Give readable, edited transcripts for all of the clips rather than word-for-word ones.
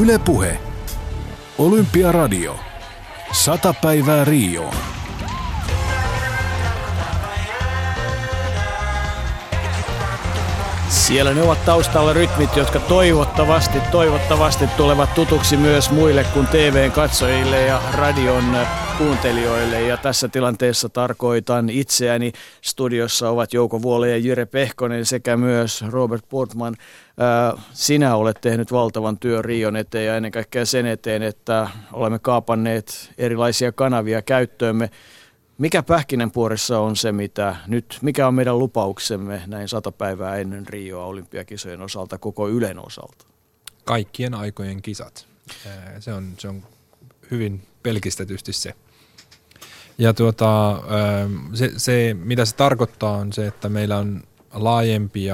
Yle Puhe. Olympiaradio. 100 päivää Rioon. Siellä ne ovat taustalla rytmit, jotka toivottavasti tulevat tutuksi myös muille kuin TV:n katsojille ja radion kuuntelijoille. Ja tässä tilanteessa tarkoitan itseäni. Studiossa ovat Jouko Vuoleen ja Jyre Pehkonen sekä myös Robert Portman. Sinä olet tehnyt valtavan työn Rion eteen ja ennen kaikkea sen eteen, että olemme kaapanneet erilaisia kanavia käyttöömme. Mikä pähkinänpuoressa on se, mikä on meidän lupauksemme näin 100 päivää ennen Rioa olympiakisojen osalta, koko Ylen osalta? Kaikkien aikojen kisat. Se on hyvin pelkistetysti se. Ja se, mitä se tarkoittaa, on se, että meillä on laajempi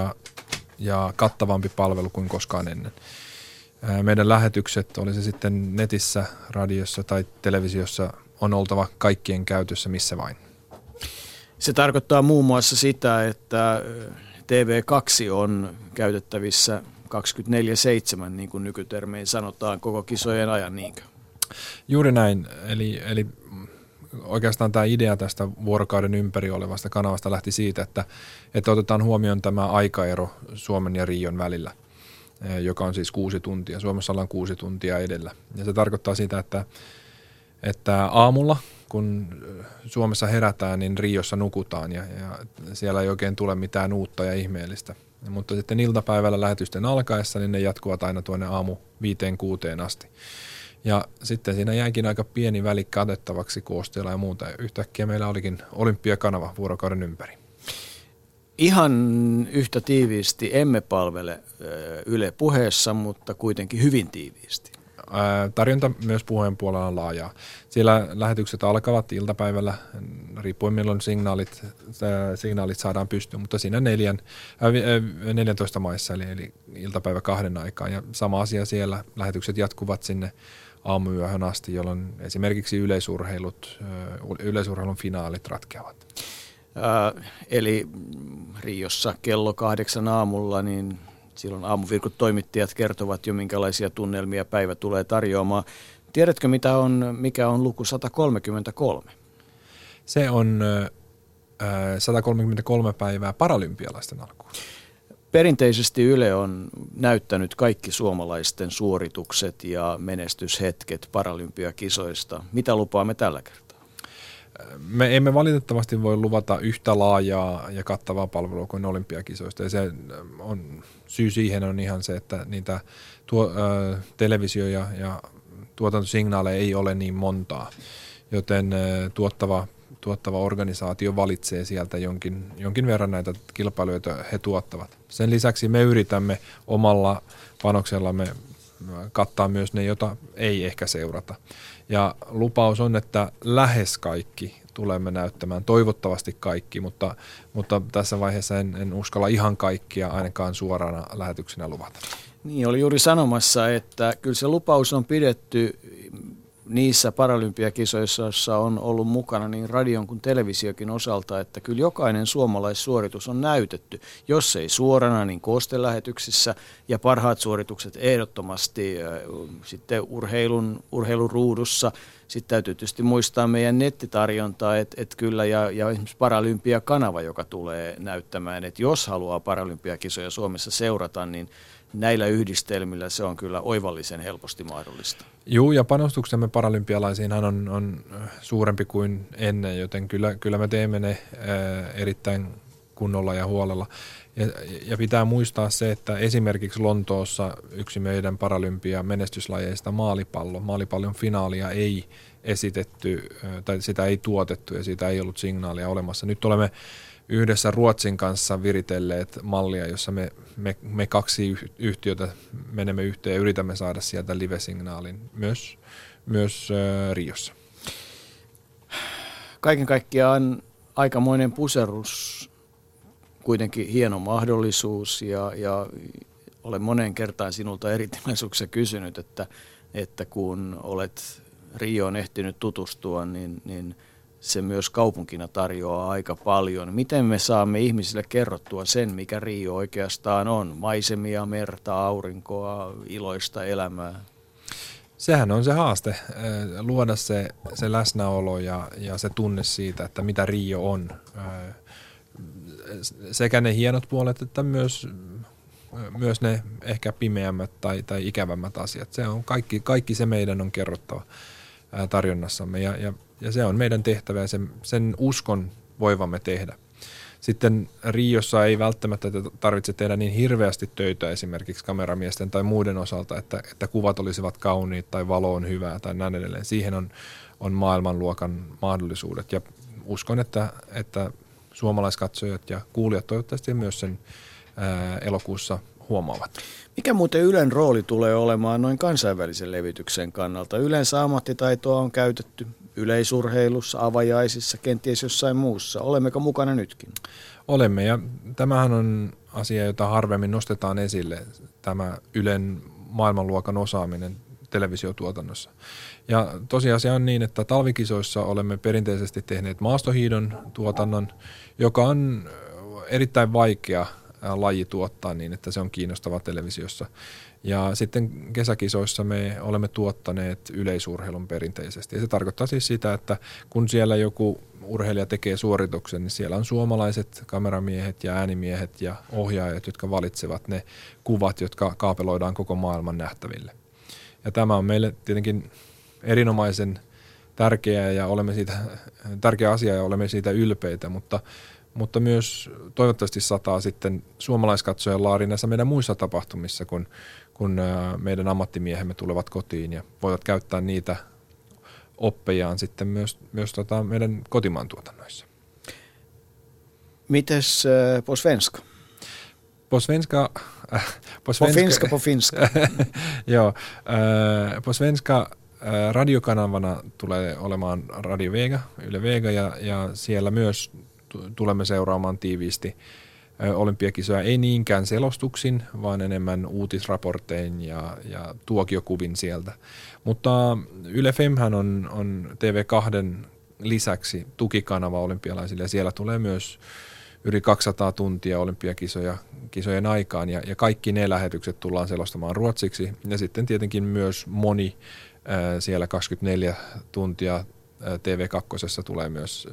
ja kattavampi palvelu kuin koskaan ennen. Meidän lähetykset, oli se sitten netissä, radiossa tai televisiossa, on oltava kaikkien käytössä missä vain. Se tarkoittaa muun muassa sitä, että TV2 on käytettävissä 24/7, niin kuin nykytermein sanotaan, koko kisojen ajan, niinkö? Juuri näin. Eli oikeastaan tämä idea tästä vuorokauden ympäri olevasta kanavasta lähti siitä, että otetaan huomioon tämä aikaero Suomen ja Rion välillä, joka on siis 6 tuntia. Suomessa ollaan 6 tuntia edellä. Ja se tarkoittaa sitä, että aamulla, kun Suomessa herätään, niin Riossa nukutaan ja siellä ei oikein tule mitään uutta ja ihmeellistä. Mutta sitten iltapäivällä lähetysten alkaessa, niin ne jatkuvat aina tuonne aamu 5-6 asti. Ja sitten siinä jäikin aika pieni väli katettavaksi koosteella ja muuta. Yhtäkkiä meillä olikin Olympiakanava vuorokauden ympäri. Ihan yhtä tiiviisti emme palvele Yle Puheessa, mutta kuitenkin hyvin tiiviisti. Tarjonta myös puheen puolella on laajaa. Siellä lähetykset alkavat iltapäivällä, riippuen milloin signaalit saadaan pystyyn, mutta siinä 14 maissa, eli iltapäivä 2 aikaan. Ja sama asia siellä, lähetykset jatkuvat sinne aamuyöhön asti, jolloin esimerkiksi yleisurheilun finaalit ratkeavat. Eli Riossa kello 8 aamulla, niin silloin aamuvirkut toimittajat kertovat jo, minkälaisia tunnelmia päivä tulee tarjoamaan. Tiedätkö, mikä on luku 133? Se on 133 päivää paralympialaisten alkuun. Perinteisesti Yle on näyttänyt kaikki suomalaisten suoritukset ja menestyshetket paralympiakisoista. Mitä lupaamme tällä kertaa? Me emme valitettavasti voi luvata yhtä laajaa ja kattavaa palvelua kuin olympiakisoista. Ja se on, syy siihen on ihan se, että niitä televisio- ja tuotantosignaaleja ei ole niin montaa, joten tuottava organisaatio valitsee sieltä jonkin verran näitä kilpailuja, joita he tuottavat. Sen lisäksi me yritämme omalla panoksellamme kattaa myös ne, joita ei ehkä seurata. Ja lupaus on, että lähes kaikki tulemme näyttämään, toivottavasti kaikki, mutta tässä vaiheessa en uskalla ihan kaikkia ainakaan suorana lähetyksenä luvata. Niin, oli juuri sanomassa, että kyllä se lupaus on pidetty niissä paralympiakisoissa, joissa on ollut mukana niin radion kuin televisiokin osalta, että kyllä jokainen suomalaissuoritus on näytetty, jos ei suorana, niin koostelähetyksissä, ja parhaat suoritukset ehdottomasti sitten urheiluruudussa. Sitten täytyy tietysti muistaa meidän nettitarjontaa, että kyllä, ja esimerkiksi Paralympiakanava, joka tulee näyttämään, että jos haluaa paralympiakisoja Suomessa seurata, niin näillä yhdistelmillä se on kyllä oivallisen helposti mahdollista. Joo, ja panostuksemme paralympialaisiinhan on suurempi kuin ennen, joten kyllä me teemme ne erittäin kunnolla ja huolella. Ja pitää muistaa se, että esimerkiksi Lontoossa yksi meidän paralympiamenestyslajeista, maalipallon finaalia ei esitetty, tai sitä ei tuotettu ja siitä ei ollut signaalia olemassa. Nyt olemme yhdessä Ruotsin kanssa viritelleet mallia, jossa me 2 yhtiötä menemme yhteen ja yritämme saada sieltä live-signaalin myös Riossa. Kaiken kaikkiaan aikamoinen puserrus, kuitenkin hieno mahdollisuus, ja olen moneen kertaan sinulta eri tilaisuuksissa kysynyt, että kun olet Rioon ehtinyt tutustua, niin se myös kaupunkina tarjoaa aika paljon. Miten me saamme ihmisille kerrottua sen, mikä Rio oikeastaan on? Maisemia, merta, aurinkoa, iloista elämää. Sehän on se haaste, luoda se läsnäolo ja se tunne siitä, että mitä Rio on. Sekä ne hienot puolet, että myös ne ehkä pimeämmät tai ikävämmät asiat. Se on kaikki se meidän on kerrottava tarjonnassamme ja se on meidän tehtävä ja sen uskon voivamme tehdä. Sitten Riossa ei välttämättä tarvitse tehdä niin hirveästi töitä esimerkiksi kameramiesten tai muiden osalta, että kuvat olisivat kauniit tai valo on hyvää tai näin edelleen. Siihen on maailmanluokan mahdollisuudet ja uskon, että suomalaiskatsojat ja kuulijat toivottavasti myös sen elokuussa huomaavat. Mikä muuten Ylen rooli tulee olemaan noin kansainvälisen levityksen kannalta? Yleensä ammattitaitoa on käytetty yleisurheilussa, avajaisissa, kenties jossain muussa. Olemmeko mukana nytkin? Olemme, ja tämähän on asia, jota harvemmin nostetaan esille, tämä Ylen maailmanluokan osaaminen televisiotuotannossa. Ja tosiasia on niin, että talvikisoissa olemme perinteisesti tehneet maastohiidon tuotannon, joka on erittäin vaikea laji tuottaa niin, että se on kiinnostava televisiossa. Ja sitten kesäkisoissa me olemme tuottaneet yleisurheilun perinteisesti. Ja se tarkoittaa siis sitä, että kun siellä joku urheilija tekee suorituksen, niin siellä on suomalaiset kameramiehet ja äänimiehet ja ohjaajat, jotka valitsevat ne kuvat, jotka kaapeloidaan koko maailman nähtäville. Ja tämä on meille tietenkin erinomaisen tärkeä ja tärkeä asia ja olemme siitä ylpeitä, mutta myös toivottavasti sataa sitten suomalaiskatsojan laariin näissä meidän muissa tapahtumissa, kun meidän ammattimiehemme tulevat kotiin ja voivat käyttää niitä oppejaan sitten myös meidän kotimaan tuotannoissa. Mites posvenska? Posvenska. Joo, posvenska radiokanavana tulee olemaan Radio Vega, Yle Vega ja siellä myös tulemme seuraamaan tiiviisti olympiakisoja, ei niinkään selostuksin, vaan enemmän uutisraportein ja tuokiokuvin sieltä. Mutta Yle Femhän on TV2 lisäksi tukikanava olympialaisille ja siellä tulee myös yli 200 tuntia olympiakisojen aikaan ja kaikki ne lähetykset tullaan selostamaan ruotsiksi ja sitten tietenkin myös moni siellä 24 tuntia TV2 tulee myös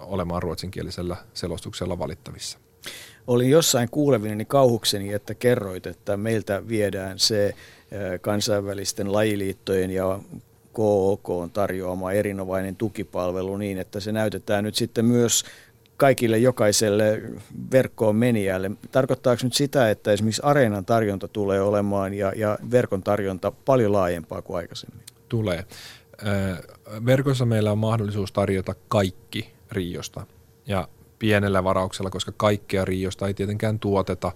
olemaan ruotsinkielisellä selostuksella valittavissa. Olin jossain kuulevini kauhukseni, että kerroit, että meiltä viedään se kansainvälisten lajiliittojen ja KOK on tarjoama erinomainen tukipalvelu niin, että se näytetään nyt sitten myös kaikille jokaiselle verkkoon menijälle. Tarkoittaako nyt sitä, että esimerkiksi Areenan tarjonta tulee olemaan ja verkon tarjonta paljon laajempaa kuin aikaisemmin? Tulee. Verkossa meillä on mahdollisuus tarjota kaikki Riosta ja pienellä varauksella, koska kaikkea Riosta ei tietenkään tuoteta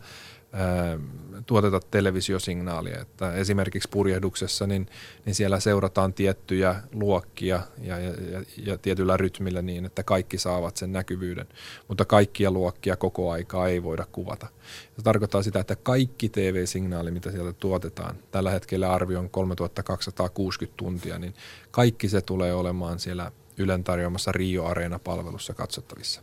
televisiosignaalia. Että esimerkiksi purjehduksessa niin siellä seurataan tiettyjä luokkia ja tietyllä rytmillä niin, että kaikki saavat sen näkyvyyden, mutta kaikkia luokkia koko aikaa ei voida kuvata. Se tarkoittaa sitä, että kaikki TV-signaali, mitä sieltä tuotetaan, tällä hetkellä arvio on 3260 tuntia, niin kaikki se tulee olemaan siellä Ylen tarjoamassa Rio Areena-palvelussa katsottavissa.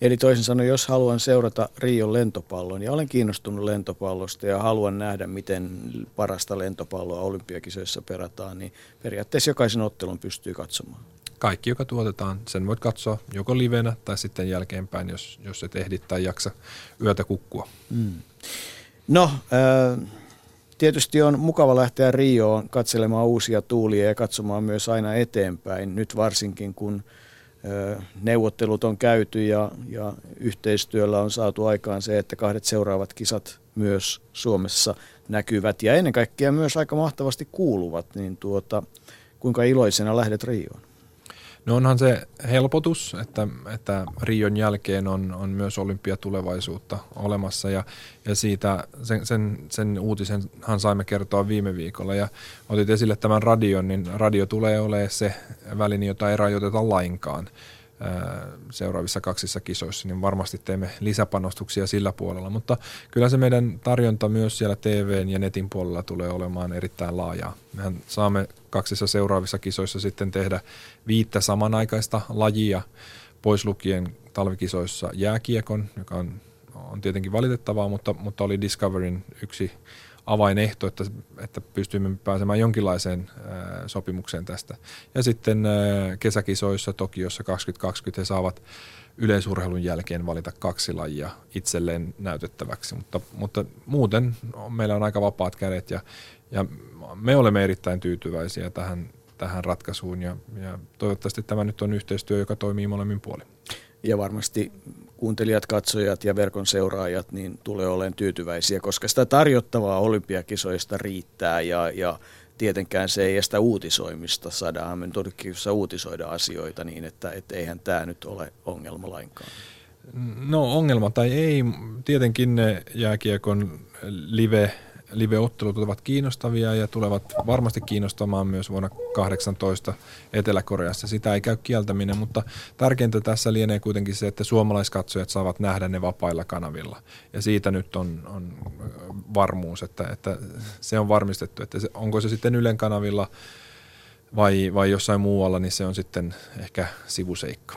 Eli toisin sanoen, jos haluan seurata Rion lentopallon ja olen kiinnostunut lentopallosta ja haluan nähdä, miten parasta lentopalloa olympiakisoissa perataan, niin periaatteessa jokaisen ottelun pystyy katsomaan. Kaikki, joka tuotetaan, sen voit katsoa joko livenä tai sitten jälkeenpäin, jos et ehdi tai jaksa yötä kukkua. Mm. No, tietysti on mukava lähteä Rioon katselemaan uusia tuulia ja katsomaan myös aina eteenpäin, nyt varsinkin kun neuvottelut on käyty ja yhteistyöllä on saatu aikaan se, että 2 seuraavat kisat myös Suomessa näkyvät ja ennen kaikkea myös aika mahtavasti kuuluvat, niin kuinka iloisena lähdet Rioon? No onhan se helpotus, että Rion jälkeen on myös olympiatulevaisuutta olemassa ja siitä sen uutisenhan saimme kertoa viime viikolla ja otit esille tämän radion, niin radio tulee olemaan se väline, jota ei rajoiteta lainkaan seuraavissa 2 kisoissa, niin varmasti teemme lisäpanostuksia sillä puolella, mutta kyllä se meidän tarjonta myös siellä TV:n ja netin puolella tulee olemaan erittäin laajaa. Mehän saamme 2 seuraavissa kisoissa sitten tehdä 5 samanaikaista lajia, pois lukien talvikisoissa jääkiekon, joka on on tietenkin valitettavaa, mutta oli Discoveryn yksi avainehto, että pystyimme pääsemään jonkinlaiseen sopimukseen tästä. Ja sitten kesäkisoissa Tokiossa 2020 he saavat yleisurheilun jälkeen valita 2 lajia itselleen näytettäväksi, mutta muuten meillä on aika vapaat kädet ja me olemme erittäin tyytyväisiä tähän ratkaisuun ja toivottavasti tämä nyt on yhteistyö, joka toimii molemmin puolin. Ja varmasti kuuntelijat, katsojat ja verkon seuraajat niin tulee olemaan tyytyväisiä, koska sitä tarjottavaa olympiakisoista riittää ja tietenkään se ei estä uutisoimista. Saadaan me todennäköisesti uutisoida asioita niin, että eihän tämä nyt ole ongelma lainkaan. No ongelma tai ei. Tietenkin ne jääkiekon live-ottelut ovat kiinnostavia ja tulevat varmasti kiinnostamaan myös vuonna 2018 Etelä-Koreassa. Sitä ei käy kieltäminen, mutta tärkeintä tässä lienee kuitenkin se, että suomalaiskatsojat saavat nähdä ne vapailla kanavilla. Ja siitä nyt on varmuus, että se on varmistettu. Että onko se sitten Ylen kanavilla vai jossain muualla, niin se on sitten ehkä sivuseikka.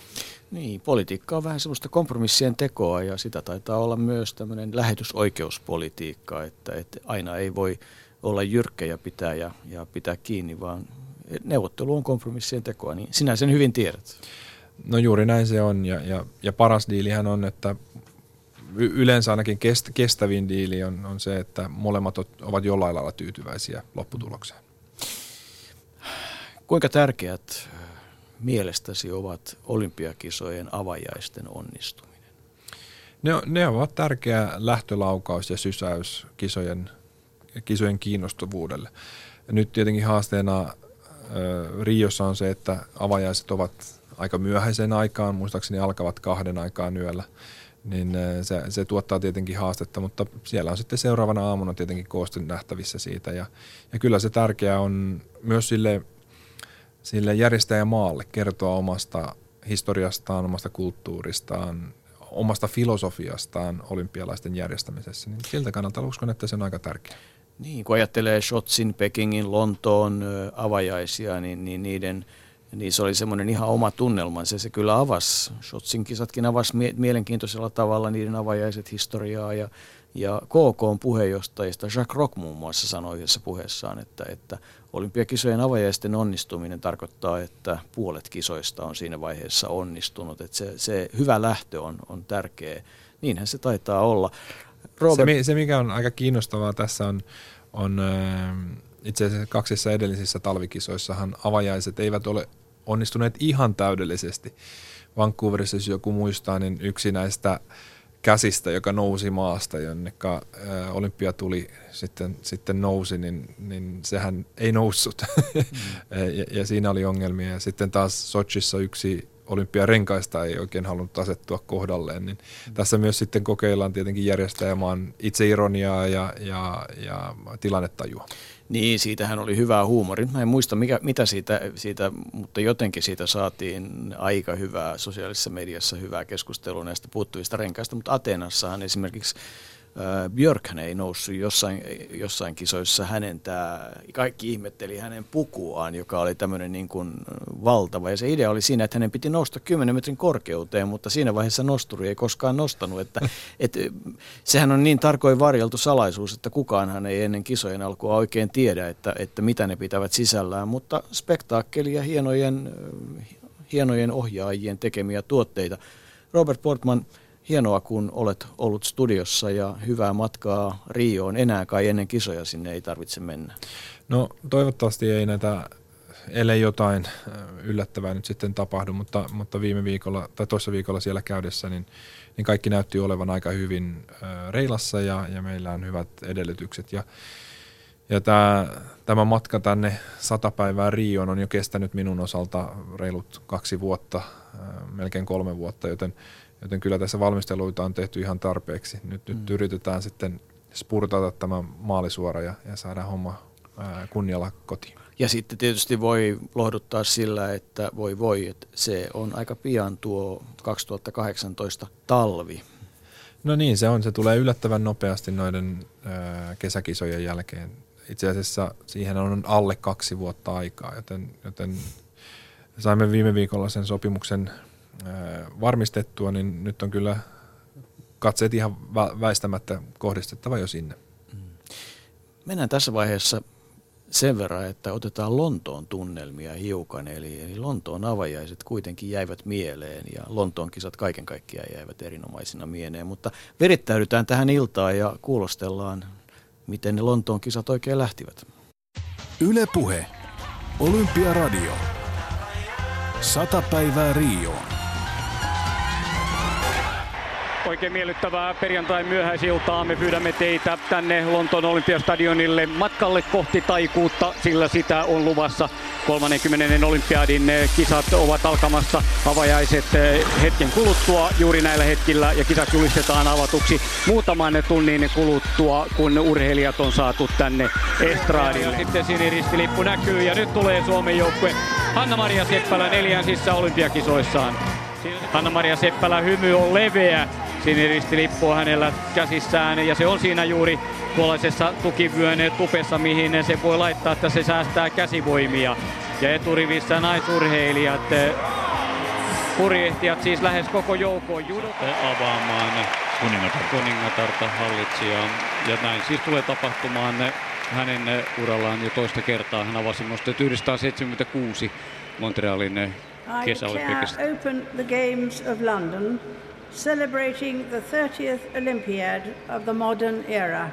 Niin, politiikka on vähän semmoista kompromissien tekoa ja sitä taitaa olla myös tämmöinen lähetysoikeuspolitiikka, että aina ei voi olla jyrkkejä pitää ja pitää kiinni, vaan neuvottelu on kompromissien tekoa, niin sinä sen hyvin tiedät. No juuri näin se on ja paras diilihän on, että yleensä ainakin kestävin diili on se, että molemmat ovat jollain lailla tyytyväisiä lopputulokseen. Kuinka tärkeät mielestäsi ovat olympiakisojen avajaisten onnistuminen? Ne ovat tärkeä lähtölaukaus ja sysäys kisojen kiinnostavuudelle. Nyt tietenkin haasteena Riossa on se, että avajaiset ovat aika myöhäiseen aikaan, muistaakseni alkavat 2 aikaan yöllä, niin se tuottaa tietenkin haastetta, mutta siellä on sitten seuraavana aamuna tietenkin kooste nähtävissä siitä. Ja kyllä se tärkeää on myös sille järjestäjämaalle kertoa omasta historiastaan, omasta kulttuuristaan, omasta filosofiastaan olympialaisten järjestämisessä. Niin siltä kannalta uskon, että se on aika tärkeää. Niin, kun ajattelee Sotšin, Pekingin, Lontoon avajaisia, niin niiden se oli semmoinen ihan oma tunnelmansa. Se kyllä avasi, Sotšin kisatkin avasi mielenkiintoisella tavalla niiden avajaiset historiaa ja KK:n puheenjohtajista Jacques Roch muun muassa sanoi yhdessä puheessaan, että olympiakisojen avajaisten onnistuminen tarkoittaa, että puolet kisoista on siinä vaiheessa onnistunut. Että se hyvä lähtö on tärkeä. Niinhän se taitaa olla. Robert... Se, mikä on aika kiinnostavaa tässä on itse asiassa 2 edellisissä talvikisoissahan avajaiset eivät ole onnistuneet ihan täydellisesti. Vancouverissa, jos joku muistaa, niin yksi näistä käsistä, joka nousi maasta, jonneka olympia tuli sitten nousi, niin sehän ei noussut. Ja siinä oli ongelmia. Ja sitten taas Sotšissa yksi olympiarenkaista ei oikein halunnut asettua kohdalleen. Niin tässä myös sitten kokeillaan tietenkin järjestäjämaan itseironiaa ja tilannetajua. Niin, siitähän oli hyvää huumoria. Mä en muista mitä siitä, mutta jotenkin siitä saatiin aika hyvää sosiaalisessa mediassa hyvää keskustelua näistä puuttuvista renkaista, mutta Ateenassahan esimerkiksi Björkhän ei noussut jossain kisoissa, kaikki ihmetteli hänen pukuaan, joka oli tämmöinen niin kuin valtava. Ja se idea oli siinä, että hänen piti nousta 10 metrin korkeuteen, mutta siinä vaiheessa nosturi ei koskaan nostanut. Että sehän on niin tarkoin varjeltu salaisuus, että kukaanhan ei ennen kisojen alkua oikein tiedä, että mitä ne pitävät sisällään. Mutta spektaakkeli ja hienojen ohjaajien tekemiä tuotteita. Robert Portman, hienoa, kun olet ollut studiossa ja hyvää matkaa Rioon. Enää kai ennen kisoja sinne ei tarvitse mennä. No toivottavasti ei näitä, ellei jotain yllättävää nyt sitten tapahdu, mutta viime viikolla tai toissa viikolla siellä käydessä, niin kaikki näytti olevan aika hyvin reilassa ja meillä on hyvät edellytykset. Ja tämä matka tänne 100 päivää Rioon on jo kestänyt minun osalta reilut 2 vuotta, melkein 3 vuotta, joten kyllä tässä valmisteluita on tehty ihan tarpeeksi. Nyt yritetään sitten spurtata tämä maalisuora ja saada homma kunnialla kotiin. Ja sitten tietysti voi lohduttaa sillä, että että se on aika pian tuo 2018 talvi. No niin, se on. Se tulee yllättävän nopeasti noiden kesäkisojen jälkeen. Itse asiassa siihen on alle 2 vuotta aikaa, joten saimme viime viikolla sen sopimuksen varmistettua, niin nyt on kyllä katseet ihan väistämättä kohdistettava jo sinne. Mennään tässä vaiheessa sen verran, että otetaan Lontoon tunnelmia hiukan, eli Lontoon avajaiset kuitenkin jäivät mieleen ja Lontoon kisat kaiken kaikkiaan jäivät erinomaisina mieleen, mutta verittäydytään tähän iltaan ja kuulostellaan, miten ne Lontoon kisat oikein lähtivät. Yle Puhe. Olympiaradio. 100 päivää Rioon. Oikein miellyttävää perjantain myöhäisiltaa. Me pyydämme teitä tänne Lontoon Olympiastadionille matkalle kohti taikuutta, sillä sitä on luvassa. 30. olympiadin kisat ovat alkamassa, avajaiset hetken kuluttua juuri näillä hetkillä, ja kisat julistetaan avatuksi muutaman tunnin kuluttua, kun urheilijat on saatu tänne estraadille. Ja sitten siniristilippu näkyy, ja nyt tulee Suomen joukkue. Hanna-Maria Seppälä 4. olympiakisoissaan. Hanna-Maria Seppälä hymy on leveä. Siniristilippu on hänellä käsissään ja se on siinä juuri tuollaisessa tukivyön tupessa, mihin se voi laittaa, että se säästää käsivoimia. Ja eturivissä naisurheilijat, purjehtijat siis lähes koko joukkoon avaamaan kuningatarta hallitsijaa. Ja näin siis tulee tapahtumaan hänen urallaan jo toista kertaa. Hän avasi musta 1976 Montrealin kesäolympiakista. Open the Games of London. Celebrating the 30th Olympiad of the modern era.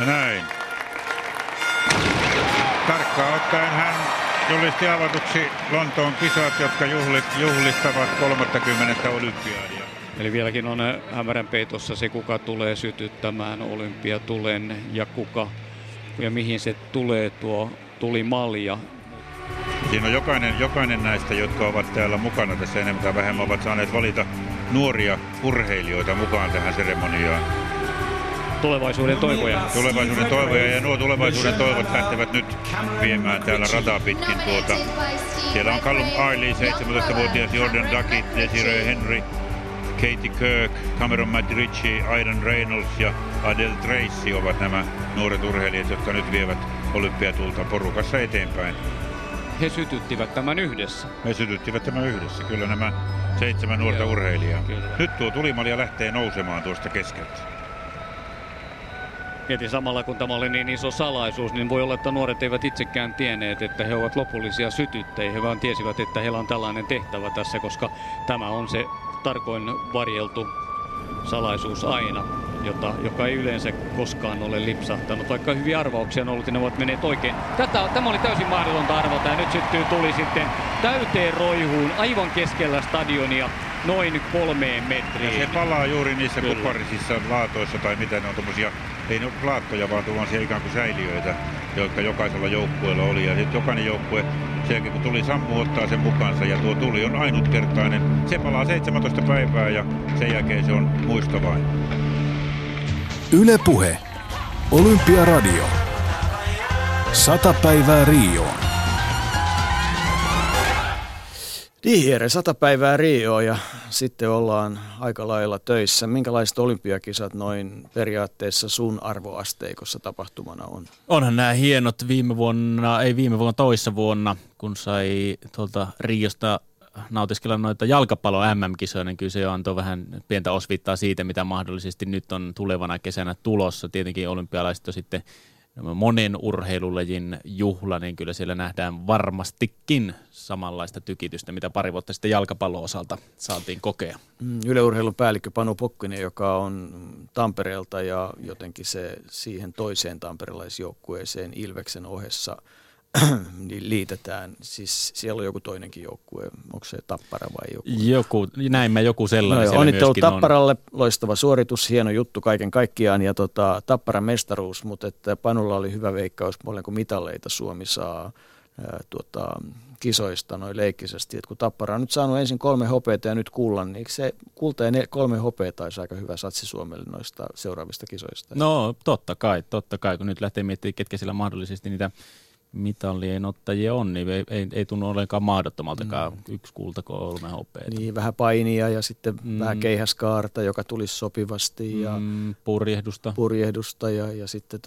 Ja näin. Tarkkaan ottaen hän julisti avatuksi Lontoon kisat, jotka juhlistavat 30. olympiaadia. Eli vieläkin on hämärän peitossa se, kuka tulee sytyttämään olympiatulen ja kuka ja mihin se tulee tuo tulimalja. Siinä on jokainen näistä, jotka ovat täällä mukana tässä enemmän tai vähemmän, ovat saaneet valita nuoria urheilijoita mukaan tähän seremoniaan. Tulevaisuuden toivoja. Tulevaisuuden toivoja, ja nuo tulevaisuuden toivot lähtevät nyt viemään täällä rataa pitkin tuota. Siellä on Callum Ailey, 17-vuotias, Jordan Duckett, Desiree Henry, Katie Kirk, Cameron McRitchie, Aidan Reynolds ja Adele Tracy ovat nämä nuoret urheilijat, jotka nyt vievät olympiatulta porukassa eteenpäin. He sytyttivät tämän yhdessä. Kyllä nämä 7 nuorta urheilijaa. Kyllä. Nyt tuo tulimalja lähtee nousemaan tuosta keskeltä. Mietin samalla, kun tämä oli niin iso salaisuus, niin voi olla, että nuoret eivät itsekään tienneet, että he ovat lopullisia sytyttäjiä. He vaan tiesivät, että heillä on tällainen tehtävä tässä, koska tämä on se tarkoin varjeltu salaisuus aina, joka ei yleensä koskaan ole lipsahtanut. Vaikka hyviä arvauksia on ollut, ne ovat menneet oikein. Tämä oli täysin mahdotonta arvata, ja nyt syttyy tuli sitten täyteen roihuun aivan keskellä stadionia noin 3 metriin. Ja se palaa juuri niissä kuparisissa laatoissa tai mitä ne on tommosia, ei ne ole laattoja vaan tuollaisia ikään kuin säiliöitä, jotka jokaisella joukkueella oli. Ja sitten jokainen joukkue, sen jälkeen kun tuli sammuu, ottaa sen mukaansa, ja tuo tuli on ainutkertainen. Se palaa 17 päivää ja sen jälkeen se on muisto vain. Yle Puhe. Olympiaradio. 100 päivää Rioon. Diihere, 100 päivää Rioon, ja sitten ollaan aika lailla töissä. Minkälaiset olympiakisat noin periaatteessa sun arvoasteikossa tapahtumana on? Onhan nämä hienot toissa vuonna, kun sai tuolta Riosta nautiskella noita jalkapallon MM-kisoja, niin kyllä se antoi vähän pientä osviittaa siitä, mitä mahdollisesti nyt on tulevana kesänä tulossa. Tietenkin olympialaiset on sitten monen urheilulajin juhla, niin kyllä siellä nähdään varmastikin samanlaista tykitystä, mitä pari vuotta sitten jalkapallon osalta saatiin kokea. Yle Urheilun päällikkö Panu Pokkinen, joka on Tampereelta, ja jotenkin se siihen toiseen tamperelaisjoukkueeseen Ilveksen ohessa liitetään. Siis siellä on joku toinenkin joukkue. Onko se Tappara vai joku? Näin mä joku sellainen. No, onnittelut Tapparalle. Loistava suoritus, hieno juttu kaiken kaikkiaan. Ja Tapparan mestaruus, mutta että Panulla oli hyvä veikkaus, paljonko mitaleita Suomi saa kisoista noin leikkisesti. Et kun Tappara on nyt saanut ensin 3 hopeata ja nyt kullan, niin se kulta ja 3 hopeata olisi aika hyvä satsi Suomelle noista seuraavista kisoista? No totta kai. Kun nyt lähtee miettimään, ketkä siellä mahdollisesti niitä mitallien ottajia on, niin ei tunnu ollenkaan mahdottomaltakaan 1 kulta 3 hopeata. Niin, vähän painia ja sitten vähän keihäskaarta, joka tulisi sopivasti. Ja purjehdusta. Ja sitten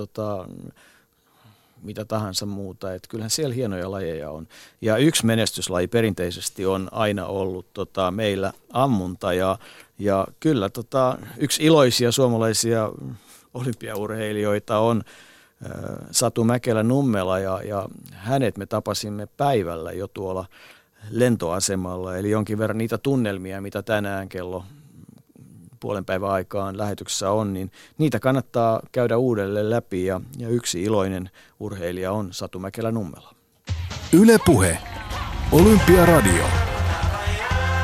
mitä tahansa muuta. Et kyllähän siellä hienoja lajeja on. Ja yksi menestyslaji perinteisesti on aina ollut meillä ammunta. Ja kyllä yksi iloisia suomalaisia olympiaurheilijoita on Satu Mäkelä-Nummela. Ja hänet me tapasimme päivällä jo tuolla lentoasemalla. Eli jonkin verran niitä tunnelmia, mitä tänään kello puolen päivän aikaan lähetyksessä on, niin niitä kannattaa käydä uudelleen läpi ja yksi iloinen urheilija on Satu Mäkelä-Nummela. Yle Puhe. Olympiaradio.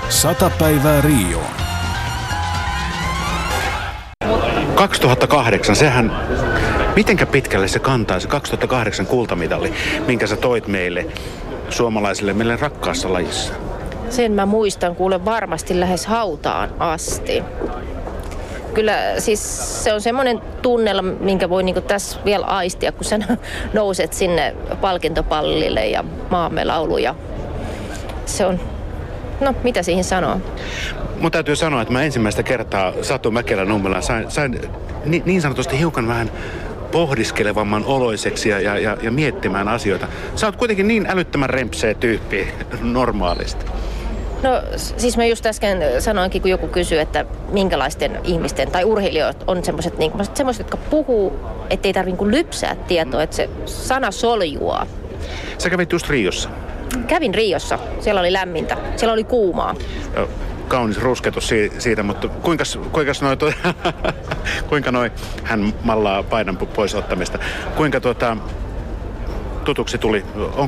100 päivää Rioon. 2008, sehän, mitenkä pitkälle se kantaa, se 2008 kultamitali, minkä sä toit meille suomalaisille, meille rakkaassa lajissa? Sen mä muistan kuule varmasti lähes hautaan asti. Kyllä siis se on semmoinen tunnelma, minkä voi niinku tässä vielä aistia, kun sä nouset sinne palkintopallille ja maamme laulu. Ja se on, no mitä siihen sanoo? Mun täytyy sanoa, että mä ensimmäistä kertaa Satu Mäkelä-Nummelaan sain niin sanotusti hiukan vähän pohdiskelevamman oloiseksi ja miettimään asioita. Sä oot kuitenkin niin älyttömän rempsee tyyppi normaalisti. No siis mä just äsken sanoinkin, kun joku kysyy, että minkälaisten ihmisten tai urheilijoita on semmoiset, niin jotka puhuu, ettei tarvitse niin lypsää tietoa, että se sana soljuaa. Sä kävit just Riossa. Kävin Riossa. Siellä oli lämmintä. Siellä oli kuumaa. No, kaunis rusketus siitä, mutta kuinka hän mallaa paidan pois ottamista, kuinka tutuksi tuli,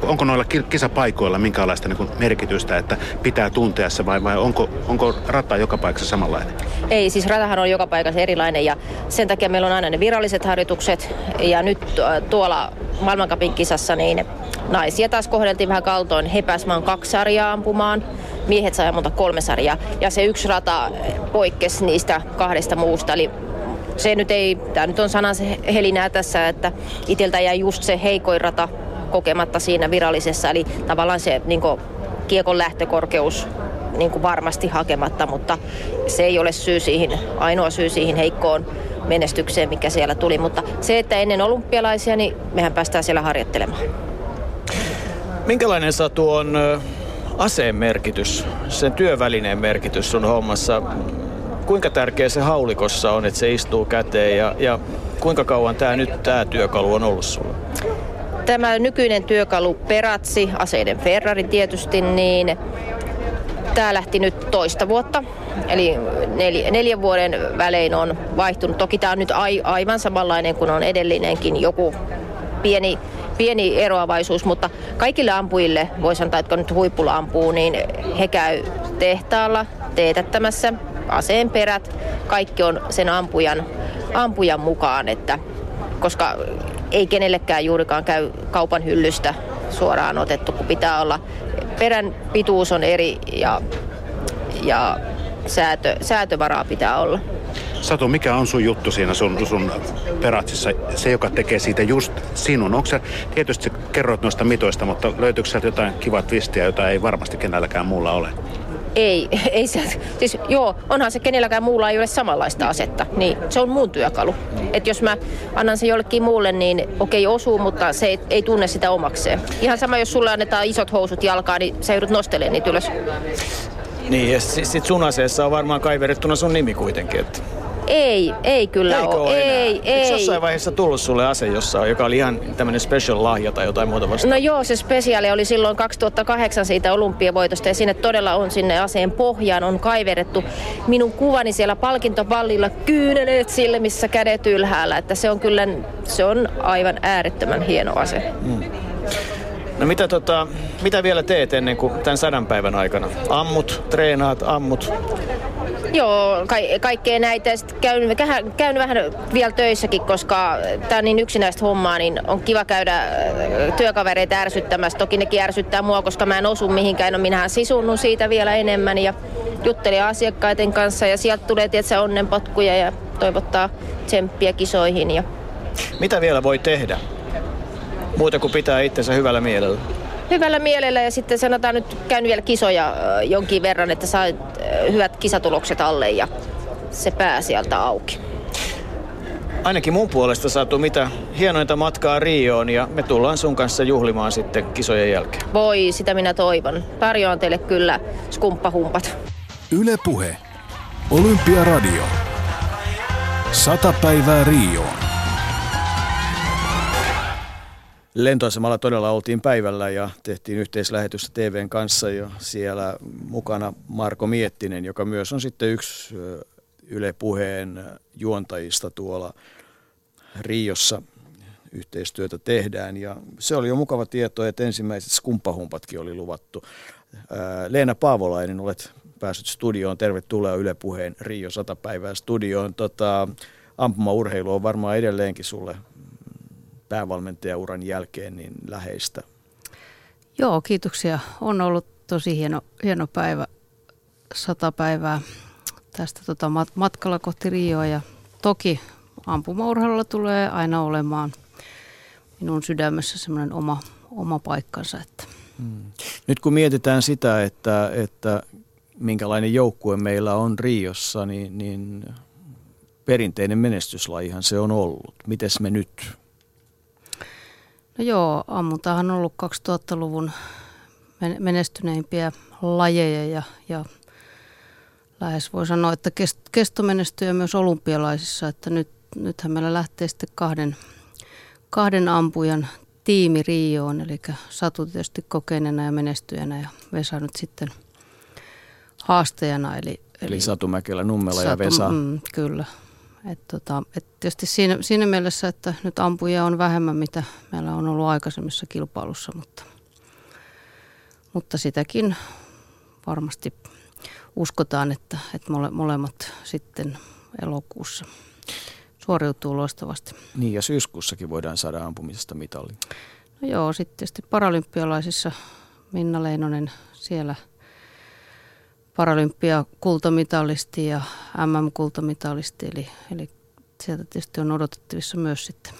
onko noilla kisapaikoilla minkälaista niin kuin merkitystä, että pitää tuntea se vai onko rata joka paikassa samanlainen? Ei, siis ratahan on joka paikassa erilainen ja sen takia meillä on aina ne viralliset harjoitukset ja nyt tuolla maailmancupin kisassa niin naisia taas kohdeltiin vähän kaltoin. He pääsivät 2 sarjaa ampumaan, miehet saivat monta 3 sarjaa ja se yksi rata poikkesi niistä 2 muusta. Eli se nyt ei, tämä nyt on sananhelinää tässä, että itseltä jäi just se heikoin rata kokematta siinä virallisessa. Eli tavallaan se niin kuin, kiekon lähtökorkeus niin kuin varmasti hakematta, mutta se ei ole syy siihen, ainoa syy siihen heikkoon menestykseen, mikä siellä tuli. Mutta se, että ennen olympialaisia, niin mehän päästään siellä harjoittelemaan. Minkälainen Satu on aseen merkitys, sen työvälineen merkitys sun hommassa? Kuinka tärkeä se haulikossa on, että se istuu käteen ja kuinka kauan tämä työkalu on ollut sulla? Tämä nykyinen työkalu Peratsi, aseiden Ferrari tietysti, niin tämä lähti nyt toista vuotta. Eli 4 vuoden välein on vaihtunut. Toki tämä on nyt aivan samanlainen kuin on edellinenkin joku pieni eroavaisuus, mutta kaikille ampujille, voi sanoa, että kun nyt huipulla ampuu, niin he käy tehtaalla teetättämässä aseen perät. Kaikki on sen ampujan mukaan, että, koska ei kenellekään juurikaan käy kaupan hyllystä suoraan otettu, kun pitää olla. Perän pituus on eri ja säätövaraa pitää olla. Satu, mikä on sun juttu siinä sun peratsissa, se joka tekee siitä just sinun? Onko sä, tietysti kerroit noista mitoista, mutta löytyykö sieltä jotain kivaa twistiä, jota ei varmasti kenelläkään muulla ole? Ei se, siis joo, onhan se kenelläkään muulla ei ole samanlaista asetta, niin se on mun työkalu. Että jos mä annan sen jollekin muulle, niin okei osuu, mutta se ei tunne sitä omakseen. Ihan sama, jos sulle annetaan isot housut jalkaan, niin sä joudut nostelemaan niitä ylös. Niin, ja sit sun aseessa on varmaan kaiverettuna sun nimi kuitenkin, että... Ei kyllä ole. Ei. Eikö jossain vaiheessa tullut sulle ase, joka oli ihan tämmöinen special lahja tai jotain muuta vastaan? No joo, se speciali oli silloin 2008 siitä olympiavoitosta ja sinne todella on sinne aseen pohjaan on kaiverettu minun kuvani siellä palkintopallilla, kyyneleet silmissä, kädet ylhäällä, että se on kyllä, se on aivan äärettömän hieno ase. Mm. No mitä vielä teet ennen kuin tämän 100 päivän aikana? Ammut, treenaat, ammut? Joo, kaikkea näitä. Käyn vähän vielä töissäkin, koska tämä on niin yksinäistä hommaa, niin on kiva käydä työkavereita ärsyttämässä. Toki nekin ärsyttää mua, koska mä en osu mihinkään. No minähän sisunnun siitä vielä enemmän ja juttelin asiakkaiden kanssa ja sieltä tulee tietysti onnenpotkuja ja toivottaa tsemppiä kisoihin. Ja... Mitä vielä voi tehdä? Muuta kuin pitää itsensä hyvällä mielellä. Hyvällä mielellä ja sitten sanotaan nyt käyn vielä kisoja jonkin verran, että saa hyvät kisatulokset alle ja se pää sieltä auki. ainakin mun puolesta saatu mitä hienointa matkaa Rioon ja me tullaan sun kanssa juhlimaan sitten kisojen jälkeen. Voi, sitä minä toivon. Tarjoan teille kyllä skumppahumpat. Yle Puhe. Olympiaradio. 100 päivää Rioon. Lentoasemalla todella oltiin päivällä ja tehtiin yhteislähetystä TVn kanssa ja siellä mukana Marko Miettinen, joka myös on sitten yksi Yle Puheen juontajista tuolla Riossa. Yhteistyötä tehdään ja se oli jo mukava tieto, että ensimmäiset skumppahumpatkin oli luvattu. Leena Paavolainen, olet päässyt studioon. Tervetuloa Yle Puheen Rio 100 päivää studioon. Ampumaurheilu on varmaan edelleenkin sulle päävalmentajauran jälkeen niin läheistä. Joo, kiitoksia. On ollut tosi hieno päivä, 100 päivää tästä matkalla kohti Rioa. Ja toki ampumaurheilulla tulee aina olemaan minun sydämessä semmoinen oma paikkansa. Että. Nyt kun mietitään sitä, että minkälainen joukkue meillä on Riossa, niin perinteinen menestyslajihan se on ollut. Mites me nyt? No joo, ammuntahan on ollut 2000-luvun menestyneimpiä lajeja ja lähes voi sanoa, että kesto menestyy myös olympialaisissa, että nythän meillä lähtee sitten kahden ampujan tiimi Rioon, eli Satu tietysti kokeneena ja menestyjänä ja Vesa nyt sitten haastajana. Eli Satu Mäkelä-Nummela ja Vesa. Kyllä. Et tietysti siinä mielessä, että nyt ampujia on vähemmän, mitä meillä on ollut aikaisemmissa kilpailussa, mutta sitäkin varmasti uskotaan, että molemmat sitten elokuussa suoriutuu loistavasti. Niin ja syyskuussakin voidaan saada ampumisesta mitali. No joo, sitten tietysti paralympialaisissa Minna Leinonen siellä paralympiakultamitalisti ja MM-kultamitalisti, eli sieltä tietysti on odotettavissa myös sitten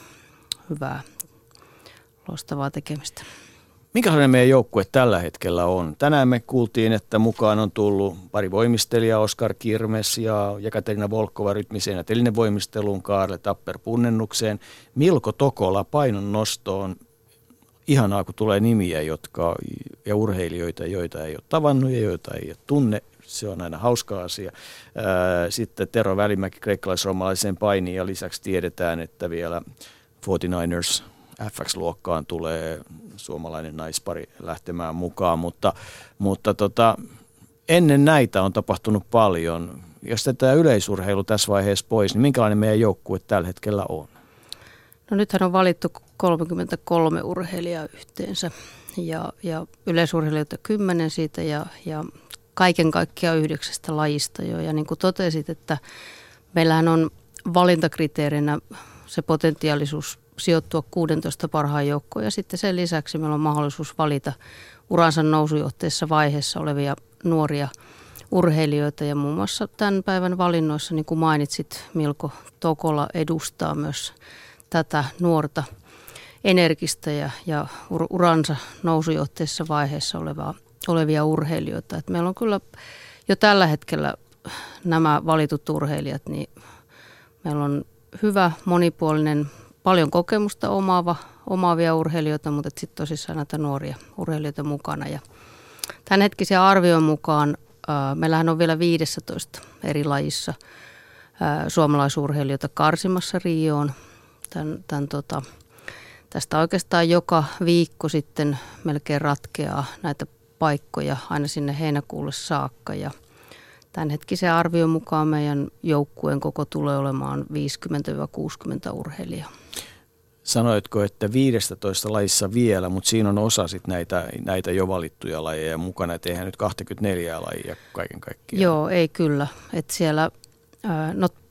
hyvää, loistavaa tekemistä. Minkälainen meidän joukkue tällä hetkellä on? Tänään me kuultiin, että mukaan on tullut pari voimistelijaa, Oskar Kirmes ja Jekaterina Volkova rytmiseen ja telinevoimisteluun, Kaarle Tapper punnennukseen. Milko Tokola painon nostoon. Ihanaa, kun tulee nimiä ja urheilijoita, joita ei ole tavannut ja joita ei tunne. Se on aina hauska asia. Sitten Tero Välimäki kreikkalaisromalaiseen painiin ja lisäksi tiedetään, että vielä 49ers FX-luokkaan tulee suomalainen naispari lähtemään mukaan. Mutta ennen näitä on tapahtunut paljon. Jos tätä yleisurheilu tässä vaiheessa pois, niin minkälainen meidän joukkue tällä hetkellä on? No nythän on valittu 33 urheilijaa yhteensä ja yleisurheilijoita 10 siitä ja kaiken kaikkiaan 9 lajista jo. Ja niin kuin totesit, että meillähän on valintakriteerinä se potentiaalisuus sijoittua 16 parhaan joukkoon ja sitten sen lisäksi meillä on mahdollisuus valita uransa nousujohteessa vaiheessa olevia nuoria urheilijoita ja muun muassa tämän päivän valinnoissa, niin kuin mainitsit, Milko Tokola edustaa myös tätä nuorta energistä ja uransa nousujohteessa vaiheessa olevia urheilijoita. Et meillä on kyllä jo tällä hetkellä nämä valitut urheilijat, niin meillä on hyvä, monipuolinen, paljon kokemusta omaavia urheilijoita, mutta sitten tosissaan näitä nuoria urheilijoita mukana. Ja tämänhetkisen arvion mukaan meillähän on vielä 15 eri lajissa suomalaisurheilijoita karsimassa Rioon. Tästä oikeastaan joka viikko sitten melkein ratkeaa näitä paikkoja aina sinne heinäkuulle saakka. Ja tämänhetkisen arvion mukaan meidän joukkueen koko tulee olemaan 50-60 urheilijaa. Sanoitko, että 15 lajissa vielä, mutta siinä on osa sit näitä jo valittuja lajeja mukana. Eihän nyt 24 lajia kaiken kaikkiaan. Joo, ei kyllä. Että siellä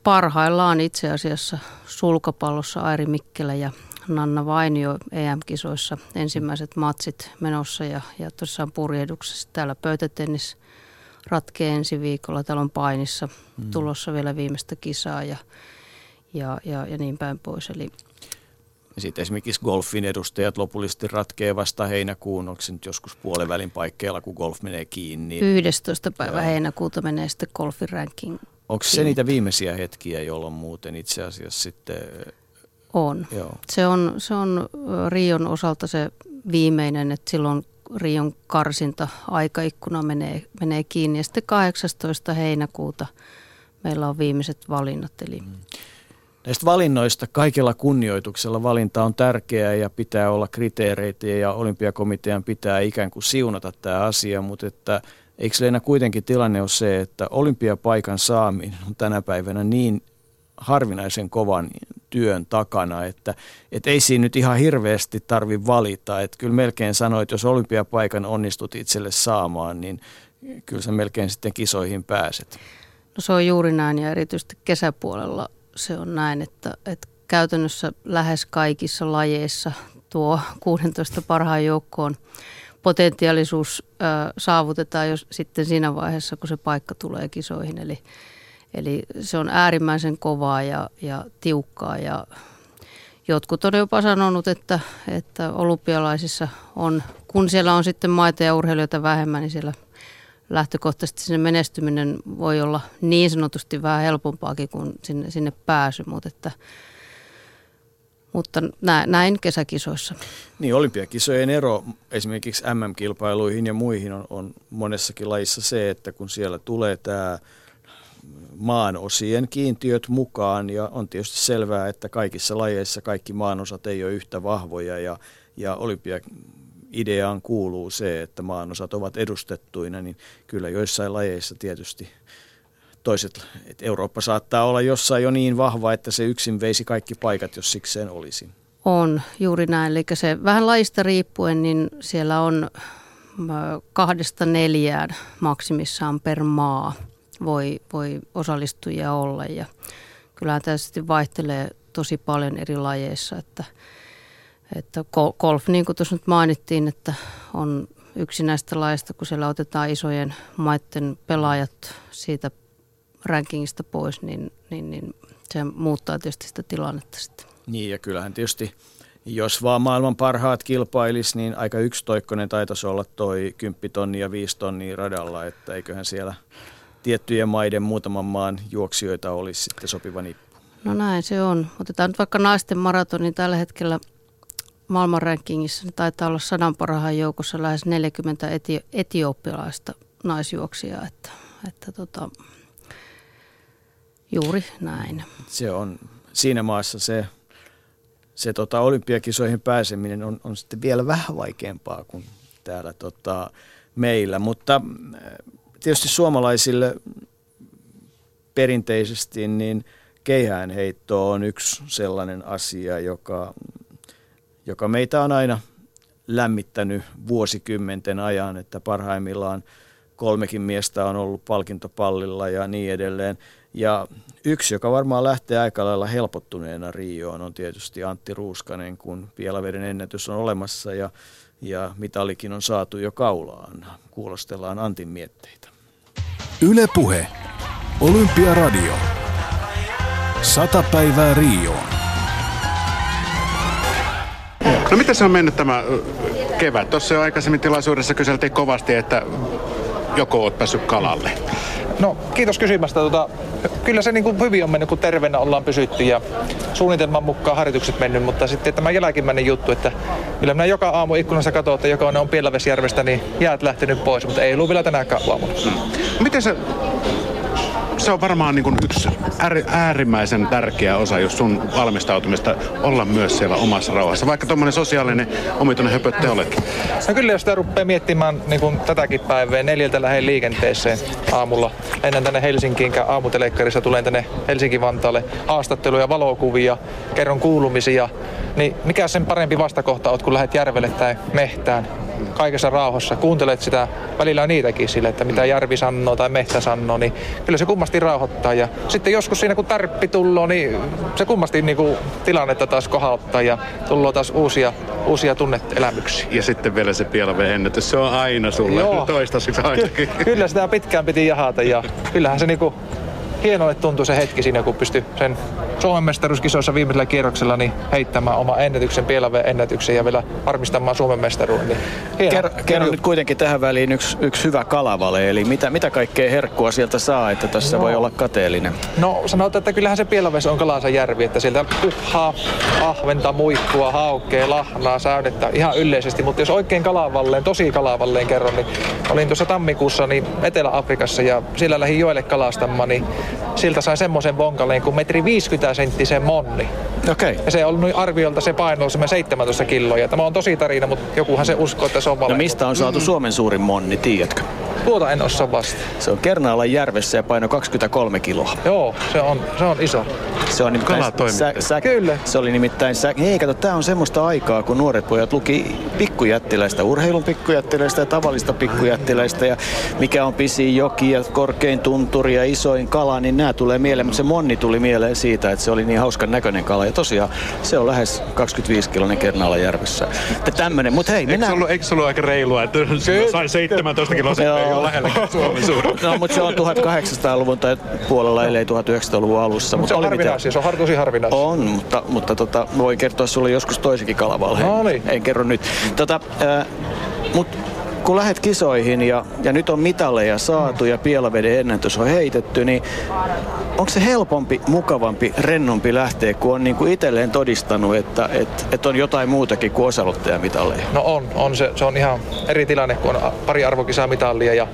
parhaillaan itse asiassa sulkapallossa Airi Mikkelä ja Nanna Vainio EM-kisoissa ensimmäiset matsit menossa ja tuossaan purjehduksessa. Täällä pöytätennis ratkee ensi viikolla, täällä on painissa tulossa vielä viimeistä kisaa ja niin päin pois. Ja sitten esimerkiksi golfin edustajat lopullisesti ratkee vasta heinäkuun, onko se nyt joskus puolivälin paikkeilla, kun golf menee kiinni? 11. päivä heinäkuuta menee sitten golfin ranking. Onko se niitä viimeisiä hetkiä, jolloin muuten itse asiassa sitten... On. Joo. Se on Rion osalta se viimeinen, että silloin Rion karsinta aikaikkuna menee kiinni. Ja sitten 18. heinäkuuta meillä on viimeiset valinnat. Eli... Näistä valinnoista kaikella kunnioituksella valinta on tärkeää ja pitää olla kriteereitä ja olympiakomitean pitää ikään kuin siunata tämä asia, mutta että eikö Leena kuitenkin tilanne ole se, että olympiapaikan saaminen on tänä päivänä niin harvinaisen kovan työn takana, että ei siinä nyt ihan hirveästi tarvitse valita. Että kyllä melkein sanoit, että jos olympiapaikan onnistut itselle saamaan, niin kyllä sä melkein sitten kisoihin pääset. No se on juuri näin ja erityisesti kesäpuolella se on näin, että käytännössä lähes kaikissa lajeissa tuo 16 parhaan joukkoon potentiaalisuus saavutetaan jo sitten siinä vaiheessa, kun se paikka tulee kisoihin. Eli se on äärimmäisen kovaa ja tiukkaa ja jotkut on jopa sanonut, että olympialaisissa on, kun siellä on sitten maita ja urheilijoita vähemmän, niin siellä lähtökohtaisesti sinne menestyminen voi olla niin sanotusti vähän helpompaakin kuin sinne pääsy, mutta näin kesäkisoissa. Niin, olympiakisojen ero esimerkiksi MM-kilpailuihin ja muihin on monessakin lajissa se, että kun siellä tulee tämä maanosien kiintiöt mukaan ja on tietysti selvää, että kaikissa lajeissa kaikki maanosat ei ole yhtä vahvoja ja olympiaideaan kuuluu se, että maanosat ovat edustettuina, niin kyllä joissain lajeissa tietysti toiset, että Eurooppa saattaa olla jossain jo niin vahva, että se yksin veisi kaikki paikat, jos sikseen olisi. On, juuri näin. Eli se vähän lajista riippuen, niin siellä on 2-4 maksimissaan per maa voi osallistujia olla. Ja kyllähän tietysti vaihtelee tosi paljon eri lajeissa. Että golf, niin kuin tuossa nyt mainittiin, että on yksi näistä lajeista, kun siellä otetaan isojen maiden pelaajat siitä rankingista pois, niin se muuttaa tietysti sitä tilannetta sitten. Niin, ja kyllähän tietysti, jos vaan maailman parhaat kilpailisi, niin aika yksitoikkoinen taitaisi olla toi 10 tonnia ja 5 tonnia radalla, että eiköhän siellä tiettyjen maiden muutaman maan juoksijoita olisi sitten sopiva nippu. No näin se on. Otetaan nyt vaikka naisten maratoni, niin tällä hetkellä maailman rankingissa niin taitaa olla 100 parhaan joukossa lähes 40 etiopialaista naisjuoksijaa, että juuri näin. Se on siinä maassa se olympiakisoihin pääseminen on sitten vielä vähän vaikeampaa kuin täällä meillä, mutta tietysti suomalaisille perinteisesti niin keihäänheitto on yksi sellainen asia, joka meitä on aina lämmittänyt vuosikymmenten ajan, että parhaimmillaan 3 miestä on ollut palkintopallilla ja niin edelleen. Ja yksi, joka varmaan lähtee aika lailla helpottuneena Rioon, on tietysti Antti Ruuskanen, kun Pielaveden ennätys on olemassa ja mitalikin on saatu jo kaulaan. Kuulostellaan Antin mietteitä. Yle Puhe. Olympiaradio. 100 päivää Rioon. No miten se on mennyt tämä kevät? Tuossa jo aikaisemmin tilaisuudessa kyseltiin kovasti, että joko olet päässyt kalalle. No kiitos kysymästä. Kyllä se niin kuin hyvin on mennyt, kun terveenä ollaan pysytty ja suunnitelman mukaan harjoitukset mennyt, mutta sitten tämä jälkimmäinen juttu, että kyllä minä joka aamu ikkunassa katson, että joka on Pielavesjärvestä, niin jäät lähtenyt pois, mutta ei ollut vielä tänäänkään aamuna. Miten se on varmaan niin kuin yksi äärimmäisen tärkeä osa, jos sun valmistautumista olla myös siellä omassa rauhassa, vaikka tommonen sosiaalinen omituinen höpötte olekin. No kyllä, jos sitä rupeaa miettimään niin kuin tätäkin päivää, 4 lähden liikenteeseen aamulla. Ennen tänne Helsinkiin aamuteleikkarissa, tulen tänne Helsinki-Vantaalle haastatteluja, valokuvia, kerron kuulumisia. Niin mikä sen parempi vastakohta oot, kun lähdet järvelle tai mehtään? Kaikessa rauhassa. Kuuntelet sitä, välillä niitäkin sille, että mitä järvi sanoo tai mehtä sanoo, niin kyllä se kummasti rauhoittaa. Ja sitten joskus siinä, kun tarppi tulloo, niin se kummasti niin kuin tilannetta taas kohauttaa ja tulloo taas uusia tunneelämyksiä. Ja sitten vielä se Pielaveden ennätys, se on aina sulle. Joo. Toistaiseksi ainakin. Kyllä sitä pitkään piti jahata ja kyllähän se niin kuin hienolle tuntui se hetki siinä, kun pystyi sen Suomen mestaruuskisoissa viimeisellä kierroksella niin heittämään oma ennätyksen, pielaveen ennätyksen ja vielä varmistamaan Suomen mestaruuden. Niin kerro nyt kuitenkin tähän väliin yksi hyvä kalavale, eli mitä kaikkea herkkua sieltä saa, että tässä voi olla kateellinen? No sanotaan, että kyllähän se Pielaveessa on kalansa järvi, että sieltä kuhaa, ahventa, muikkua, haukkea, lahnaa, säynettä ihan yleisesti, mutta jos oikein kalavalleen, tosi kalavalleen kerron, niin olin tuossa tammikuussa niin Etelä-Afrikassa ja siellä lähdin joelle kalastamaan, niin siltä sai semmoisen vonkaleen kuin 1,50 metriä senttisen monni. Okay. Ja se on arviolta se paino 17 kiloa. Tämä on tosi tarina, mutta jokuhan se uskoo, että se on valehtu. No mistä on saatu Suomen suurin monni, tiedätkö? Tuota en osaa vasta. Se on Kernaalan järvessä ja paino 23 kiloa. Joo, se on iso. Se on nimittäin Kyllä. Se oli nimittäin Hei, kato, tää on semmoista aikaa, kun nuoret pojat luki pikkujättiläistä, urheilun pikkujättiläistä ja tavallista pikkujättiläistä ja mikä on pisin joki ja korkein tunturi ja isoin kala, niin nää tulee mieleen, mutta se monni tuli mieleen siitä, että se oli niin hauskan näköinen kala ja tosiaan se on lähes 25-kiloinen Kernaalan järvessä. Tämmönen, mut hei, eikö se ollut aika reilua, että sai 17 kiloa lähelläkin Suomen suurin. No, mutta se on 1800-luvun tai puolella, ellei 1900-luvun alussa. Mutta se on harvinaisia, se on tosi harvinaisia. On, mutta voin kertoa sulle joskus toisenkin kalavalheen. No niin. En kerro nyt. Mutta kun lähdet kisoihin ja nyt on mitaleja saatu ja Pielaveden ennätys on heitetty, niin onko se helpompi, mukavampi, rennompi lähteä, kun on niinku itselleen todistanut, että on jotain muutakin kuin osaluttajamitalleja? No on se on ihan eri tilanne, kun on pari arvokisaa mitallia ja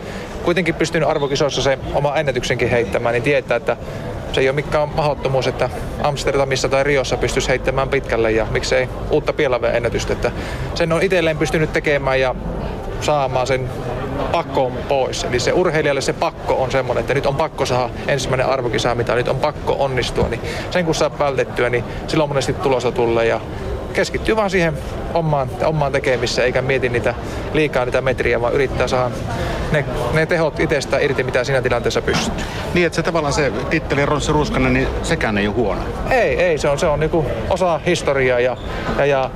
kuitenkin pystynyt arvokisoissa se oma ennätyksenkin heittämään, niin tietää, että se ei ole mikään mahdottomuus, että Amsterdamissa tai Riossa pystyisi heittämään pitkälle ja miksei uutta Pielaveden ennätystä. Että sen on itselleen pystynyt tekemään ja saamaan sen pakon pois. Eli se urheilijalle se pakko on semmoinen, että nyt on pakko saada ensimmäinen arvokisa, mitä nyt on pakko onnistua. Niin sen kun saa vältettyä, niin silloin monesti tulosta tulee ja keskittyy vaan siihen omaan tekemiseen, eikä mieti liikaa niitä metriä, vaan yrittää saada ne tehot itsestään irti, mitä siinä tilanteessa pystyy. Niin, että se tavallaan se titteli Ronssi Ruuskanen, niin sekään ei ole huono. Ei, se on niinku osa historiaa ja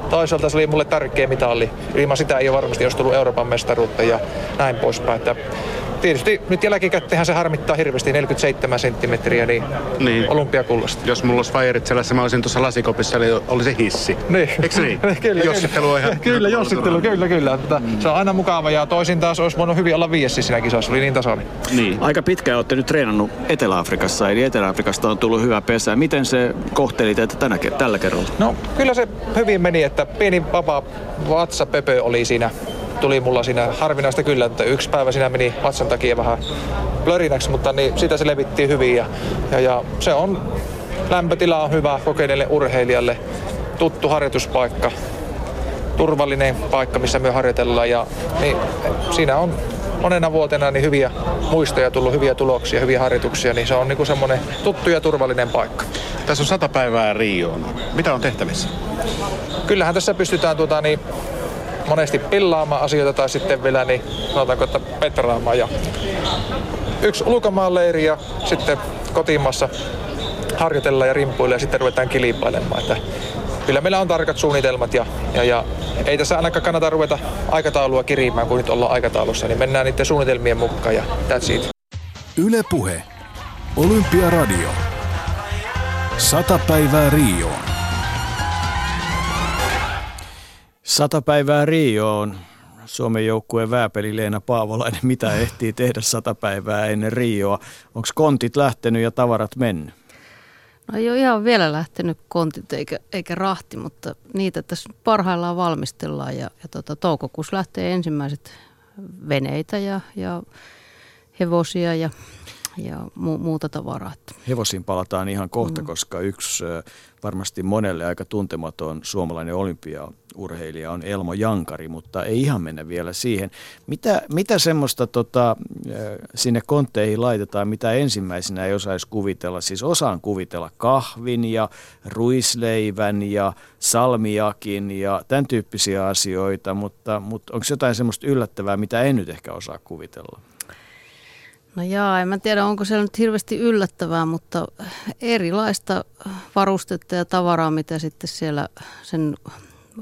toisaalta se oli mulle tärkeä mitalli. Ilman sitä ei ole varmasti olisi tullut Euroopan mestaruutta ja näin poispäin. Että tietysti nyt jälkikäteenhän se harmittaa hirveästi, 47 senttimetriä, niin olympiakullasta. Jos mulla olisi vajerit selässä, mä olisin tuossa lasikopissa, eli oli se hissi. Niin. Eikö niin? Jossittelu on ihan... Kyllä. Se on aina mukava ja toisin taas olisi voinut hyvin olla viiessi siinä kisassa, oli niin tasainen. Niin. Aika pitkään olette nyt treenannut Etelä-Afrikassa, eli Etelä-Afrikasta on tullut hyvä pesä. Miten se kohteli teitä tällä kerralla? No kyllä se hyvin meni, että pieni vapaa vatsapöpö oli siinä. Tuli mulla siinä harvinaista kyllä, että yksi päivä siinä meni vatsan takia vähän blörinäksi, mutta niin sitä se levittiin hyvin ja se on lämpötila on hyvä kokeneelle urheilijalle, tuttu harjoituspaikka, turvallinen paikka, missä me harjoitellaan ja niin siinä on monena vuotena niin hyviä muistoja tullut, hyviä tuloksia, hyviä harjoituksia, niin se on niinku semmoinen tuttu ja turvallinen paikka. Tässä on 100 päivää Rioon. Mitä on tehtävissä? Kyllähän tässä pystytään monesti pillaamaan asioita tai sitten vielä niin sanotaanko, että petraamaan. Ja yksi ulkomaanleiri ja sitten kotimaassa harjoitellaan ja rimpuilla ja sitten ruvetaan kilpailemaan. Että kyllä meillä on tarkat suunnitelmat ja ei tässä ainakaan kannata ruveta aikataulua kirimään, kun nyt ollaan aikataulussa, niin mennään niiden suunnitelmien mukaan ja that's it. Yle Puhe. Olympiaradio. 100 päivää Rioon. 100 päivää Rioon. Suomen joukkueen vääpeli Leena Paavolainen. Mitä ehtii tehdä 100 päivää ennen Rioa? Onko kontit lähtenyt ja tavarat mennyt? No ei ole ihan vielä lähtenyt kontit eikä rahti, mutta niitä tässä parhaillaan valmistellaan. Ja toukokuussa lähtee ensimmäiset veneitä ja hevosia ja muuta tavaraa. Hevosiin palataan ihan kohta, koska yksi varmasti monelle aika tuntematon suomalainen olympiaurheilija on Elmo Jankari, mutta ei ihan mennä vielä siihen. Mitä semmoista sinne kontteihin laitetaan, mitä ensimmäisenä ei osaisi kuvitella? Siis osaan kuvitella kahvin ja ruisleivän ja salmiakin ja tämän tyyppisiä asioita, mutta onko jotain semmoista yllättävää, mitä en nyt ehkä osaa kuvitella? No jaa, en mä tiedä, onko se nyt hirveästi yllättävää, mutta erilaista varustetta ja tavaraa, mitä sitten siellä sen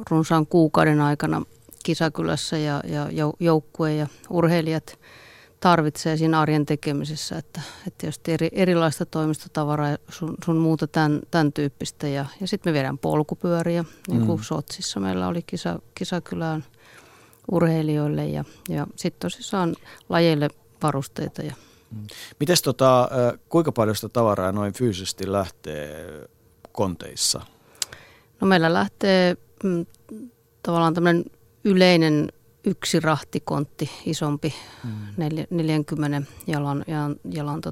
runsaan kuukauden aikana kisakylässä ja joukkue ja urheilijat tarvitsee siinä arjen tekemisessä, että tietysti erilaista toimistotavaraa ja sun muuta tämän tyyppistä. Ja sitten me viedään polkupyöriä, niin kuin Sotšissa meillä oli kisakylään urheilijoille ja sitten tosissaan lajeille varusteita. Ja. Mites kuinka paljon sitä tavaraa noin fyysisesti lähtee konteissa? No meillä lähtee tavallaan tämmöinen yleinen yksi rahtikontti, isompi 40 jalan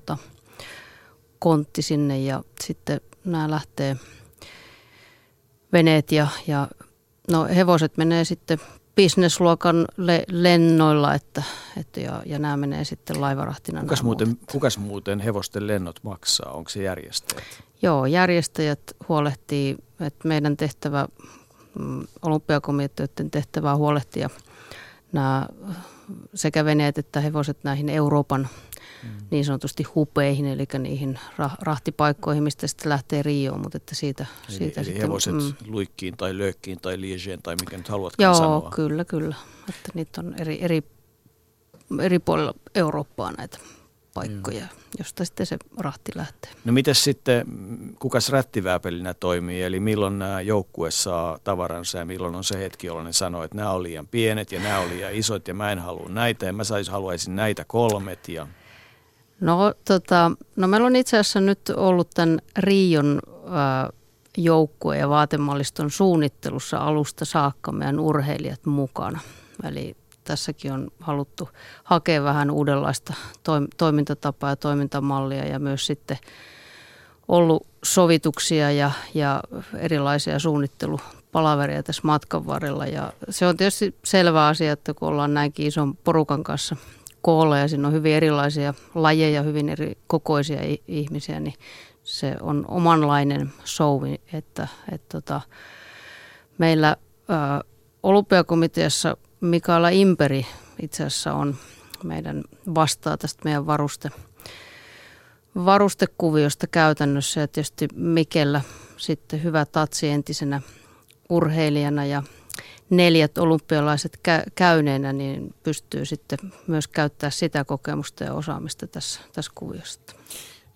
kontti sinne, ja sitten nämä lähtee veneet ja no hevoset menee sitten businessluokan lennoilla ja nämä menee sitten laivarahtina. Kukas muuten hevosten lennot maksaa? Onko se järjestäjät? Joo, järjestäjät huolehtii, että meidän tehtävä, olympiakomiteoiden tehtävää huolehtia nämä sekä veneet että hevoset näihin Euroopan niin sanotusti hupeihin, eli niihin rahtipaikkoihin, mistä sitten lähtee Rioon, mutta että siitä eli sitten... hevoset Luikkiin tai Löökkiin tai Liegeen tai mikä nyt haluatkaan sanoa. Joo, kyllä. Että niitä on eri puolilla Eurooppaa näitä paikkoja, josta sitten se rahti lähtee. No mites sitten, kukas rättivääpelinä toimii, eli milloin nämä joukkue saa tavaransa ja milloin on se hetki, jolloin ne sanoo, että nämä on liian pienet ja nämä on liian isot ja mä en halua näitä ja mä haluaisin näitä kolmet ja... No meillä on itse asiassa nyt ollut tämän Rion joukkue ja vaatemalliston suunnittelussa alusta saakka meidän urheilijat mukana. Eli tässäkin on haluttu hakea vähän uudenlaista toimintatapaa ja toimintamallia ja myös sitten ollut sovituksia ja erilaisia suunnittelupalavereja tässä matkan varrella. Ja se on tietysti selvä asia, että kun ollaan näinkin ison porukan kanssa koolla ja siinä on hyvin erilaisia lajeja, hyvin eri kokoisia ihmisiä, niin se on omanlainen show, että meillä olympiakomiteassa Mikaela Imperi itse asiassa on meidän vastaa tästä meidän varustekuviosta käytännössä ja tietysti Mikellä sitten hyvä tatsi entisenä urheilijana ja 4 olympialaiset käyneenä, niin pystyy sitten myös käyttämään sitä kokemusta ja osaamista tässä kuviossa.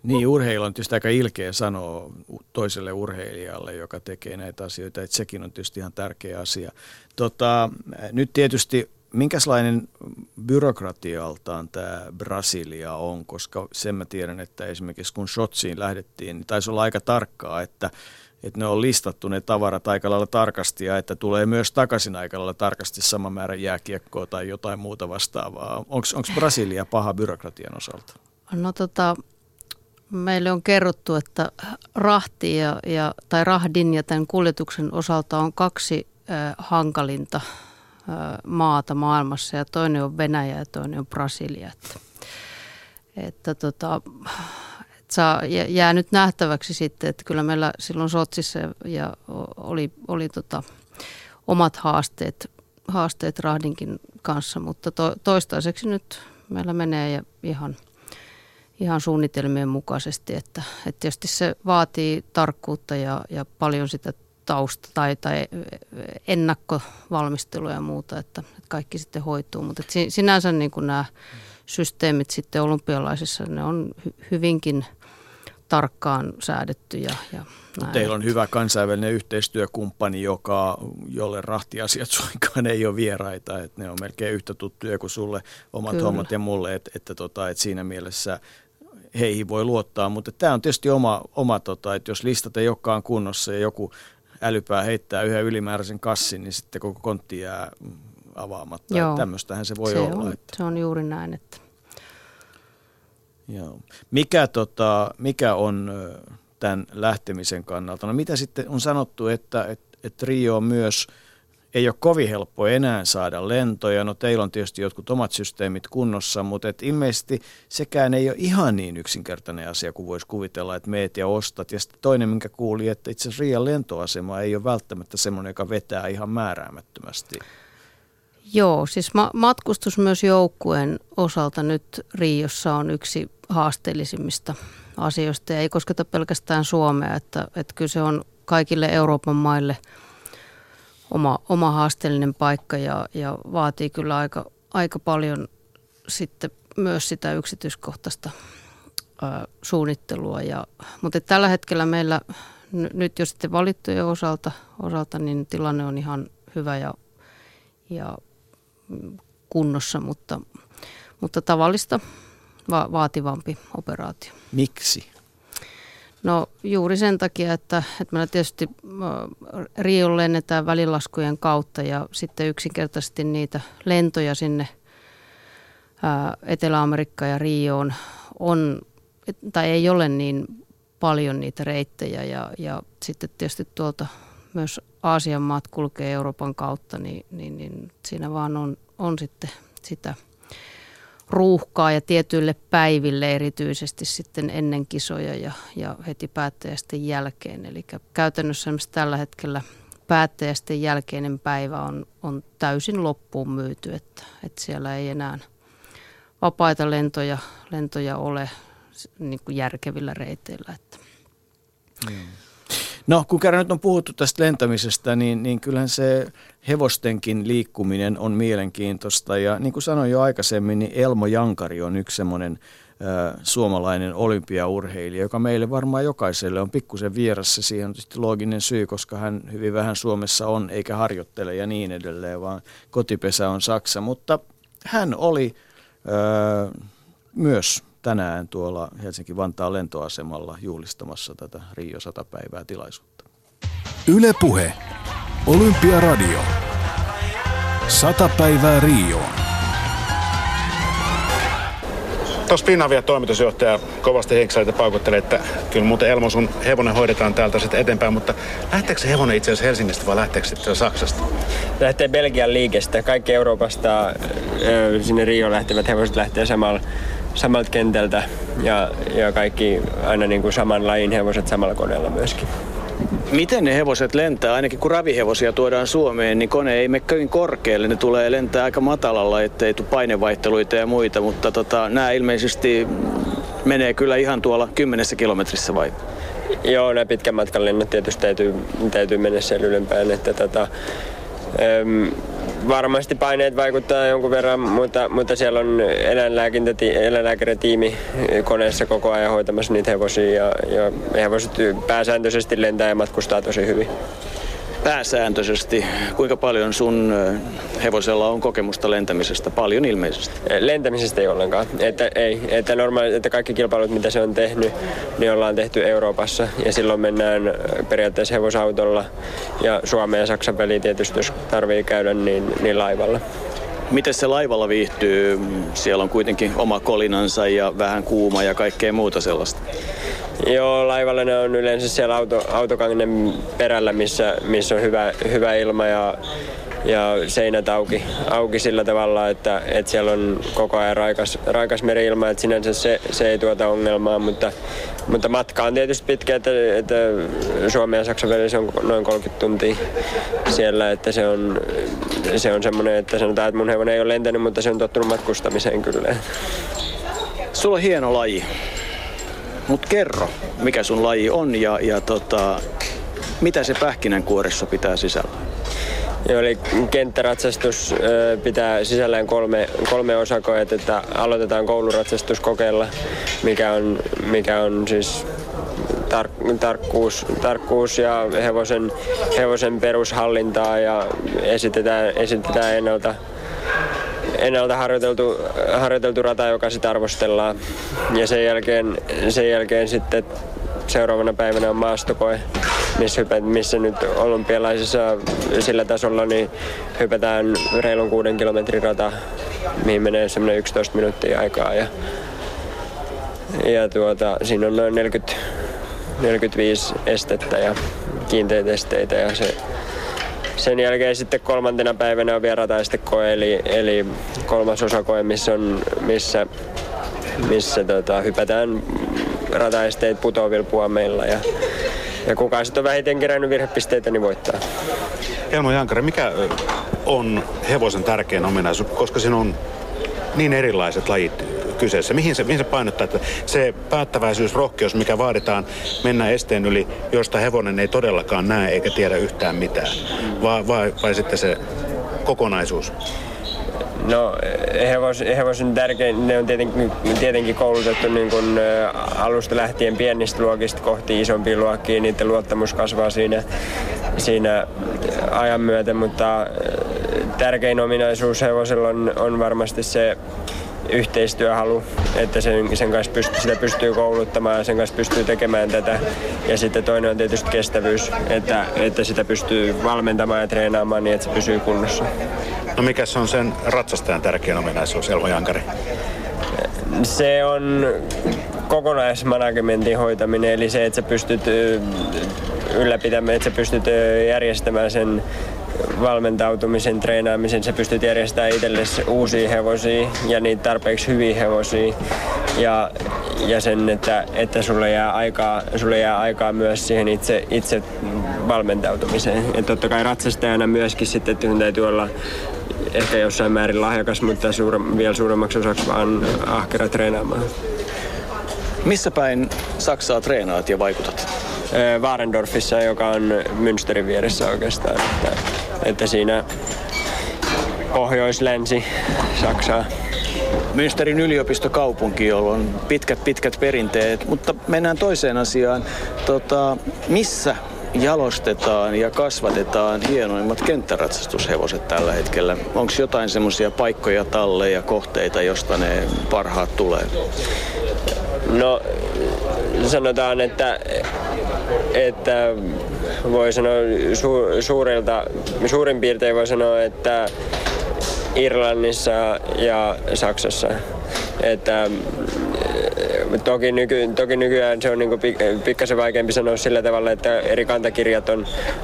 Niin, urheilu on tietysti aika ilkeä sanoa toiselle urheilijalle, joka tekee näitä asioita, että sekin on tietysti ihan tärkeä asia. Nyt tietysti, minkälainen byrokratialtaan tämä Brasilia on, koska sen mä tiedän, että esimerkiksi kun Sotšiin lähdettiin, niin taisi olla aika tarkkaa, että ne on listattu ne tavarat aika lailla tarkasti ja että tulee myös takaisin aika lailla tarkasti sama määrä jääkiekkoa tai jotain muuta vastaavaa. Onko Brasilia paha byrokratian osalta? No meille on kerrottu, että rahti tai rahdin ja tämän kuljetuksen osalta on 2 hankalinta maata maailmassa ja toinen on Venäjä ja toinen on Brasilia. Jää nyt nähtäväksi sitten, että kyllä meillä silloin Sotšissa ja oli omat haasteet rahdinkin kanssa, mutta toistaiseksi nyt meillä menee ihan suunnitelmien mukaisesti, että tietysti se vaatii tarkkuutta ja paljon sitä tausta tai ennakkovalmistelua ja muuta, että kaikki sitten hoituu, mutta sinänsä niin kuin nämä systeemit sitten olympialaisissa, ne on hyvinkin tarkkaan säädetty. Teillä on hyvä kansainvälinen yhteistyökumppani, jolle rahtiasiat suinkaan ei ole vieraita. Että ne on melkein yhtä tuttuja kuin sulle omat hommat ja mulle, että siinä mielessä heihin voi luottaa. Mutta tämä on tietysti oma, että jos listat ei olekaan kunnossa ja joku älypää heittää yhden ylimääräisen kassin, niin sitten koko kontti jää avaamatta. Joo, tämmöistähän se voi olla. Se on juuri näin, että... Joo. Mikä on tämän lähtemisen kannalta? No mitä sitten on sanottu, että Rio myös ei ole kovin helppo enää saada lentoja. No teillä on tietysti jotkut omat systeemit kunnossa, mutta ilmeisesti sekään ei ole ihan niin yksinkertainen asia kuin voisi kuvitella, että meet ja ostat. Ja sitten toinen, minkä kuuli, että itse asiassa Rion lentoasema ei ole välttämättä semmoinen, joka vetää ihan määräämättömästi. Joo, siis matkustus myös joukkueen osalta nyt Riossa on yksi haasteellisimmista asioista ja ei kosketa pelkästään Suomea, että kyllä se on kaikille Euroopan maille oma haasteellinen paikka ja vaatii kyllä aika paljon sitten myös sitä yksityiskohtaista suunnittelua. Mutta tällä hetkellä meillä nyt jo sitten valittujen osalta, niin tilanne on ihan hyvä ja kunnossa, mutta tavallista vaativampi operaatio. Miksi? No juuri sen takia, että meillä tietysti Rioon lennetään välilaskujen kautta ja sitten yksinkertaisesti niitä lentoja sinne Etelä-Amerikkaan ja Rioon ei ole niin paljon niitä reittejä ja sitten tietysti tuolta myös Aasian maat kulkee Euroopan kautta, niin siinä vaan on sitten sitä ruuhkaa ja tietyille päiville erityisesti sitten ennen kisoja ja heti päättäjäisten jälkeen. Eli käytännössä tällä hetkellä päättäjäisten jälkeinen päivä on täysin loppuun myyty, että siellä ei enää vapaita lentoja ole niin kuin järkevillä reiteillä. Että. No, kun kerran nyt on puhuttu tästä lentämisestä, niin kyllähän se hevostenkin liikkuminen on mielenkiintoista. Ja niin kuin sanoin jo aikaisemmin, niin Elmo Jankari on yksi semmoinen suomalainen olympiaurheilija, joka meille varmaan jokaiselle on pikkusen vierassa. Siihen on tietysti looginen syy, koska hän hyvin vähän Suomessa on, eikä harjoittele ja niin edelleen, vaan kotipesä on Saksa. Mutta hän oli myös tänään tuolla Helsinki-Vantaan lentoasemalla juhlistamassa tätä Rio 100-päivää tilaisuutta. Yle Puhe. Olympiaradio. 100 päivää Rioon. Tuossa Finavia toimitusjohtaja kovasti henkselitä paukuttelee, että kyllä muuten Elmo sun hevonen hoidetaan täältä sitten eteenpäin, mutta lähteekö se hevonen itse asiassa Helsingistä vai lähteekö sitten Saksasta? Lähtee Belgian liikestä. Kaikki Euroopasta sinne Rioon lähtevät hevoset lähtee samalta kentältä ja kaikki aina niin kuin saman lajin hevoset samalla koneella myöskin. Miten ne hevoset lentää? Ainakin kun ravihevosia tuodaan Suomeen, niin kone ei mene kovin korkealle. Ne tulee lentää aika matalalla, ettei tule painevaihteluita ja muita, mutta nämä ilmeisesti menee kyllä ihan tuolla 10 kilometrissä vai? Joo, nämä pitkän matkan lennot tietysti täytyy mennä siellä ylempään, että varmasti paineet vaikuttaa jonkun verran, mutta siellä on eläinlääkäritiimi koneessa koko ajan hoitamassa niitä hevosia ja hevoset pääsääntöisesti lentää ja matkustaa tosi hyvin. Pääsääntöisesti. Kuinka paljon sun hevosella on kokemusta lentämisestä? Paljon ilmeisesti. Lentämisestä ei ollenkaan. Että kaikki kilpailut, mitä se on tehnyt, niin ollaan tehty Euroopassa. Ja silloin mennään periaatteessa hevosautolla ja Suomen ja Saksan väliä tietysti, jos tarvii käydä, niin laivalla. Miten se laivalla viihtyy? Siellä on kuitenkin oma kolinansa ja vähän kuuma ja kaikkea muuta sellaista. Joo, laivalla ne on yleensä siellä autokangen perällä, missä on hyvä ilma ja seinät auki sillä tavalla, että siellä on koko ajan raikas meri-ilma, että sinänsä se ei tuota ongelmaa, mutta matka on tietysti pitkä, että Suomen ja Saksan välissä on noin 30 tuntia siellä, että se on semmoinen, että sanotaan, että mun hevonen ei ole lentänyt, mutta se on tottunut matkustamiseen kyllä. Sulla on hieno laji. Mut kerro, mikä sun laji on ja mitä se pähkinänkuoressa pitää sisällään? Joo, eli kenttäratsastus pitää sisällään kolme osakoetta, että aloitetaan kouluratsastuskokeella, mikä on siis tarkkuus ja hevosen perushallintaa ja esitetään ennalta harjoiteltu rata, joka sitten arvostellaan. Ja sen jälkeen sitten seuraavana päivänä on maastokoe, missä nyt olympialaisissa sillä tasolla niin hypätään reilun 6 kilometrin rata, mihin menee semmoinen 11 minuuttia aikaa. Ja siinä on noin 45 estettä ja kiinteitä esteitä ja se. Sen jälkeen sitten kolmantena päivänä on vielä rataistekoe, eli kolmas osakoe, missä hypätään rataesteet putoavilla puomeilla ja kukaan sitten on vähiten kerännyt virhepisteitä, niin voittaa. Elmo Jankari, mikä on hevosen tärkein ominaisuus, koska siinä on niin erilaiset lajit kyseessä? Mihin se painottaa, että se päättäväisyys, rohkeus, mikä vaaditaan mennä esteen yli, josta hevonen ei todellakaan näe eikä tiedä yhtään mitään, vai sitten se kokonaisuus? No hevosen tärkein, ne on tietenkin koulutettu niin kuin alusta lähtien pienistä luokista kohti isompia luokkia, niiden luottamus kasvaa siinä ajan myötä, mutta tärkein ominaisuus hevosella on varmasti se yhteistyöhalu, että sen kanssa sitä pystyy kouluttamaan ja sen kanssa pystyy tekemään tätä. Ja sitten toinen on tietysti kestävyys, että sitä pystyy valmentamaan ja treenaamaan niin, että se pysyy kunnossa. No mikä on sen ratsastajan tärkein ominaisuus, Elmo Jankari? Se on kokonaismanagementin hoitaminen, eli se, että sä pystyt ylläpitämään, että sä pystyt järjestämään sen valmentautumisen, treenaamisen, sä pystyt järjestämään itsellesi uusia hevosia ja niitä tarpeeksi hyviä hevosia ja sen, että sulle jää aikaa myös siihen itse valmentautumiseen. Ja totta kai ratsastajana myöskin sitten, että täytyy olla ehkä jossain määrin lahjakas, mutta vielä suuremmaksi osaksi vaan ahkera treenaamaan. Missä päin Saksaa treenaat ja vaikutat? Vaarendorfissa, joka on Münsterin vieressä oikeastaan, että siinä pohjois-länsi Saksaa. Münsterin yliopistokaupunki, jolla on pitkät perinteet, mutta mennään toiseen asiaan. Missä jalostetaan ja kasvatetaan hienoimmat kenttäratsastushevoset tällä hetkellä? Onko jotain semmoisia paikkoja, talleja, kohteita, josta ne parhaat tulee? No sanotaan, että voi sanoa suurin piirtein voi sanoa, että Irlannissa ja Saksassa, että toki nykyään se on niinku pikkasen vaikeampi sanoa sillä tavalla, että eri kantakirjat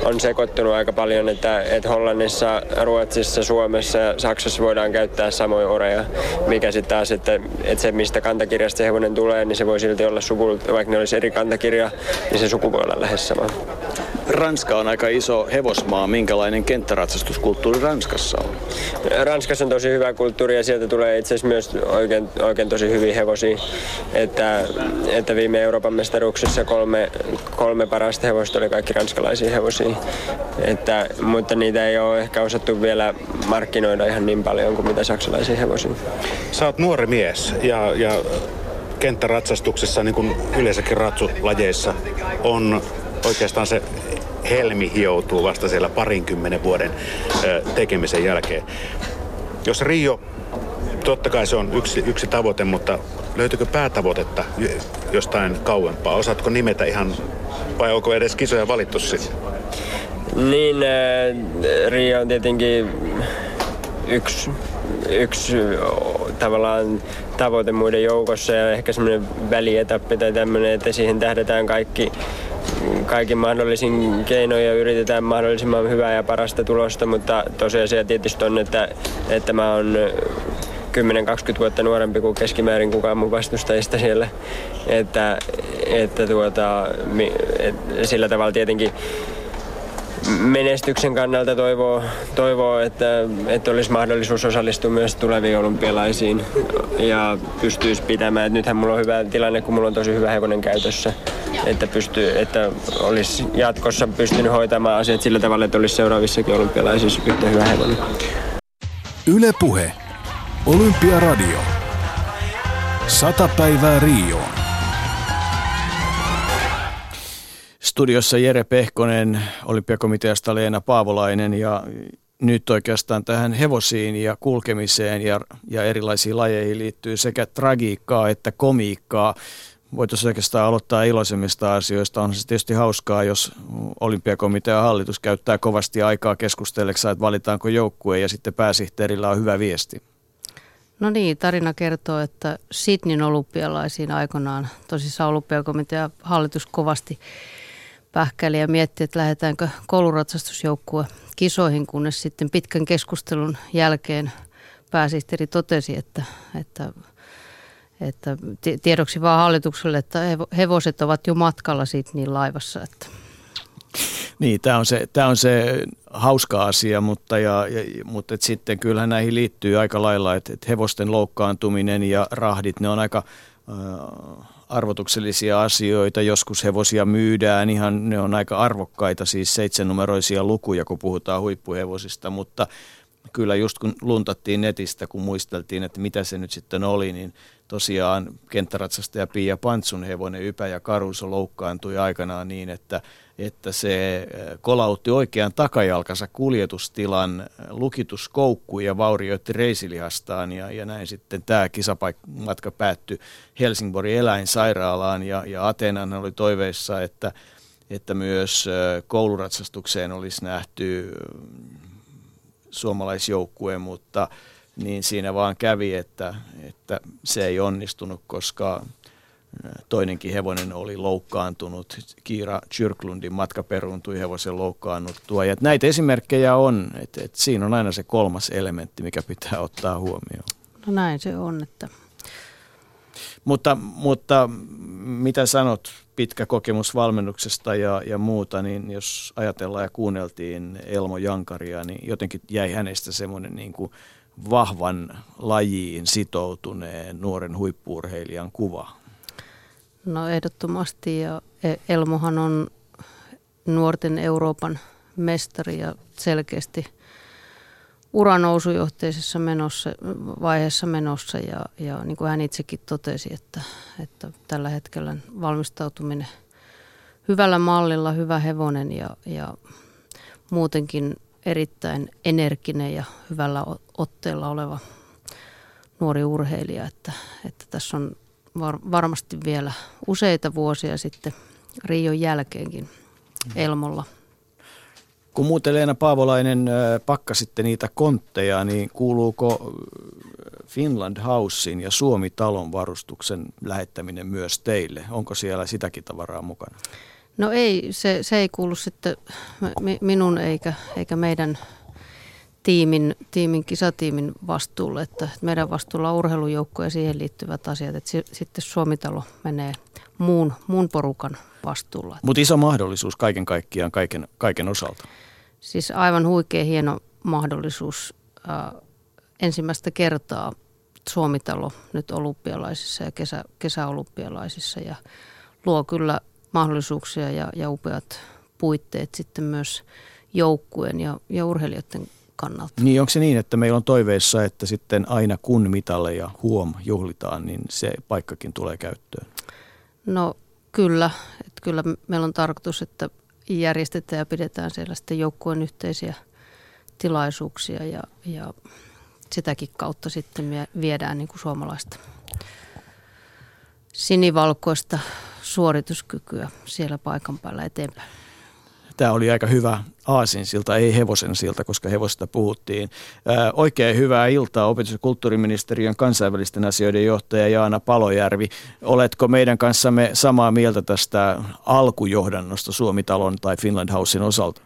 on sekoittunut aika paljon, että Hollannissa, Ruotsissa, Suomessa ja Saksassa voidaan käyttää samoja oreja, mikä sitten taas, että se mistä kantakirjasta se hevonen tulee, niin se voi silti olla sukulta, vaikka ne olisi eri kantakirja, niin se suku voi olla lähes sama. Ranska on aika iso hevosmaa. Minkälainen kenttäratsastuskulttuuri Ranskassa on? Ranskassa on tosi hyvä kulttuuri ja sieltä tulee itse asiassa myös oikein tosi hyviä hevosia. Että viime Euroopan mestaruuksessa kolme parasta hevosta oli kaikki ranskalaisia hevosia. Mutta niitä ei ole ehkä osattu vielä markkinoida ihan niin paljon kuin mitä saksalaisia hevosia. Sä oot nuori mies ja kenttäratsastuksessa, niin kuin yleensäkin ratsulajeissa, on oikeastaan se helmi hioutuu vasta siellä 20 vuoden tekemisen jälkeen. Jos Rio, totta kai se on yksi tavoite, mutta löytyykö päätavoitetta jostain kauempaa? Osaatko nimetä ihan, vai onko edes kisoja valittu sitten? Niin, Rio on tietenkin yksi tavallaan tavoite muiden joukossa ja ehkä semmoinen välietappi tai tämmöinen, että siihen tähdätään kaikin mahdollisin keinoin ja yritetään mahdollisimman hyvää ja parasta tulosta, mutta tosiasia tietysti on, että mä oon 10-20 vuotta nuorempi kuin keskimäärin kukaan mun vastustajista siellä, sillä tavalla tietenkin menestyksen kannalta toivoo että olisi mahdollisuus osallistua myös tuleviin olympialaisiin ja pystyisi pitämään. Et nythän mulla on hyvä tilanne, kun mulla on tosi hyvä hevonen käytössä, että olisi jatkossa pystynyt hoitamaan asiat sillä tavalla, että olisi seuraavissakin olympialaisissa yhtä hyvä hevonen. Yle Puhe. Olympiaradio. 100 päivää Rioon. Studiossa Jyre Pehkonen, Olympiakomiteasta Leena Paavolainen ja nyt oikeastaan tähän hevosiin ja kulkemiseen ja erilaisiin lajeihin liittyy sekä tragiikkaa että komiikkaa. Voitaisiin oikeastaan aloittaa iloisemmista asioista. Onhan se tietysti hauskaa, jos Olympiakomitean hallitus käyttää kovasti aikaa keskustelleksaan, että valitaanko joukkue ja sitten pääsihteerillä on hyvä viesti. No niin, tarina kertoo, että Sydneyn olympialaisiin aikanaan tosissaan Olympiakomitean hallitus kovasti pähkäili ja mietti, että lähdetäänkö kouluratsastusjoukkue kisoihin, kunnes sitten pitkän keskustelun jälkeen pääsihteeri totesi, että tiedoksi vaan hallitukselle, että hevoset ovat jo matkalla Sydneyn laivassa. Että. Niin, tämä on se hauska asia, mutta sitten kyllähän näihin liittyy aika lailla, että hevosten loukkaantuminen ja rahdit, ne on aika arvotuksellisia asioita. Joskus hevosia myydään, ihan ne on aika arvokkaita, siis 7-numeroisia lukuja, kun puhutaan huippuhevosista, mutta Kyllä just kun luntattiin netistä, kun muisteltiin, että mitä se nyt sitten oli, niin tosiaan kenttäratsastaja Pia Pantsun hevonen Ypäjä Caruso loukkaantui aikanaan niin, että se kolautti oikean takajalkansa kuljetustilan lukituskoukkuun ja vaurioitti reisilihastaan ja näin sitten tämä kisamatka päättyi Helsingborgin eläinsairaalaan ja Ateenan oli toiveissa, että myös kouluratsastukseen olisi nähty suomalaisjoukkue, mutta niin siinä vaan kävi, että se ei onnistunut, koska toinenkin hevonen oli loukkaantunut. Kiira Kyrklundin matka peruuntui hevosen loukkaannuttua. Ja näitä esimerkkejä on, että siinä on aina se kolmas elementti, mikä pitää ottaa huomioon. No näin se on. Että... Mutta mitä sanot, pitkä kokemus valmennuksesta ja muuta, niin jos ajatellaan ja kuunneltiin Elmo Jankaria, niin jotenkin jäi hänestä semmoinen niin kuin vahvan lajiin sitoutuneen nuoren huippu-urheilijan kuva. No ehdottomasti, ja Elmohan on nuorten Euroopan mestari ja selkeästi uranousujohteisessa vaiheessa menossa ja niin kuin hän itsekin totesi, että tällä hetkellä valmistautuminen hyvällä mallilla, hyvä hevonen ja muutenkin erittäin energinen ja hyvällä otteella oleva nuori urheilija, että tässä on varmasti vielä useita vuosia sitten Rion jälkeenkin Elmolla. Kun muuten Leena Paavolainen pakkasitte niitä kontteja, niin kuuluuko Finland Housein ja Suomi-talon varustuksen lähettäminen myös teille? Onko siellä sitäkin tavaraa mukana? No ei, se ei kuulu sitten minun eikä meidän tiimin kisatiimin vastuulle, että meidän vastuulla on urheilujoukko ja siihen liittyvät asiat, että sitten Suomi-talo menee muun porukan vastuulla. Mutta iso mahdollisuus kaiken kaikkiaan, kaiken osalta. Siis aivan huikea hieno mahdollisuus. Ensimmäistä kertaa Suomi-talo nyt olympialaisissa ja kesäolympialaisissa ja luo kyllä mahdollisuuksia ja upeat puitteet sitten myös joukkueen ja urheilijoiden kannalta. Niin, onko se niin, että meillä on toiveissa, että sitten aina kun mitaleja juhlitaan, niin se paikkakin tulee käyttöön? No kyllä, että kyllä meillä on tarkoitus, että järjestetään ja pidetään siellä sitten joukkueen yhteisiä tilaisuuksia ja sitäkin kautta sitten viedään niin kuin suomalaista sinivalkoista suorituskykyä siellä paikan päällä eteenpäin. Tämä oli aika hyvä aasinsilta, ei hevosensilta, koska hevosesta puhuttiin. Oikein hyvää iltaa opetus- ja kulttuuriministeriön kansainvälisten asioiden johtaja Jaana Palojärvi. Oletko meidän kanssamme samaa mieltä tästä alkujohdannosta Suomi-talon tai Finland Housen osalta?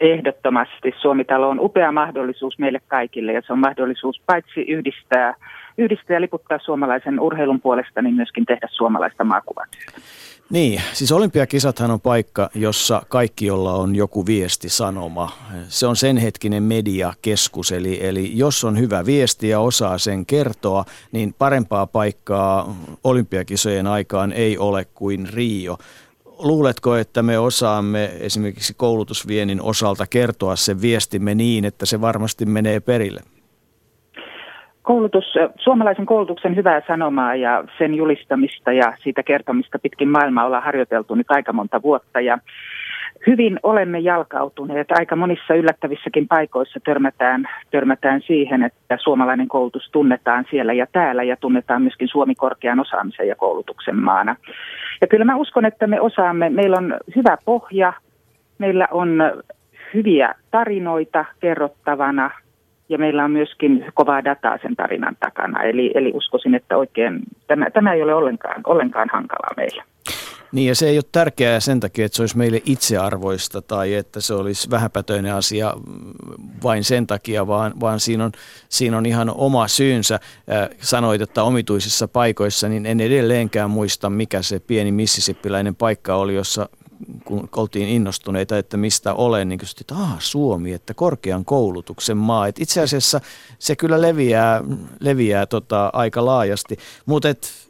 Ehdottomasti. Suomi-talo on upea mahdollisuus meille kaikille ja se on mahdollisuus paitsi yhdistää ja liputtaa suomalaisen urheilun puolesta, niin myöskin tehdä suomalaista maakuvatyötä. Niin, siis olympiakisathan on paikka, jossa kaikki, jolla on joku viesti, sanoma. Se on sen hetkinen mediakeskus, eli jos on hyvä viesti ja osaa sen kertoa, niin parempaa paikkaa olympiakisojen aikaan ei ole kuin Rio. Luuletko, että me osaamme esimerkiksi koulutusviennin osalta kertoa sen viestimme niin, että se varmasti menee perille? Suomalaisen koulutuksen hyvää sanomaa ja sen julistamista ja siitä kertomista pitkin maailmaa ollaan harjoiteltu nyt aika monta vuotta ja hyvin olemme jalkautuneet. Aika monissa yllättävissäkin paikoissa törmätään siihen, että suomalainen koulutus tunnetaan siellä ja täällä ja tunnetaan myöskin Suomi korkean osaamisen ja koulutuksen maana. Ja kyllä mä uskon, että me osaamme. Meillä on hyvä pohja, meillä on hyviä tarinoita kerrottavana. Ja meillä on myöskin kovaa dataa sen tarinan takana, eli uskoisin, että oikein tämä ei ole ollenkaan hankalaa meillä. Niin, ja se ei ole tärkeää sen takia, että se olisi meille itsearvoista tai että se olisi vähäpätöinen asia vain sen takia, vaan siinä on ihan oma syynsä. Sanoit, että omituisissa paikoissa, niin en edelleenkään muista, mikä se pieni mississippiläinen paikka oli, jossa... kun oltiin innostuneita, että mistä olen, niin kysyttiin, että Suomi, että korkean koulutuksen maa. Et itse asiassa se kyllä leviää aika laajasti, mutta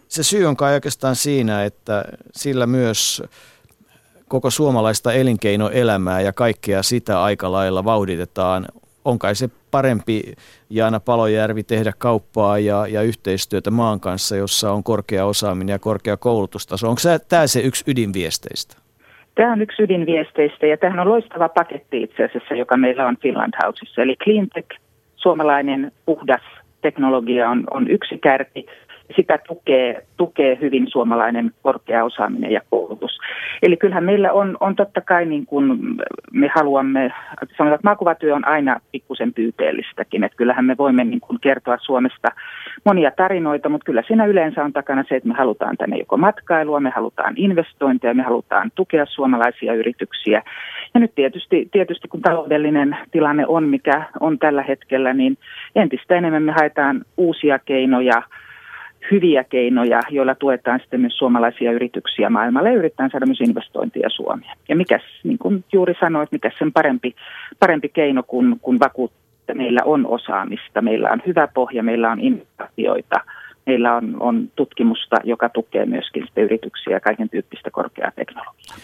se syy on kai oikeastaan siinä, että sillä myös koko suomalaista elinkeinoelämää ja kaikkea sitä aika lailla vauhditetaan on kai se parempi, Jaana Palojärvi, tehdä kauppaa ja yhteistyötä maan kanssa, jossa on korkea osaaminen ja korkea koulutustaso. Onko tämä se yksi ydinviesteistä? Tämä on yksi ydinviesteistä ja tämähän on loistava paketti itse asiassa, joka meillä on Finland Houseissa. Eli cleantech, suomalainen puhdas teknologia on yksi kärki. Sitä tukee hyvin suomalainen korkea osaaminen ja koulutus. Eli kyllähän meillä on totta kai, niin kuin me haluamme, sanotaan, että maakuvatyö on aina pikkusen pyyteellistäkin. Että kyllähän me voimme niin kuin kertoa Suomesta monia tarinoita, mutta kyllä siinä yleensä on takana se, että me halutaan tänne joko matkailua, me halutaan investointeja, me halutaan tukea suomalaisia yrityksiä. Ja nyt tietysti kun taloudellinen tilanne on, mikä on tällä hetkellä, niin entistä enemmän me haetaan uusia keinoja, hyviä keinoja, joilla tuetaan sitten myös suomalaisia yrityksiä maailmalla ja yritetään saada myös investointia Suomeen. Ja mikäs, niin kuin juuri sanoit, mikäs sen parempi keino kuin vakuuttaa, että meillä on osaamista, meillä on hyvä pohja, meillä on innovaatioita, meillä on tutkimusta, joka tukee myöskin sitten yrityksiä ja kaiken tyyppistä korkeaa teknologiaa.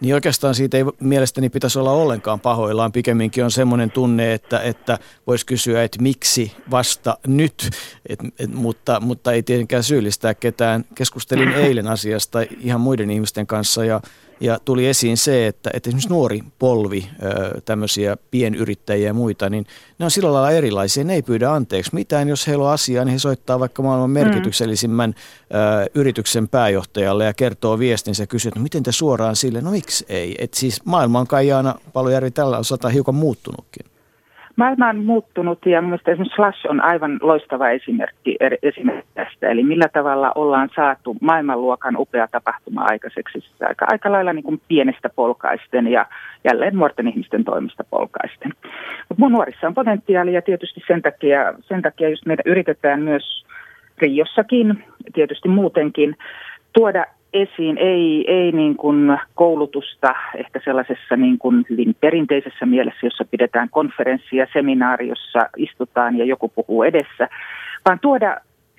Niin oikeastaan siitä ei mielestäni pitäisi olla ollenkaan pahoillaan. Pikemminkin on semmoinen tunne, että voisi kysyä, että miksi vasta nyt, mutta ei tietenkään syyllistää ketään. Keskustelin eilen asiasta ihan muiden ihmisten kanssa ja tuli esiin se, että esimerkiksi nuori polvi, tämmöisiä pienyrittäjiä ja muita, niin ne on sillä lailla erilaisia. Ne ei pyydä anteeksi mitään. Jos heillä on asiaa, niin he soittaa vaikka maailman merkityksellisimmän yrityksen pääjohtajalle ja kertoo viestinsä ja kysyy, että miten te suoraan sille? No miksi ei? Että siis maailma on kai, Jaana Palojärvi, tällä osalta hiukan muuttunutkin. Maailma on muuttunut ja mielestäni esimerkiksi Slash on aivan loistava esimerkki tästä. Eli millä tavalla ollaan saatu maailmanluokan upea tapahtuma aikaiseksi. Aika lailla niin kuin pienestä polkaisten ja jälleen nuorten ihmisten toimista polkaisten. Mutta mun nuorissa on potentiaalia ja tietysti sen takia just meidän yritetään myös Riossakin, tietysti muutenkin, tuoda esiin, ei niin kuin koulutusta ehkä sellaisessa niin kuin hyvin perinteisessä mielessä, jossa pidetään konferenssia, seminaari, jossa istutaan ja joku puhuu edessä, vaan tuoda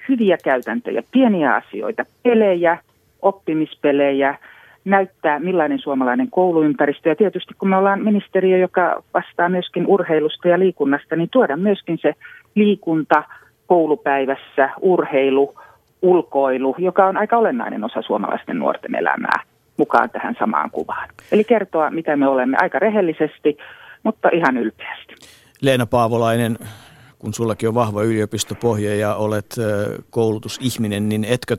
hyviä käytäntöjä, pieniä asioita, pelejä, oppimispelejä, näyttää millainen suomalainen kouluympäristö. Ja tietysti kun me ollaan ministeriö, joka vastaa myöskin urheilusta ja liikunnasta, niin tuoda myöskin se liikunta koulupäivässä, urheilu, ulkoilu, joka on aika olennainen osa suomalaisten nuorten elämää, mukaan tähän samaan kuvaan. Eli kertoa, mitä me olemme, aika rehellisesti, mutta ihan ylpeästi. Leena Paavolainen, kun sullakin on vahva yliopistopohja ja olet koulutusihminen, niin etkö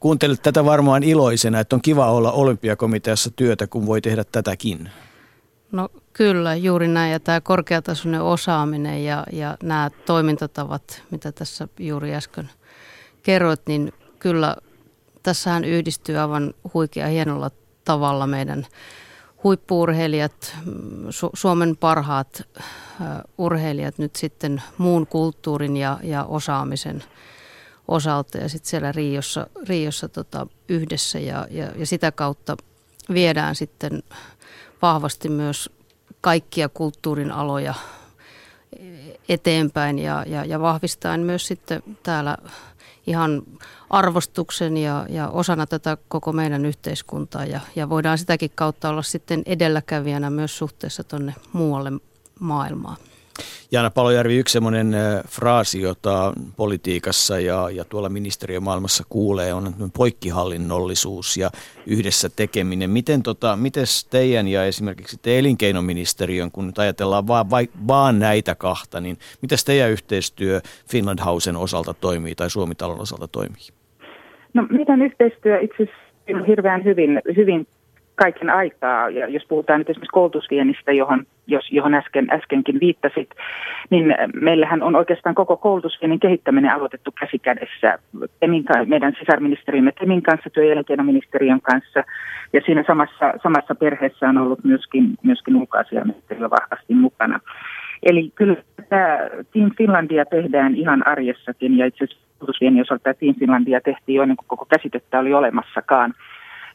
kuuntelet tätä varmaan iloisena, että on kiva olla olympiakomiteassa työtä, kun voi tehdä tätäkin? No kyllä, juuri näin. Ja tämä korkeatasoinen osaaminen ja nämä toimintatavat, mitä tässä juuri äsken kerroit, niin kyllä tässähän yhdistyy aivan huikea hienolla tavalla meidän huippu-urheilijat, Suomen parhaat urheilijat nyt sitten muun kulttuurin ja osaamisen osalta ja sitten siellä Riossa yhdessä ja sitä kautta viedään sitten vahvasti myös kaikkia kulttuurin aloja eteenpäin ja vahvistaen myös sitten täällä ihan arvostuksen ja osana tätä koko meidän yhteiskuntaa ja voidaan sitäkin kautta olla sitten edelläkävijänä myös suhteessa tuonne muualle maailmaan. Jaana Palojärvi, yksi semmoinen fraasi, jota politiikassa ja tuolla ministeriömaailmassa kuulee, on poikkihallinnollisuus ja yhdessä tekeminen. Mites teidän ja esimerkiksi te elinkeinoministeriön, kun nyt ajatellaan vaan näitä kahta, niin mitäs teidän yhteistyö Finland Housen osalta toimii tai Suomi-talon osalta toimii? No meidän yhteistyö itse asiassa hirveän hyvin kaiken aikaa, ja jos puhutaan nyt esimerkiksi koulutusviennistä, johon äskenkin viittasit, niin meillähän on oikeastaan koko koulutusviennin kehittäminen aloitettu käsikädessä meidän sisarministeriömme Temin kanssa, työ- ja elinkeinoministeriön kanssa, ja siinä samassa perheessä on ollut myöskin ulkoasiaministeriö vahvasti mukana. Eli kyllä tämä Team Finlandia tehdään ihan arjessakin, ja itse asiassa koulutusviennin osalta Team Finlandia tehtiin jo ennen kuin koko käsitettä oli olemassakaan.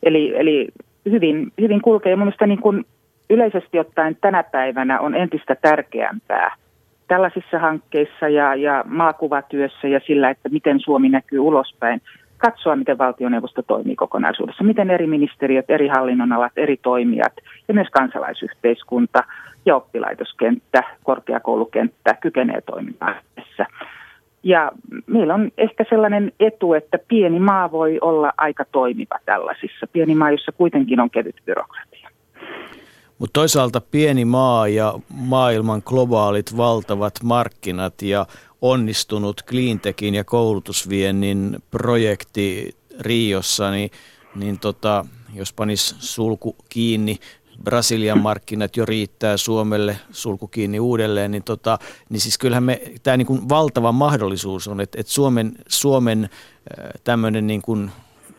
Eli hyvin kulkee. Mun mielestä niin kuin yleisesti ottaen tänä päivänä on entistä tärkeämpää tällaisissa hankkeissa ja maakuvatyössä ja sillä, että miten Suomi näkyy ulospäin, katsoa, miten valtioneuvosto toimii kokonaisuudessa, miten eri ministeriöt, eri hallinnonalat, eri toimijat ja myös kansalaisyhteiskunta ja oppilaitoskenttä, korkeakoulukenttä kykenee toimimaan yhdessä. Ja meillä on ehkä sellainen etu, että pieni maa voi olla aika toimiva tällaisissa. Pieni maa, jossa kuitenkin on kevyt byrokratia. Mutta toisaalta pieni maa ja maailman globaalit valtavat markkinat ja onnistunut cleantechin ja koulutusviennin projekti Riossa, niin jos panisi sulku kiinni, Brasilian markkinat jo riittää Suomelle, sulku kiinni uudelleen, niin siis kyllähän tämä niin kuin valtava mahdollisuus on, että Suomen tämmöinen niin kuin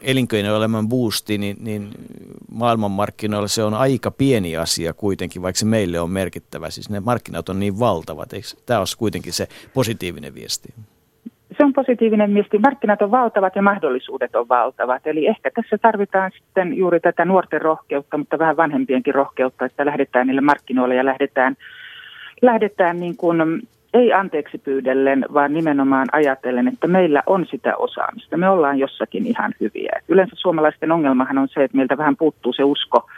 elinkeinoelämän boosti, niin maailmanmarkkinoilla se on aika pieni asia kuitenkin, vaikka se meille on merkittävä. Siis ne markkinat on niin valtavat, eikö tämä olisi kuitenkin se positiivinen viesti? Se on positiivinen viesti. Markkinat on valtavat ja mahdollisuudet on valtavat. Eli ehkä tässä tarvitaan sitten juuri tätä nuorten rohkeutta, mutta vähän vanhempienkin rohkeutta, että lähdetään niille markkinoille ja lähdetään niin kuin, ei anteeksi pyydellen, vaan nimenomaan ajatellen, että meillä on sitä osaamista. Me ollaan jossakin ihan hyviä. Yleensä suomalaisten ongelmahan on se, että meiltä vähän puuttuu se usko,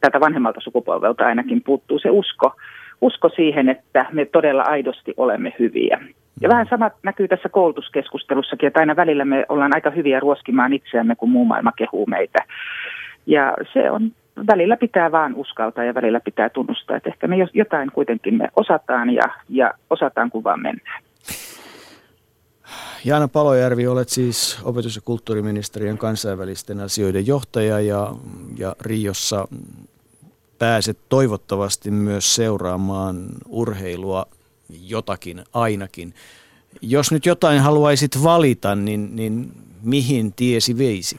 tältä vanhemmalta sukupolvelta ainakin puuttuu se usko siihen, että me todella aidosti olemme hyviä. Ja vähän sama näkyy tässä koulutuskeskustelussakin, että aina välillä me ollaan aika hyviä ruoskimaan itseämme, kun muu maailma kehuu meitä. Ja se on, välillä pitää vaan uskaltaa ja välillä pitää tunnustaa, että ehkä me jotain kuitenkin me osataan ja osataan, kun vaan mennään. Jaana Palojärvi, olet siis opetus- ja kulttuuriministeriön kansainvälisten asioiden johtaja ja Riossa pääset toivottavasti myös seuraamaan urheilua. Jotakin ainakin. Jos nyt jotain haluaisit valita, niin mihin tiesi veisi?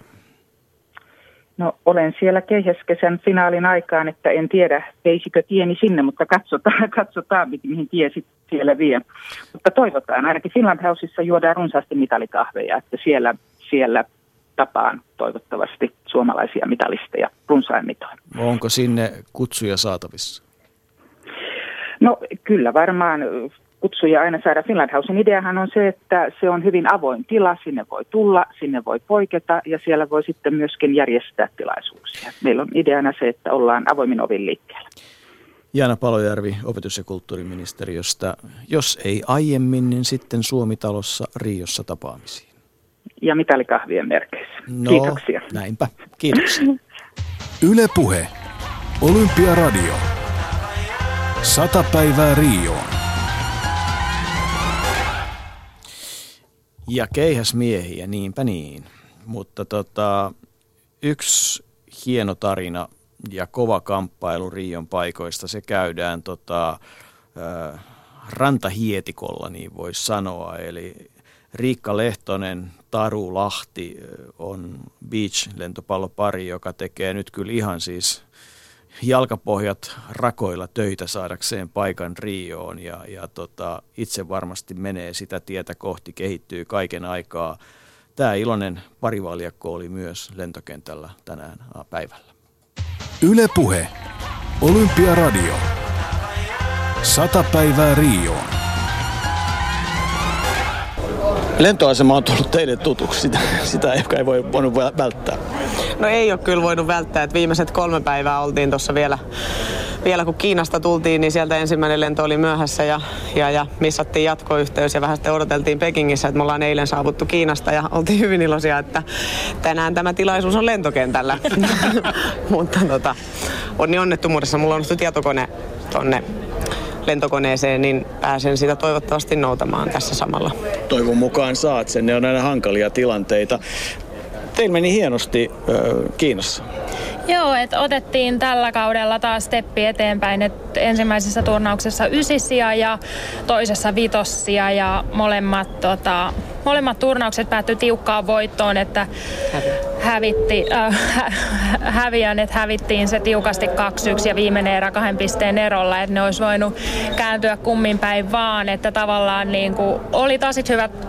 No olen siellä keihäskesän finaalin aikaan, että en tiedä veisikö tieni sinne, mutta katsotaan mihin tiesi siellä vie. Mutta toivotaan, ainakin Finland Houseissa juodaan runsaasti mitalikahveja, että siellä tapaan toivottavasti suomalaisia mitalisteja runsain mitoin. Onko sinne kutsuja saatavissa? No kyllä varmaan kutsuja aina saada. Finland Housen ideahan on se, että se on hyvin avoin tila, sinne voi tulla, sinne voi poiketa ja siellä voi sitten myöskin järjestää tilaisuuksia. Meillä on ideana se, että ollaan avoimin ovin liikkeellä. Jaana Palojärvi opetus- ja kulttuuriministeriöstä. Jos ei aiemmin, niin sitten Suomi-talossa Riossa tapaamisiin. Ja mitalikahvien merkeissä. No, kiitoksia. Näinpä. Kiitoksia. Yle Puhe. Olympiaradio. 100 päivää Rioon. Ja keihäsmiehiä, niinpä niin. Mutta yksi hieno tarina ja kova kamppailu Rion paikoista, se käydään rantahietikolla, niin voisi sanoa. Eli Riikka Lehtonen, Taru Lahti on beach-lentopallopari, joka tekee nyt kyllä ihan siis jalkapohjat rakoilla töitä saadakseen paikan Rioon ja itse varmasti menee sitä tietä kohti, kehittyy kaiken aikaa. Tämä iloinen parivaljakko oli myös lentokentällä tänään päivällä. Yle Puhe. Olympiaradio. 100 päivää Rioon. Lentoasema on tullut teille tutuksi, sitä ehkä ei voinut välttää. No ei ole kyllä voinut välttää, että viimeiset 3 päivää oltiin tuossa vielä kun Kiinasta tultiin, niin sieltä ensimmäinen lento oli myöhässä ja missattiin jatkoyhteys ja vähän sitten odoteltiin Pekingissä, että me ollaan eilen saavuttu Kiinasta ja oltiin hyvin iloisia, että tänään tämä tilaisuus on lentokentällä. Mutta onni onnettomuudessa mulla onnistui tietokone tonne lentokoneeseen, niin pääsen sitä toivottavasti noutamaan tässä samalla. Toivon mukaan saat sen, ne on aina hankalia tilanteita. Teillä meni hienosti Kiinassa. Joo, että otettiin tällä kaudella taas steppi eteenpäin, että ensimmäisessä turnauksessa 9 sijaa ja toisessa 5 sijaa ja molemmat turnaukset päättyi tiukkaan voittoon, että hävittiin se tiukasti 2-1 ja viimeinen erä 2 pisteen erolla, että ne olisi voinut kääntyä kummin päin vaan, että tavallaan niin kuin oli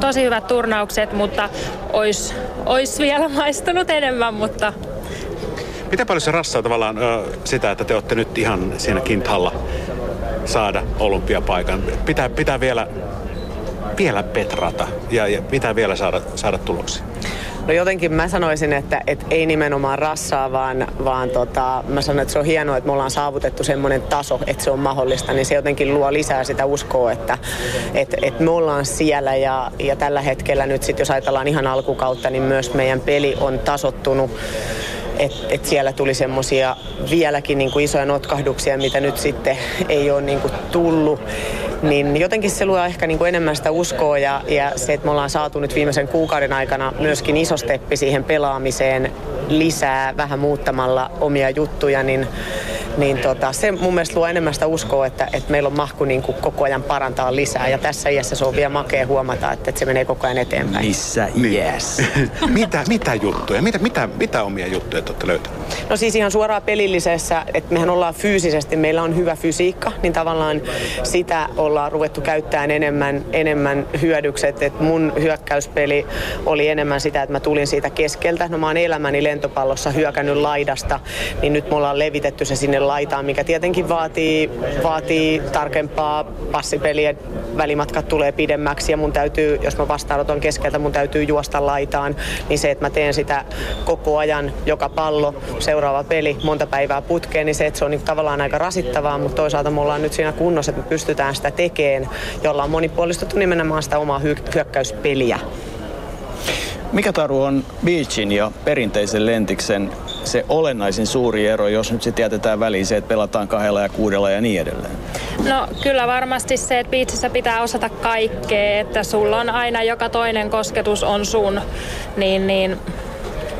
tosi hyvät turnaukset, mutta olisi vielä maistunut enemmän, mutta miten paljon se rassaa tavallaan sitä, että te olette nyt ihan siinä kinthalla saada olympiapaikan? Pitää vielä petrata ja pitää vielä saada tuloksia. No jotenkin mä sanoisin, että ei nimenomaan rassaa, vaan mä sanon, että se on hienoa, että me ollaan saavutettu semmoinen taso, että se on mahdollista, niin se jotenkin luo lisää sitä uskoa, että me ollaan siellä ja tällä hetkellä nyt sit, jos ajatellaan ihan alkukautta, niin myös meidän peli on tasottunut. Että siellä tuli semmoisia vieläkin niin kuin isoja notkahduksia, mitä nyt sitten ei ole niin kuin tullut. Niin jotenkin se luo ehkä niin kuin enemmän sitä uskoa ja se, että me ollaan saatu nyt viimeisen kuukauden aikana myöskin iso steppi siihen pelaamiseen lisää vähän muuttamalla omia juttuja, niin se mun mielestä luo enemmän sitä uskoa, että meillä on mahku niin kuin koko ajan parantaa lisää. Ja tässä iässä se on vielä makea huomata, että se menee koko ajan eteenpäin. Missä iässä? Mitä juttuja? Mitä omia juttuja te olette löytäneet? No siis ihan suoraan pelillisessä, että mehän ollaan fyysisesti, meillä on hyvä fysiikka, niin tavallaan sitä ollaan ruvettu käyttämään enemmän hyödykset. Et mun hyökkäyspeli oli enemmän sitä, että mä tulin siitä keskeltä. No mä oon elämäni lentopallossa hyökännyt laidasta, niin nyt me ollaan levitetty se sinne laitaan, mikä tietenkin vaatii tarkempaa passipeliä. Välimatkat tulee pidemmäksi ja mun täytyy, jos mä vastaanoton keskeltä, mun täytyy juosta laitaan. Niin se, että mä teen sitä koko ajan, joka pallo, seuraava peli, monta päivää putkeen, niin se, että se on niin tavallaan aika rasittavaa, mutta toisaalta me ollaan nyt siinä kunnossa, että me pystytään sitä tekemään, jolla on monipuolistettu nimenomaan sitä omaa hyökkäyspeliä. Mikä Taru on beachin ja perinteisen lentiksen se olennaisin suuri ero, jos nyt sitten jätetään väliin se, että pelataan 2 ja 6 ja niin edelleen? No kyllä varmasti se, että beachissä pitää osata kaikkea, että sulla on aina joka toinen kosketus on sun, niin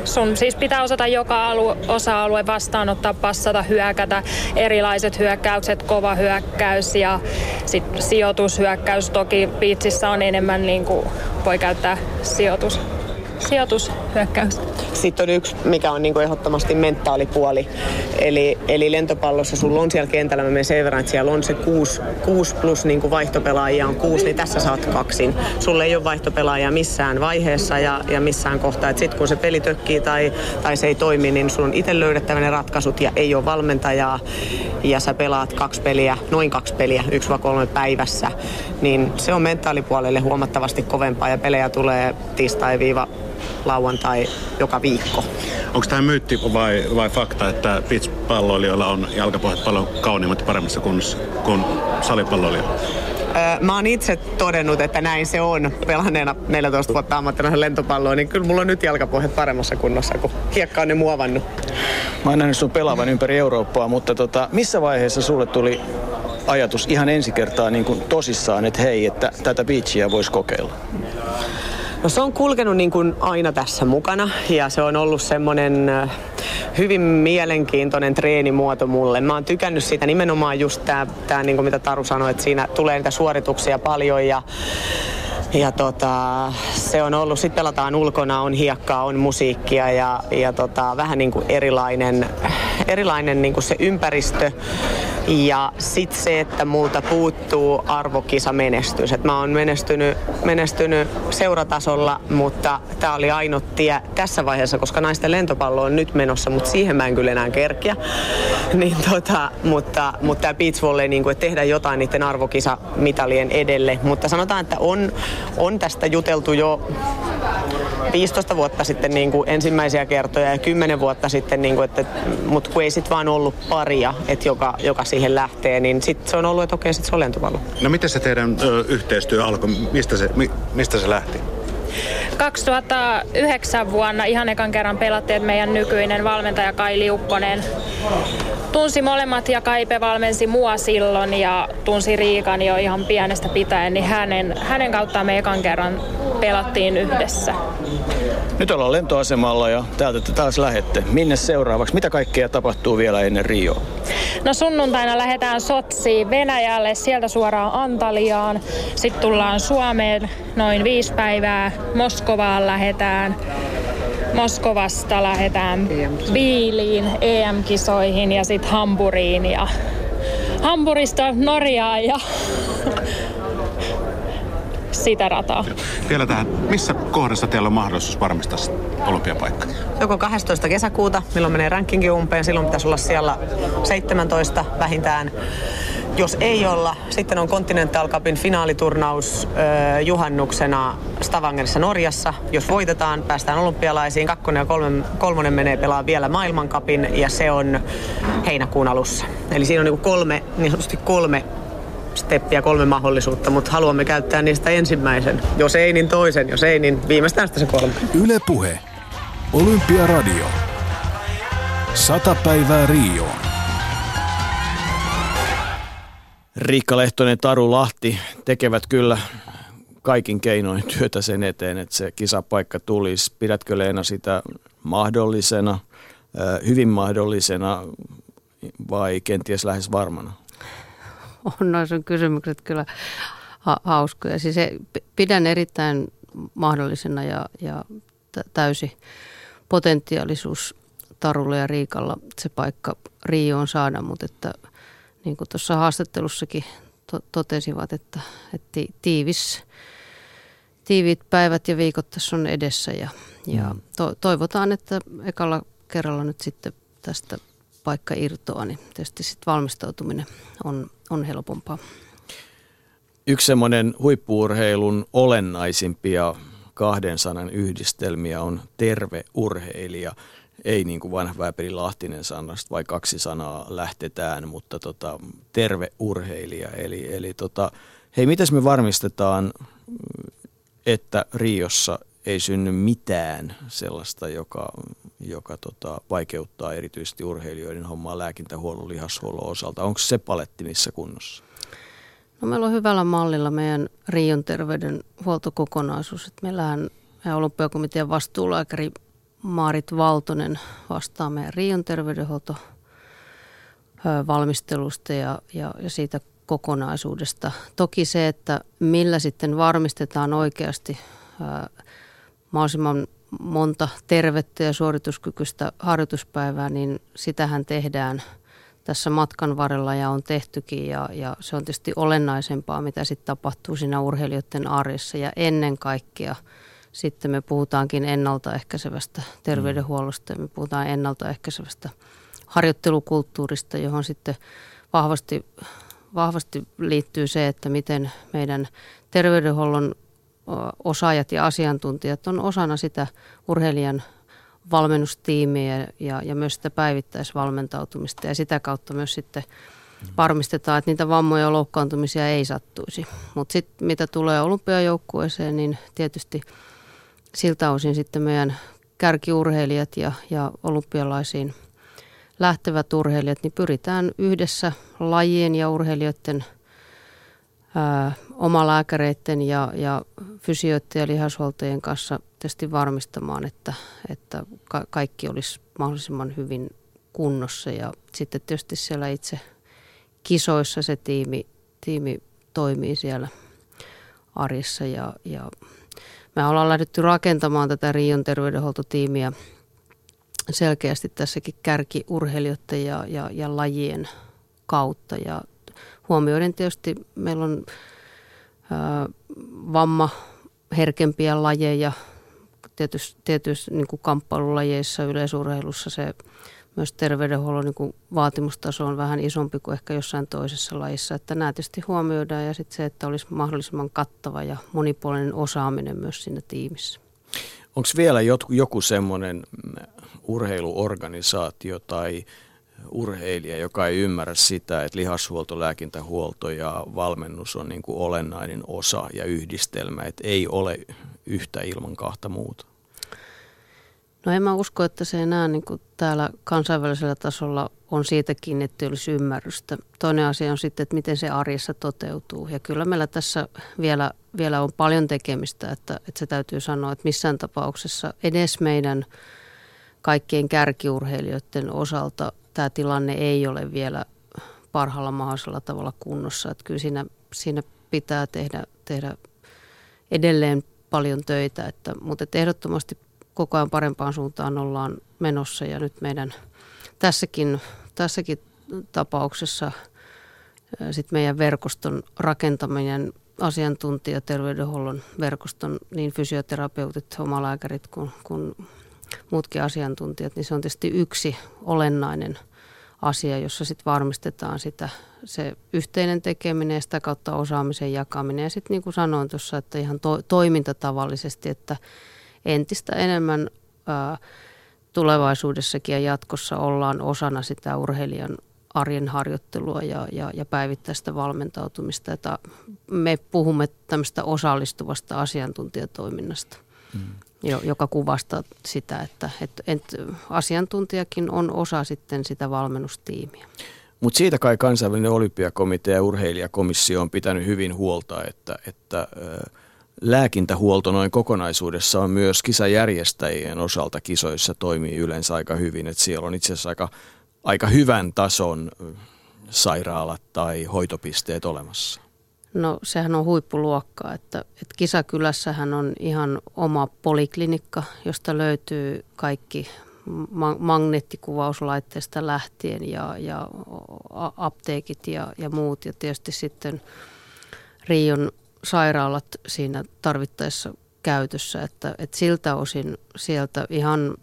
sun siis pitää osata joka osa-alue vastaanottaa, passata, hyökätä, erilaiset hyökkäykset, kova hyökkäys ja sit sijoitushyökkäys. Toki beachissä on enemmän niin kuin voi käyttää sijoitushyökkäys. Sitten on yksi, mikä on niin kuin ehdottomasti mentaalipuoli. Eli lentopallossa sulla on siellä kentällä, mä menen sen verran, että siellä on se 6 plus niin kuin vaihtopelaajia on 6, niin tässä saat 2. Sulla ei ole vaihtopelaajia missään vaiheessa ja missään kohtaa. Sitten kun se peli tökkii tai se ei toimi, niin sulla on itse löydettävä ne ratkaisut ja ei ole valmentajaa. Ja sä pelaat 2 peliä, noin 2 peliä, 1-3 päivässä. Niin se on mentaalipuolelle huomattavasti kovempaa ja pelejä tulee tiistai-lauantai joka viikko. Onko tämä myytti vai fakta, että beach-palloilijoilla on jalkapohjat paljon kauniimmat ja paremmassa kunnossa kuin salipalloilijoilla? Mä oon itse todennut, että näin se on. Pelanneena 14 vuotta ammattilaisen lentopalloa, niin kyllä mulla on nyt jalkapohjat paremmassa kunnossa, kun hiekka on ne muovannut. Mä oon nähnyt sun pelaavan ympäri Eurooppaa, mutta missä vaiheessa sulle tuli ajatus ihan ensi kertaa niin kuin tosissaan, että hei, että tätä beachia voisi kokeilla? No se on kulkenut niin kuin aina tässä mukana ja se on ollut semmoinen hyvin mielenkiintoinen treenimuoto mulle. Mä oon tykännyt siitä nimenomaan just tää niin kuin mitä Taru sanoi, että siinä tulee niitä suorituksia paljon ja se on ollut, sit pelataan ulkona, on hiekkaa, on musiikkia ja vähän niin kuin erilainen niin kuin se ympäristö. Ja sit se, että multa puuttuu arvokisamenestys. Et mä oon menestynyt seuratasolla, mutta tää oli ainut tie tässä vaiheessa, koska naisten lentopallo on nyt menossa, mutta siihen mä en kyllä enää kerkiä. Mutta tää beachvolley, niin kuin tehdä jotain niiden arvokisamitalien edelle. Mutta sanotaan, että on tästä juteltu jo 15 vuotta sitten niin kuin ensimmäisiä kertoja ja 10 vuotta sitten, niin kuin, mutta kun ei sit vaan ollut paria, että joka siihen lähtee, niin sitten se on ollut, että okei, sitten se on lentopallo. No miten se teidän yhteistyö alkoi? Mistä se lähti? 2009 vuonna ihan ekan kerran pelattiin, että meidän nykyinen valmentaja Kai Liukkonen tunsi molemmat ja Kaipe valmensi mua silloin ja tunsi Riikan jo ihan pienestä pitäen, niin hänen kauttaan me ekan kerran pelattiin yhdessä. Nyt ollaan lentoasemalla ja täältä te taas lähette. Minne seuraavaksi? Mitä kaikkea tapahtuu vielä ennen Rioa? No sunnuntaina lähdetään Sotšiin Venäjälle, sieltä suoraan Antaliaan. Sitten tullaan Suomeen noin 5 päivää. Moskovaan lähdetään. Moskovasta lähdetään Viiliin, EM-kisoihin ja sitten Hampuriin ja Hampurista Norjaan ja sitä rataa. Vielä tähän, missä kohdassa teillä on mahdollisuus varmistaa olympiapaikka? Joko 12. kesäkuuta, milloin menee rankingi umpeen, silloin pitäisi olla siellä 17 vähintään. Jos ei olla, sitten on Continental Cupin finaaliturnaus juhannuksena Stavangerissa Norjassa. Jos voitetaan, päästään olympialaisiin. Kakkonen ja kolmonen menee pelaamaan vielä maailmancupin ja se on heinäkuun alussa. Eli siinä on niin sanotusti kolme steppiä, kolme mahdollisuutta, mutta haluamme käyttää niistä ensimmäisen. Jos ei, niin toisen. Jos ei, niin viimeistään sitä se kolme. Yle Puhe. Olympiaradio. 100 päivää Rioon. Riikka Lehtonen, Taru Lahti tekevät kyllä kaikin keinoin työtä sen eteen, että se kisapaikka tulisi. Pidätkö Leena sitä mahdollisena, hyvin mahdollisena vai kenties lähes varmana? On noin sun kysymykset kyllä hauskoja. Siis pidän erittäin mahdollisena ja täysi potentiaalisuus Tarulla ja Riikalla se paikka Rioon saada, mutta että niin kuin tuossa haastattelussakin totesivat, että tiiviit päivät ja viikot tässä on edessä ja toivotaan, että ekalla kerralla nyt sitten tästä paikka irtoa, niin tietysti sitten valmistautuminen on helpompaa. Yksi semmoinen huippu-urheilun olennaisimpia 2 sanan yhdistelmiä on terve urheilija. Ei niin kuin vanha Vääpeli Lahtinen sanasta, vai 2 sanaa lähtetään, mutta terve urheilija. Eli hei, mitäs me varmistetaan, että Riossa ei synny mitään sellaista, joka vaikeuttaa erityisesti urheilijoiden hommaa lääkintähuollon, lihashuollon osalta? Onko se paletti missä kunnossa? No, meillä on hyvällä mallilla meidän Rion terveydenhuoltokokonaisuus. Että meillähän olympiakomitean vastuulääkäri Maarit Valtonen vastaa meidän Rion terveydenhuoltovalmistelusta ja siitä kokonaisuudesta. Toki se, että millä sitten varmistetaan oikeasti mahdollisimman monta tervettä ja suorituskykyistä harjoituspäivää, niin sitähän tehdään tässä matkan varrella ja on tehtykin. Ja se on tietysti olennaisempaa, mitä sitten tapahtuu siinä urheilijoiden arjessa ja ennen kaikkea. Sitten me puhutaankin ennaltaehkäisevästä terveydenhuollosta ja me puhutaan ennaltaehkäisevästä harjoittelukulttuurista, johon sitten vahvasti liittyy se, että miten meidän terveydenhuollon osaajat ja asiantuntijat on osana sitä urheilijan valmennustiimiä ja myös sitä päivittäisvalmentautumista ja sitä kautta myös sitten varmistetaan, että niitä vammoja ja loukkaantumisia ei sattuisi. Mutta sitten mitä tulee olympiajoukkueeseen, niin tietysti siltä osin sitten meidän kärkiurheilijat ja olympialaisiin lähtevät urheilijat, niin pyritään yhdessä lajien ja urheilijoiden omalääkäreiden ja fysioiden ja lihashuoltajien kanssa tietysti varmistamaan, että kaikki olisi mahdollisimman hyvin kunnossa. Ja sitten tietysti siellä itse kisoissa se tiimi toimii siellä arjessa ja me ollaan lähdetty rakentamaan tätä Rion terveydenhuoltotiimiä selkeästi tässäkin kärkiurheilijoiden ja lajien kautta. Ja huomioiden tietysti meillä on vammaherkempiä lajeja, tietyissä niin kuin kamppailulajeissa, yleisurheilussa se myös terveydenhuollon niin kuin vaatimustaso on vähän isompi kuin ehkä jossain toisessa lajissa, että nämä tietysti huomioidaan ja sitten se, että olisi mahdollisimman kattava ja monipuolinen osaaminen myös siinä tiimissä. Onko vielä joku semmoinen urheiluorganisaatio tai urheilija, joka ei ymmärrä sitä, että lihashuolto, lääkintähuolto ja valmennus on niin kuin olennainen osa ja yhdistelmä, että ei ole yhtä ilman kahta muuta? No, en mä usko, että se enää niin kuin täällä kansainvälisellä tasolla on siitäkin, että olisi ymmärrystä. Toinen asia on sitten, että miten se arjessa toteutuu. Ja kyllä meillä tässä vielä on paljon tekemistä, että se täytyy sanoa, että missään tapauksessa edes meidän kaikkien kärkiurheilijoiden osalta tämä tilanne ei ole vielä parhaalla mahdollisella tavalla kunnossa. Että kyllä siinä pitää tehdä edelleen paljon töitä, mutta ehdottomasti koko ajan parempaan suuntaan ollaan menossa ja nyt meidän tässäkin tapauksessa sit meidän verkoston rakentaminen, asiantuntijaterveydenhuollon verkoston, niin fysioterapeutit, omalääkärit kuin muutkin asiantuntijat, niin se on tietysti yksi olennainen asia, jossa sitten varmistetaan sitä, se yhteinen tekeminen ja sitä kautta osaamisen jakaminen. Ja sitten niin kuin sanoin tuossa, että ihan toimintatavallisesti, että entistä enemmän tulevaisuudessakin ja jatkossa ollaan osana sitä urheilijan arjen harjoittelua ja päivittäistä valmentautumista. Että me puhumme tämmöistä osallistuvasta asiantuntijatoiminnasta, joka kuvastaa sitä, että asiantuntijakin on osa sitten sitä valmennustiimiä. Mutta siitä kai kansainvälinen olympiakomitea ja urheilijakomissio on pitänyt hyvin huolta, että lääkintähuolto noin kokonaisuudessa on myös kisajärjestäjien osalta kisoissa toimii yleensä aika hyvin. Et siellä on itse asiassa aika hyvän tason sairaalat tai hoitopisteet olemassa. No sehän on huippuluokkaa, että kisakylässähän on ihan oma poliklinikka, josta löytyy kaikki magneettikuvauslaitteesta lähtien ja apteekit ja muut. Ja tietysti sitten Rion sairaalat siinä tarvittaessa käytössä, että siltä osin sieltä ihan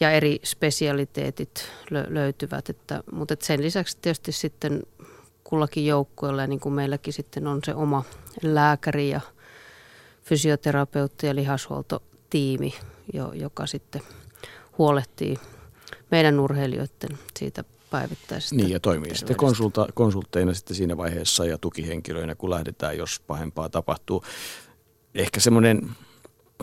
ja eri spesialiteetit löytyvät. Mutta sen lisäksi tietysti sitten kullakin joukkueella, niin kuin meilläkin sitten on se oma lääkäri ja fysioterapeutti ja lihashuoltotiimi, joka sitten huolehtii meidän urheilijoiden siitä päivittäisestä. Niin ja toimii sitten konsultteina sitten siinä vaiheessa ja tukihenkilöinä, kun lähdetään, jos pahempaa tapahtuu. Ehkä semmoinen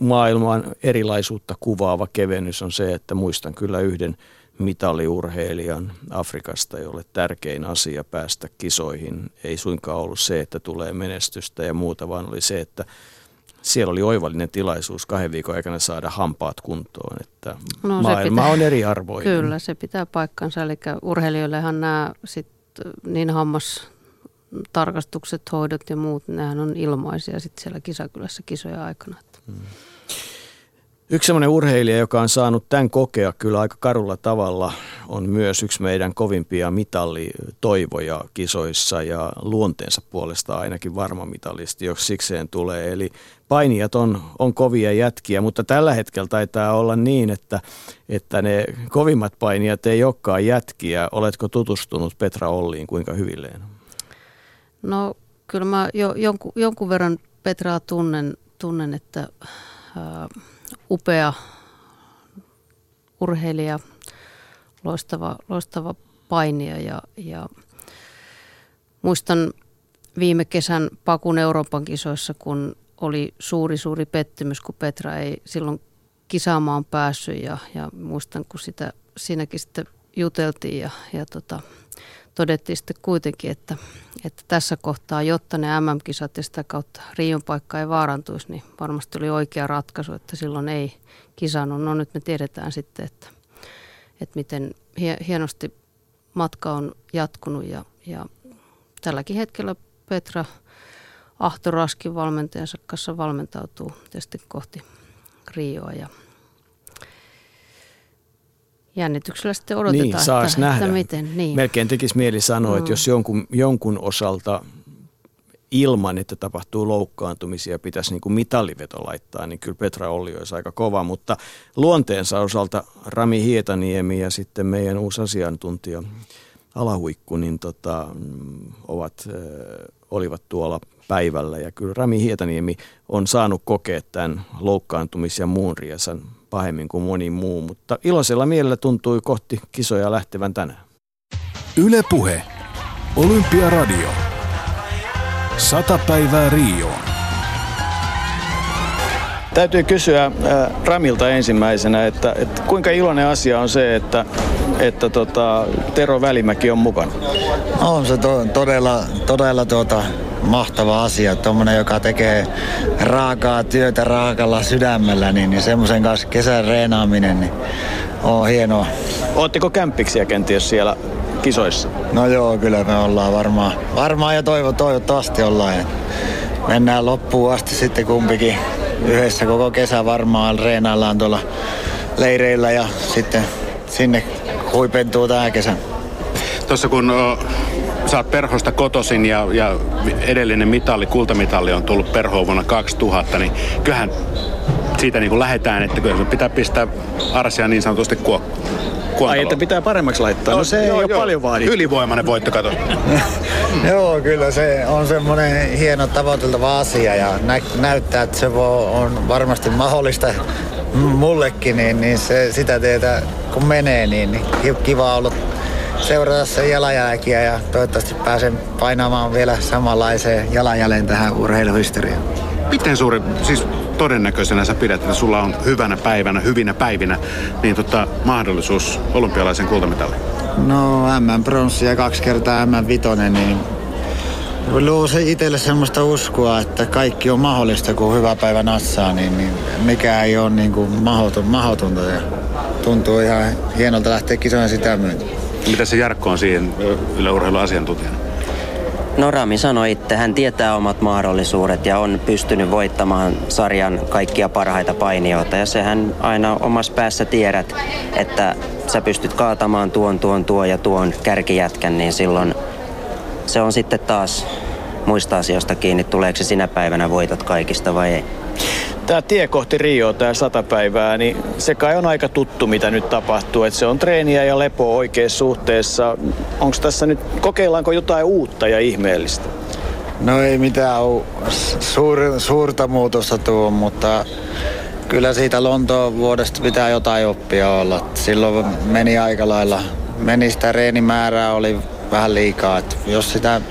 maailman erilaisuutta kuvaava kevennys on se, että muistan kyllä yhden mitaliurheilijan Afrikasta, jolle tärkein asia päästä kisoihin ei suinkaan ollut se, että tulee menestystä ja muuta, vaan oli se, että siellä oli oivallinen tilaisuus 2 viikon aikana saada hampaat kuntoon, että no, maailma on eriarvoinen. Kyllä, se pitää paikkansa, eli urheilijoillehan nämä sit, niin hammastarkastukset, hoidot ja muut, nehän on ilmaisia sitten siellä kisakylässä kisoja aikana. Yksi semmoinen urheilija, joka on saanut tämän kokea kyllä aika karulla tavalla, on myös yksi meidän kovimpia mitallitoivoja kisoissa ja luonteensa puolesta ainakin varma mitalisti, jos sikseen tulee. Eli painijat on kovia jätkiä, mutta tällä hetkellä taitaa olla niin, että ne kovimmat painijat ei olekaan jätkiä. Oletko tutustunut Petra Olliin, kuinka hyvilleen? No kyllä mä jonkun verran Petraa tunnen, että upea urheilija, loistava painija ja muistan viime kesän Pakun Euroopan kisoissa, kun oli suuri pettymys, kun Petra ei silloin kisaamaan päässyt ja muistan, kun sitä siinäkin sitten juteltiin ja todettiin sitten kuitenkin, että tässä kohtaa, jotta ne MM-kisat ja sitä kautta Rion paikka ei vaarantuisi, niin varmasti oli oikea ratkaisu, että silloin ei kisannut. No nyt me tiedetään sitten, että miten hienosti matka on jatkunut ja tälläkin hetkellä Petra Ahtoraskin valmentajansa kanssa valmentautuu tietysti kohti Rioa ja jännityksellä sitten odotetaan, niin, saas nähdä. Että miten. Niin. Melkein tekisi mieli sanoa, että jos jonkun osalta ilman, että tapahtuu loukkaantumisia, pitäisi niin kuin mitaliveto laittaa, niin kyllä Petra Olli olisi aika kova. Mutta luonteensa osalta Rami Hietaniemi ja sitten meidän uusi asiantuntija Alahuikku niin olivat tuolla päivällä. Ja kyllä Rami Hietaniemi on saanut kokea tämän loukkaantumis- ja muun riesan pahemmin kuin moni muu, mutta iloisella mielellä tuntui kohti kisoja lähtevän tänään. Yle Puhe. Olympiaradio. 100 päivää Rioon. Täytyy kysyä Ramilta ensimmäisenä, että kuinka iloinen asia on se, että Tero Välimäki on mukana? On se todella mahtava asia. Tuommoinen, joka tekee raakaa työtä raakalla sydämellä, niin semmoisen kanssa kesän reenaaminen niin on hienoa. Ootteko kämppiksiä kenties siellä kisoissa? No joo, kyllä me ollaan varmaan ja toivottavasti ollaan. Mennään loppuun asti sitten kumpikin. Yhdessä koko kesä varmaan reenaillaan tuolla leireillä ja sitten sinne huipentuu tämä kesä. Tuossa kun sä oot Perhosta kotoisin ja edellinen kultamitalli on tullut Perhoon vuonna 2000, niin kyllähän siitä niin kuin lähdetään, että kyllä pitää pistää arsia niin sanotusti kuontaloon. Ai, että pitää paremmaksi laittaa. No se joo, ei ole paljon vaadittu. Ylivoimainen voitto, kato. Joo, kyllä se on semmoinen hieno tavoiteltava asia ja näyttää, että se on varmasti mahdollista mullekin, niin se, sitä teetä kun menee, niin kiva ollut seurata sen jalanjälkiä ja toivottavasti pääsen painamaan vielä samanlaiseen jalanjäljen tähän urheiluhistoriaan. Miten suuri, siis todennäköisenä sä pidät, että sulla on hyvinä päivinä, niin mahdollisuus olympialaisen kultamitaliin? No MM-pronssia 2 kertaa MM-vitonen, niin luusin itselle semmoista uskoa, että kaikki on mahdollista, kun hyvä päivä natsaa, niin mikä ei ole niin kuin mahdotonta. Ja tuntuu ihan hienolta lähteä kisojen sitä myötä. Mitä se Jarkko on siihen yleurheiluasiantuntijana? No Rami sanoi, että hän tietää omat mahdollisuudet ja on pystynyt voittamaan sarjan kaikkia parhaita painijoita. Ja sehän aina omassa päässä tiedät, että sä pystyt kaatamaan tuon ja tuon kärkijätkän, niin silloin se on sitten taas muista asioista kiinni, tuleeko se sinä päivänä voitot kaikista vai ei. Tämä tie kohti Rio, tämä 100 päivää, niin se kai on aika tuttu, mitä nyt tapahtuu. Että se on treeniä ja lepoa oikeassa suhteessa. Onko tässä nyt, kokeillaanko jotain uutta ja ihmeellistä? No ei mitään suurta muutosta tuo, mutta kyllä siitä Lontoon vuodesta pitää jotain oppia olla. Silloin meni aika lailla, sitä reenimäärää oli vähän liikaa. Että jos sitä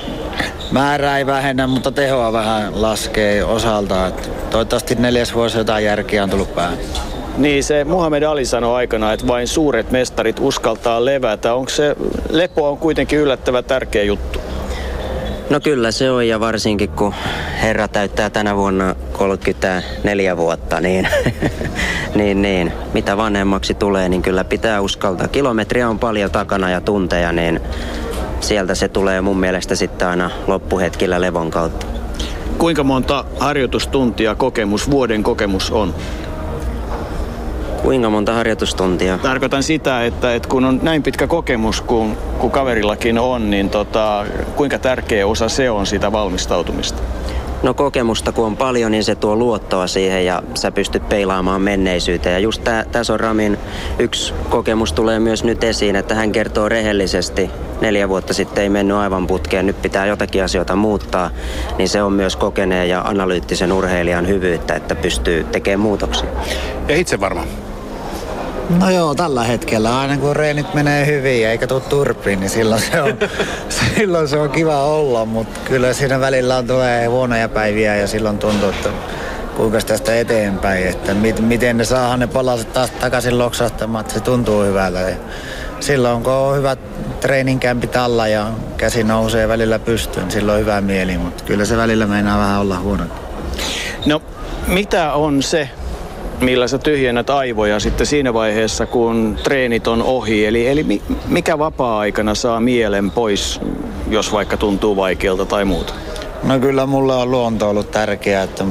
määrää ei vähennä, mutta tehoa vähän laskee osaltaan. Toivottavasti 4. vuosi jotain järkiä on tullut päälle. Niin, se Muhammed Ali sanoi aikana, että vain suuret mestarit uskaltaa levätä. Onko se lepo on kuitenkin yllättävän tärkeä juttu? No kyllä se on, ja varsinkin kun herra täyttää tänä vuonna 34 vuotta, niin, niin mitä vanhemmaksi tulee, niin kyllä pitää uskaltaa. Kilometriä on paljon takana ja tunteja, niin sieltä se tulee mun mielestä sitten aina loppuhetkillä levon kautta. Kuinka monta harjoitustuntia vuoden kokemus on? Kuinka monta harjoitustuntia? Tarkoitan sitä, että kun on näin pitkä kokemus kuin kaverillakin on, niin kuinka tärkeä osa se on sitä valmistautumista? No kokemusta kun on paljon, niin se tuo luottoa siihen ja sä pystyt peilaamaan menneisyyteen. Ja just tässä on Ramin yksi kokemus tulee myös nyt esiin, että hän kertoo rehellisesti. 4 vuotta sitten ei mennyt aivan putkeen, nyt pitää jotakin asioita muuttaa. Niin se on myös kokeneen ja analyyttisen urheilijan hyvyyttä, että pystyy tekemään muutoksia. Ja itse varmaan? No joo, tällä hetkellä aina kun reenit menee hyvin eikä tule turpiin, niin silloin se on kiva olla, mutta kyllä siinä välillä tulee huonoja päiviä ja silloin tuntuu, että kuinka tästä eteenpäin, että miten ne saadaan ne palaset taas takaisin loksahtamaan, että se tuntuu hyvältä. Ja silloin kun on hyvä treeninkämpi talla ja käsi nousee välillä pystyyn, niin silloin on hyvä mieli, mutta kyllä se välillä meinaa vähän olla huono. No mitä on se, millä sä tyhjennät aivoja sitten siinä vaiheessa, kun treenit on ohi? Eli mikä vapaa-aikana saa mielen pois, jos vaikka tuntuu vaikealta tai muuta? No kyllä mulla on luonto ollut tärkeää, että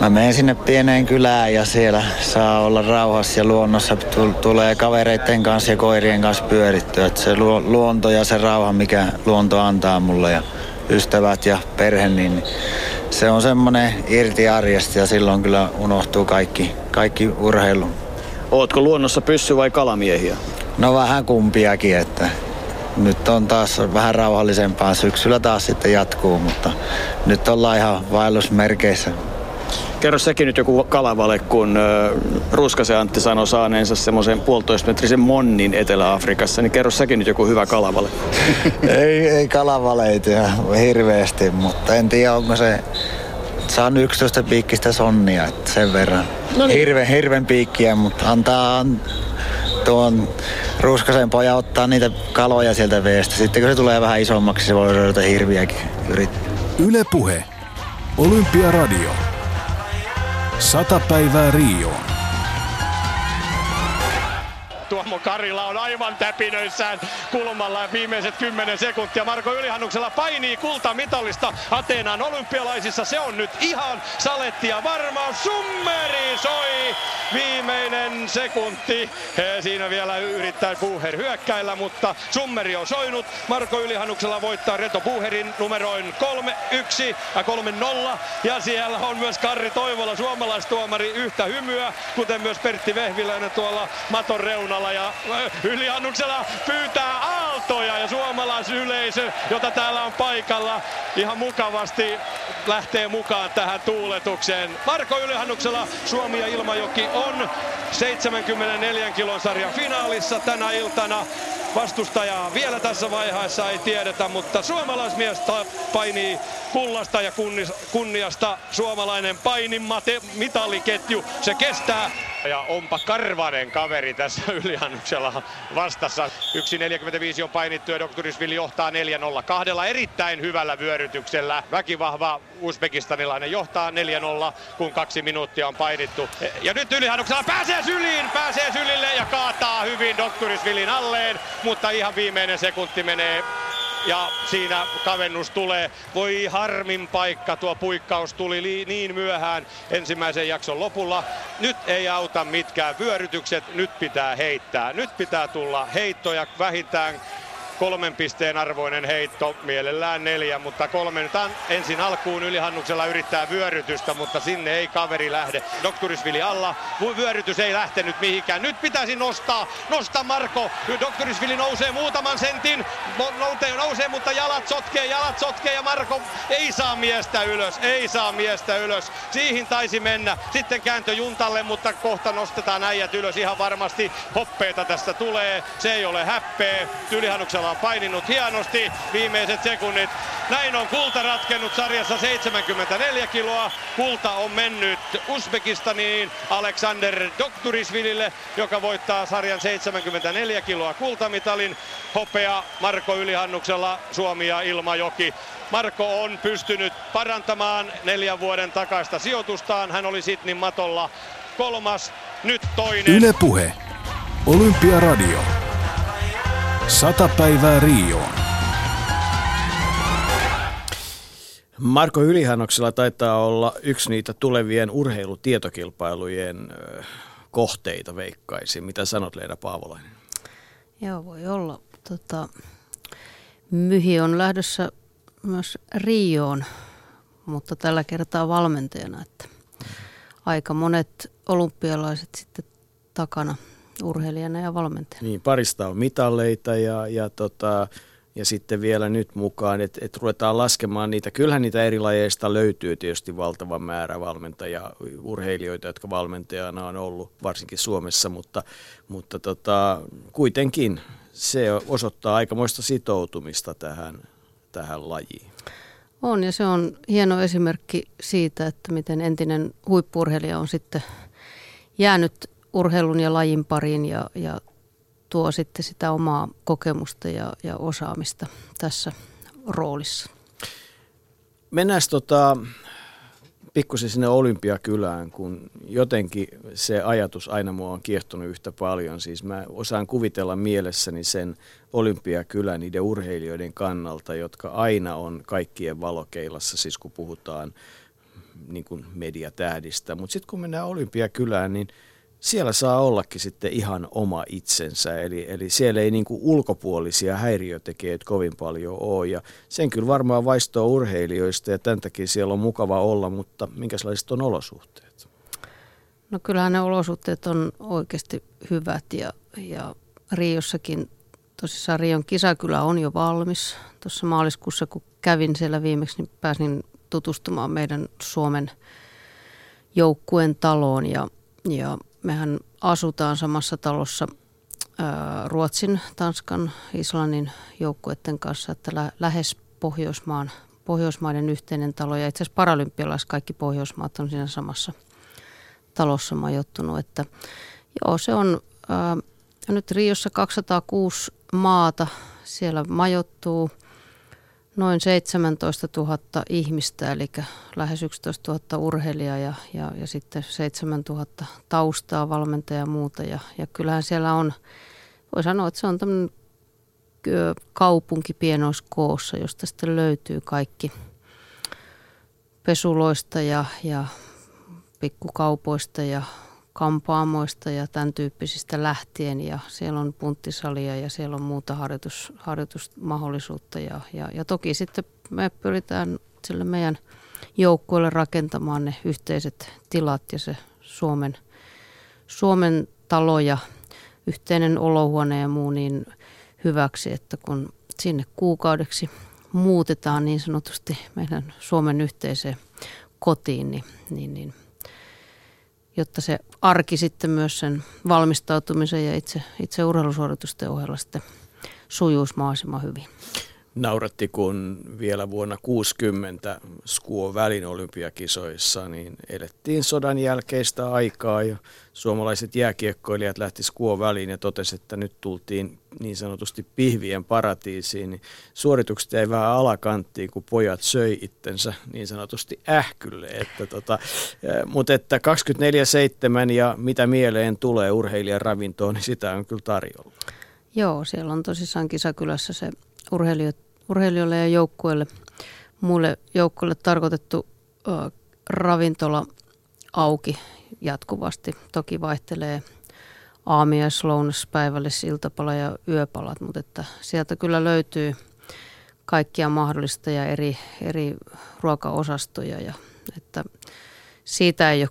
mä menen sinne pieneen kylään ja siellä saa olla rauhassa ja luonnossa tulee kavereiden kanssa ja koirien kanssa pyörittyä. Että se luonto ja se rauha, mikä luonto antaa mulle ja ystävät ja perhe, niin se on semmoinen irti arjesta ja silloin kyllä unohtuu kaikki urheilu. Ootko luonnossa pyssy- vai kalamiehiä? No vähän kumpiakin, että nyt on taas vähän rauhallisempaa. Syksyllä taas sitten jatkuu, mutta nyt ollaan ihan vaellusmerkeissä. Kerro säkin nyt joku kalavale, kun Ruuskasen Antti sanoi saaneensa semmoisen 1,5-metrisen monnin Etelä-Afrikassa, niin kerro säkin nyt joku hyvä kalavale. ei kalavaleita hirveästi, mutta en tiedä onko se, saan 11 piikkistä sonnia, että sen verran. No niin. Hirven piikkiä, mutta antaa tuon Ruuskasen pojan ottaa niitä kaloja sieltä veestä. Sitten kun se tulee vähän isommaksi, se voi röydätä hirviäkin. Yle Puhe. Olympiaradio. 100 päivää Rioon. Tuomo Karila on aivan täpinöissään kulmalla viimeiset 10 sekuntia. Marko Yli-Hannuksela painii kultamitallista Ateenan olympialaisissa. Se on nyt ihan salettia varmaan. Summeri soi viimeinen sekunti. Siinä vielä yrittää Bucher hyökkäillä, mutta summeri on soinut. Marko Yli-Hannuksela voittaa Reto Bucherin numeroin 3-1 ja 3-0. Ja siellä on myös Karri Toivola, suomalaistuomari, yhtä hymyä, kuten myös Pertti Vehviläinen tuolla maton reunalla. Ja Yli-Hannuksela pyytää aaltoja ja suomalaisyleisö, jota täällä on paikalla, ihan mukavasti lähtee mukaan tähän tuuletukseen. Marko Yli-Hannuksela, Suomi ja Ilmajoki on 74 kilon sarjan finaalissa tänä iltana. Vastustajaa vielä tässä vaiheessa ei tiedetä, mutta suomalaismies painii pullasta ja kunniasta. Suomalainen painimitaliketju, se kestää. Ja onpa karvainen kaveri tässä Yli-Hannuksella vastassa. 1.45 on painittu ja Dokturishvili johtaa 4-0 kahdella erittäin hyvällä vyörytyksellä. Väkivahva uzbekistanilainen johtaa 4-0, kun 2 minuuttia on painittu. Ja nyt Yli-Hannuksella pääsee sylille ja kaataa hyvin Dokturishvilin alleen. Mutta ihan viimeinen sekunti menee ja siinä kavennus tulee. Voi harmin paikka, tuo puikkaus tuli niin myöhään ensimmäisen jakson lopulla. Nyt ei auta mitkään vyörytykset, nyt pitää heittää. Nyt pitää tulla heittoja, vähintään 3 pisteen arvoinen heitto, mielellään 4, mutta 3 nyt ensin alkuun. Yli-Hannuksella yrittää vyörytystä, mutta sinne ei kaveri lähde. Dokturishvili alla, vyörytys ei lähtenyt mihinkään. Nyt pitäisi nostaa Marko. Dokturishvili nousee muutaman sentin, mutta jalat sotkee ja Marko ei saa miestä ylös. Siihen taisi mennä. Sitten kääntö Juntalle, mutta kohta nostetaan äijät ylös ihan varmasti. Hoppeita tästä tulee, se ei ole häppeä. Yli-Hannuksella on paininut hienosti viimeiset sekunnit. Näin on kulta ratkennut sarjassa 74 kiloa. Kulta on mennyt Uzbekistaniin Aleksander Dokturishvilille, joka voittaa sarjan 74 kiloa kultamitalin. Hopea Marko Yli-Hannuksella, Suomi ja Ilmajoki. Marko on pystynyt parantamaan 4 vuoden takaista sijoitustaan. Hän oli Sydneyn matolla 3., nyt 2. Yle Puhe. Olympiaradio. 100 päivää Rioon. Marko Yli-Hannuksella taitaa olla yksi niitä tulevien urheilutietokilpailujen kohteita, veikkaisin. Mitä sanot, Leena Paavolainen? Joo, voi olla. Myhi on lähdössä myös Rioon, mutta tällä kertaa valmentajana. Että aika monet olympialaiset sitten takana. Urheilijana ja valmentajana. Niin, parista on mitalleita ja sitten vielä nyt mukaan, että ruvetaan laskemaan niitä. Kyllähän niitä eri lajeista löytyy tietysti valtava määrä valmentajia, urheilijoita, jotka valmentajana on ollut, varsinkin Suomessa, mutta kuitenkin se osoittaa aikamoista sitoutumista tähän lajiin. On, ja se on hieno esimerkki siitä, että miten entinen huippu-urheilija on sitten jäänyt urheilun ja lajin pariin ja tuo sitten sitä omaa kokemusta ja osaamista tässä roolissa. Mennään pikkusen sinne Olympiakylään, kun jotenkin se ajatus aina mua on kiehtonut yhtä paljon. Siis mä osaan kuvitella mielessäni sen Olympiakylän niiden urheilijoiden kannalta, jotka aina on kaikkien valokeilassa, siis kun puhutaan niin kuin mediatähdistä. Mutta sitten kun mennään Olympiakylään, niin siellä saa ollakin sitten ihan oma itsensä, eli siellä ei niin kuin ulkopuolisia häiriötekijöitä kovin paljon ole, ja sen kyllä varmaan vaistoo urheilijoista, ja tämän takia siellä on mukava olla, mutta minkälaiset on olosuhteet? No kyllähän ne olosuhteet on oikeasti hyvät, ja Riossakin, tosissaan Rion kisakylä on jo valmis. Tuossa maaliskuussa, kun kävin siellä viimeksi, niin pääsin tutustumaan meidän Suomen joukkueen taloon, ja mehän asutaan samassa talossa Ruotsin, Tanskan, Islannin joukkueiden kanssa, että lähes Pohjoismaiden yhteinen talo. Ja itse asiassa paralympialaiset, kaikki Pohjoismaat on siinä samassa talossa majoittunut. Että, joo, se on nyt Riossa 206 maata siellä majoittuu. noin 17 000 ihmistä, eli lähes 11 000 urheilijaa ja sitten 7 000 taustaa, valmentajaa ja muuta. Ja kyllähän siellä on, voi sanoa, että se on tämmöinen kaupunki pienoiskoossa, josta sitten löytyy kaikki pesuloista ja pikkukaupoista ja kampaamoista ja tämän tyyppisistä lähtien, ja siellä on punttisalia ja siellä on muuta harjoitusmahdollisuutta ja toki sitten me pyritään sille meidän joukkueelle rakentamaan ne yhteiset tilat ja se Suomen talo ja yhteinen olohuone ja muu niin hyväksi, että kun sinne kuukaudeksi muutetaan niin sanotusti meidän Suomen yhteiseen kotiin, niin jotta se arki sitten myös sen valmistautumisen ja itse urheilusuoritusten ohella sitten sujuisi mahdollisimman hyvin. Nauratti, kun vielä vuonna 60 Skuon välin olympiakisoissa, niin elettiin sodan jälkeistä aikaa ja suomalaiset jääkiekkoilijat lähti Skuon väliin ja totesi, että nyt tultiin niin sanotusti pihvien paratiisiin. Niin suoritukset jäi vähän alakanttiin, kun pojat söi itsensä niin sanotusti ähkylle. Mutta 24/7 ja mitä mieleen tulee urheilijan ravintoon, niin sitä on kyllä tarjolla. Joo, siellä on tosissaan Kisakylässä se urheilijoille ja joukkueille, muille joukkueille tarkoitettu ravintola auki jatkuvasti. Toki vaihtelee aamiais-, lounas-, päivällis-, iltapala ja yöpalat, mutta että sieltä kyllä löytyy kaikkia mahdollista ja eri ruokaosastoja. Ja että siitä ei ole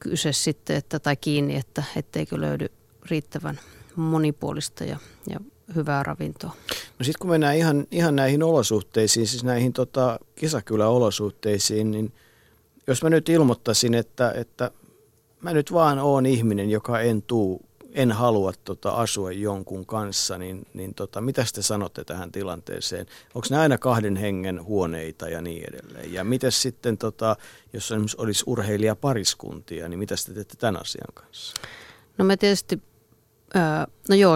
kyse sitten kiinni, että etteikö löydy riittävän monipuolista ja hyvää ravintoa. No sitten kun mennään ihan näihin olosuhteisiin, siis näihin Kisakylä-olosuhteisiin, niin jos mä nyt ilmoittaisin, että mä nyt vaan oon ihminen, joka en halua asua jonkun kanssa, niin mitä te sanotte tähän tilanteeseen? Onko ne aina 2 hengen huoneita ja niin edelleen? Ja miten sitten, jos esimerkiksi olisi urheilijapariskuntia, niin mitä te teette tämän asian kanssa? No me tietysti,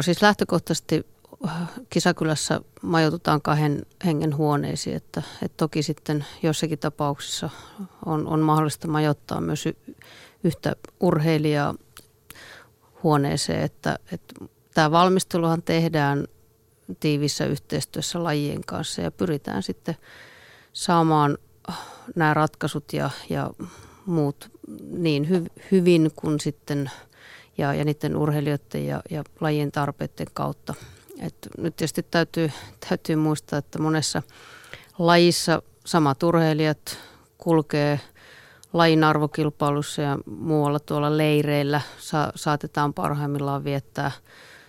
siis lähtökohtaisesti Kisakylässä majoitutaan 2 hengen huoneisiin, että toki sitten jossakin tapauksissa on mahdollista majoittaa myös yhtä urheilijaa huoneeseen, että tämä valmisteluhan tehdään tiivissä yhteistyössä lajien kanssa ja pyritään sitten saamaan nämä ratkaisut ja muut niin hyvin kuin sitten ja niiden urheilijoiden ja lajien tarpeiden kautta. Et nyt tietysti täytyy muistaa, että monessa lajissa samat urheilijat kulkee lajin arvokilpailussa ja muualla tuolla leireillä saatetaan parhaimmillaan viettää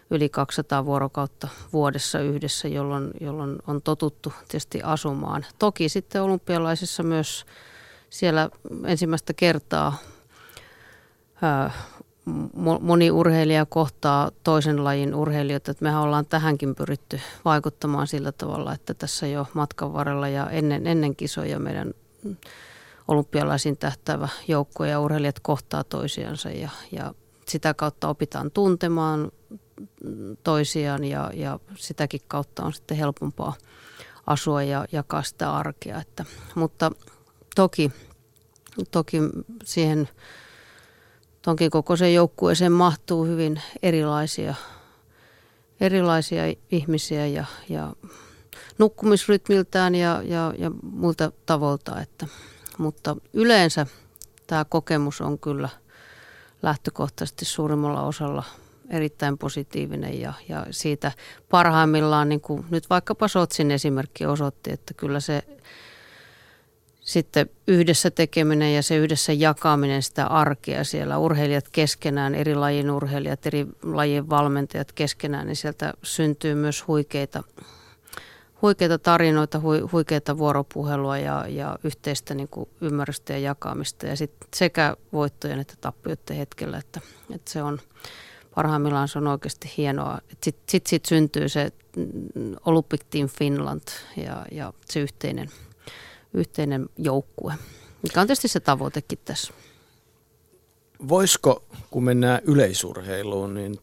yli 200 vuorokautta vuodessa yhdessä, jolloin on totuttu tietysti asumaan. Toki sitten olympialaisissa myös siellä ensimmäistä kertaa moni urheilija kohtaa toisen lajin urheilijoita. Että mehän ollaan tähänkin pyritty vaikuttamaan sillä tavalla, että tässä jo matkan varrella ja ennen kisoja meidän olympialaisiin tähtäävä joukko ja urheilijat kohtaa toisiansa ja sitä kautta opitaan tuntemaan toisiaan ja sitäkin kautta on sitten helpompaa asua ja jakaa sitä arkea. Mutta toki siihen tonkin kokoiseen joukkueeseen mahtuu hyvin erilaisia ihmisiä ja nukkumisrytmiltään ja muilta tavoilta. Mutta yleensä tämä kokemus on kyllä lähtökohtaisesti suurimmalla osalla erittäin positiivinen ja siitä parhaimmillaan, niin kuin nyt vaikkapa Sotšin esimerkki osoitti, että kyllä se sitten yhdessä tekeminen ja se yhdessä jakaminen sitä arkea siellä, urheilijat keskenään, eri lajin urheilijat, eri lajien valmentajat keskenään, niin sieltä syntyy myös huikeita tarinoita, huikeita vuoropuhelua ja yhteistä niin kuin ymmärrystä ja jakamista ja sitten sekä voittojen että tappioiden hetkellä, että se on parhaimmillaan se on oikeasti hienoa. Sitten syntyy se Olympic Team Finland ja se yhteinen joukkue, mikä on tietysti se tavoitekin tässä. Voisiko, kun mennään yleisurheiluun, niin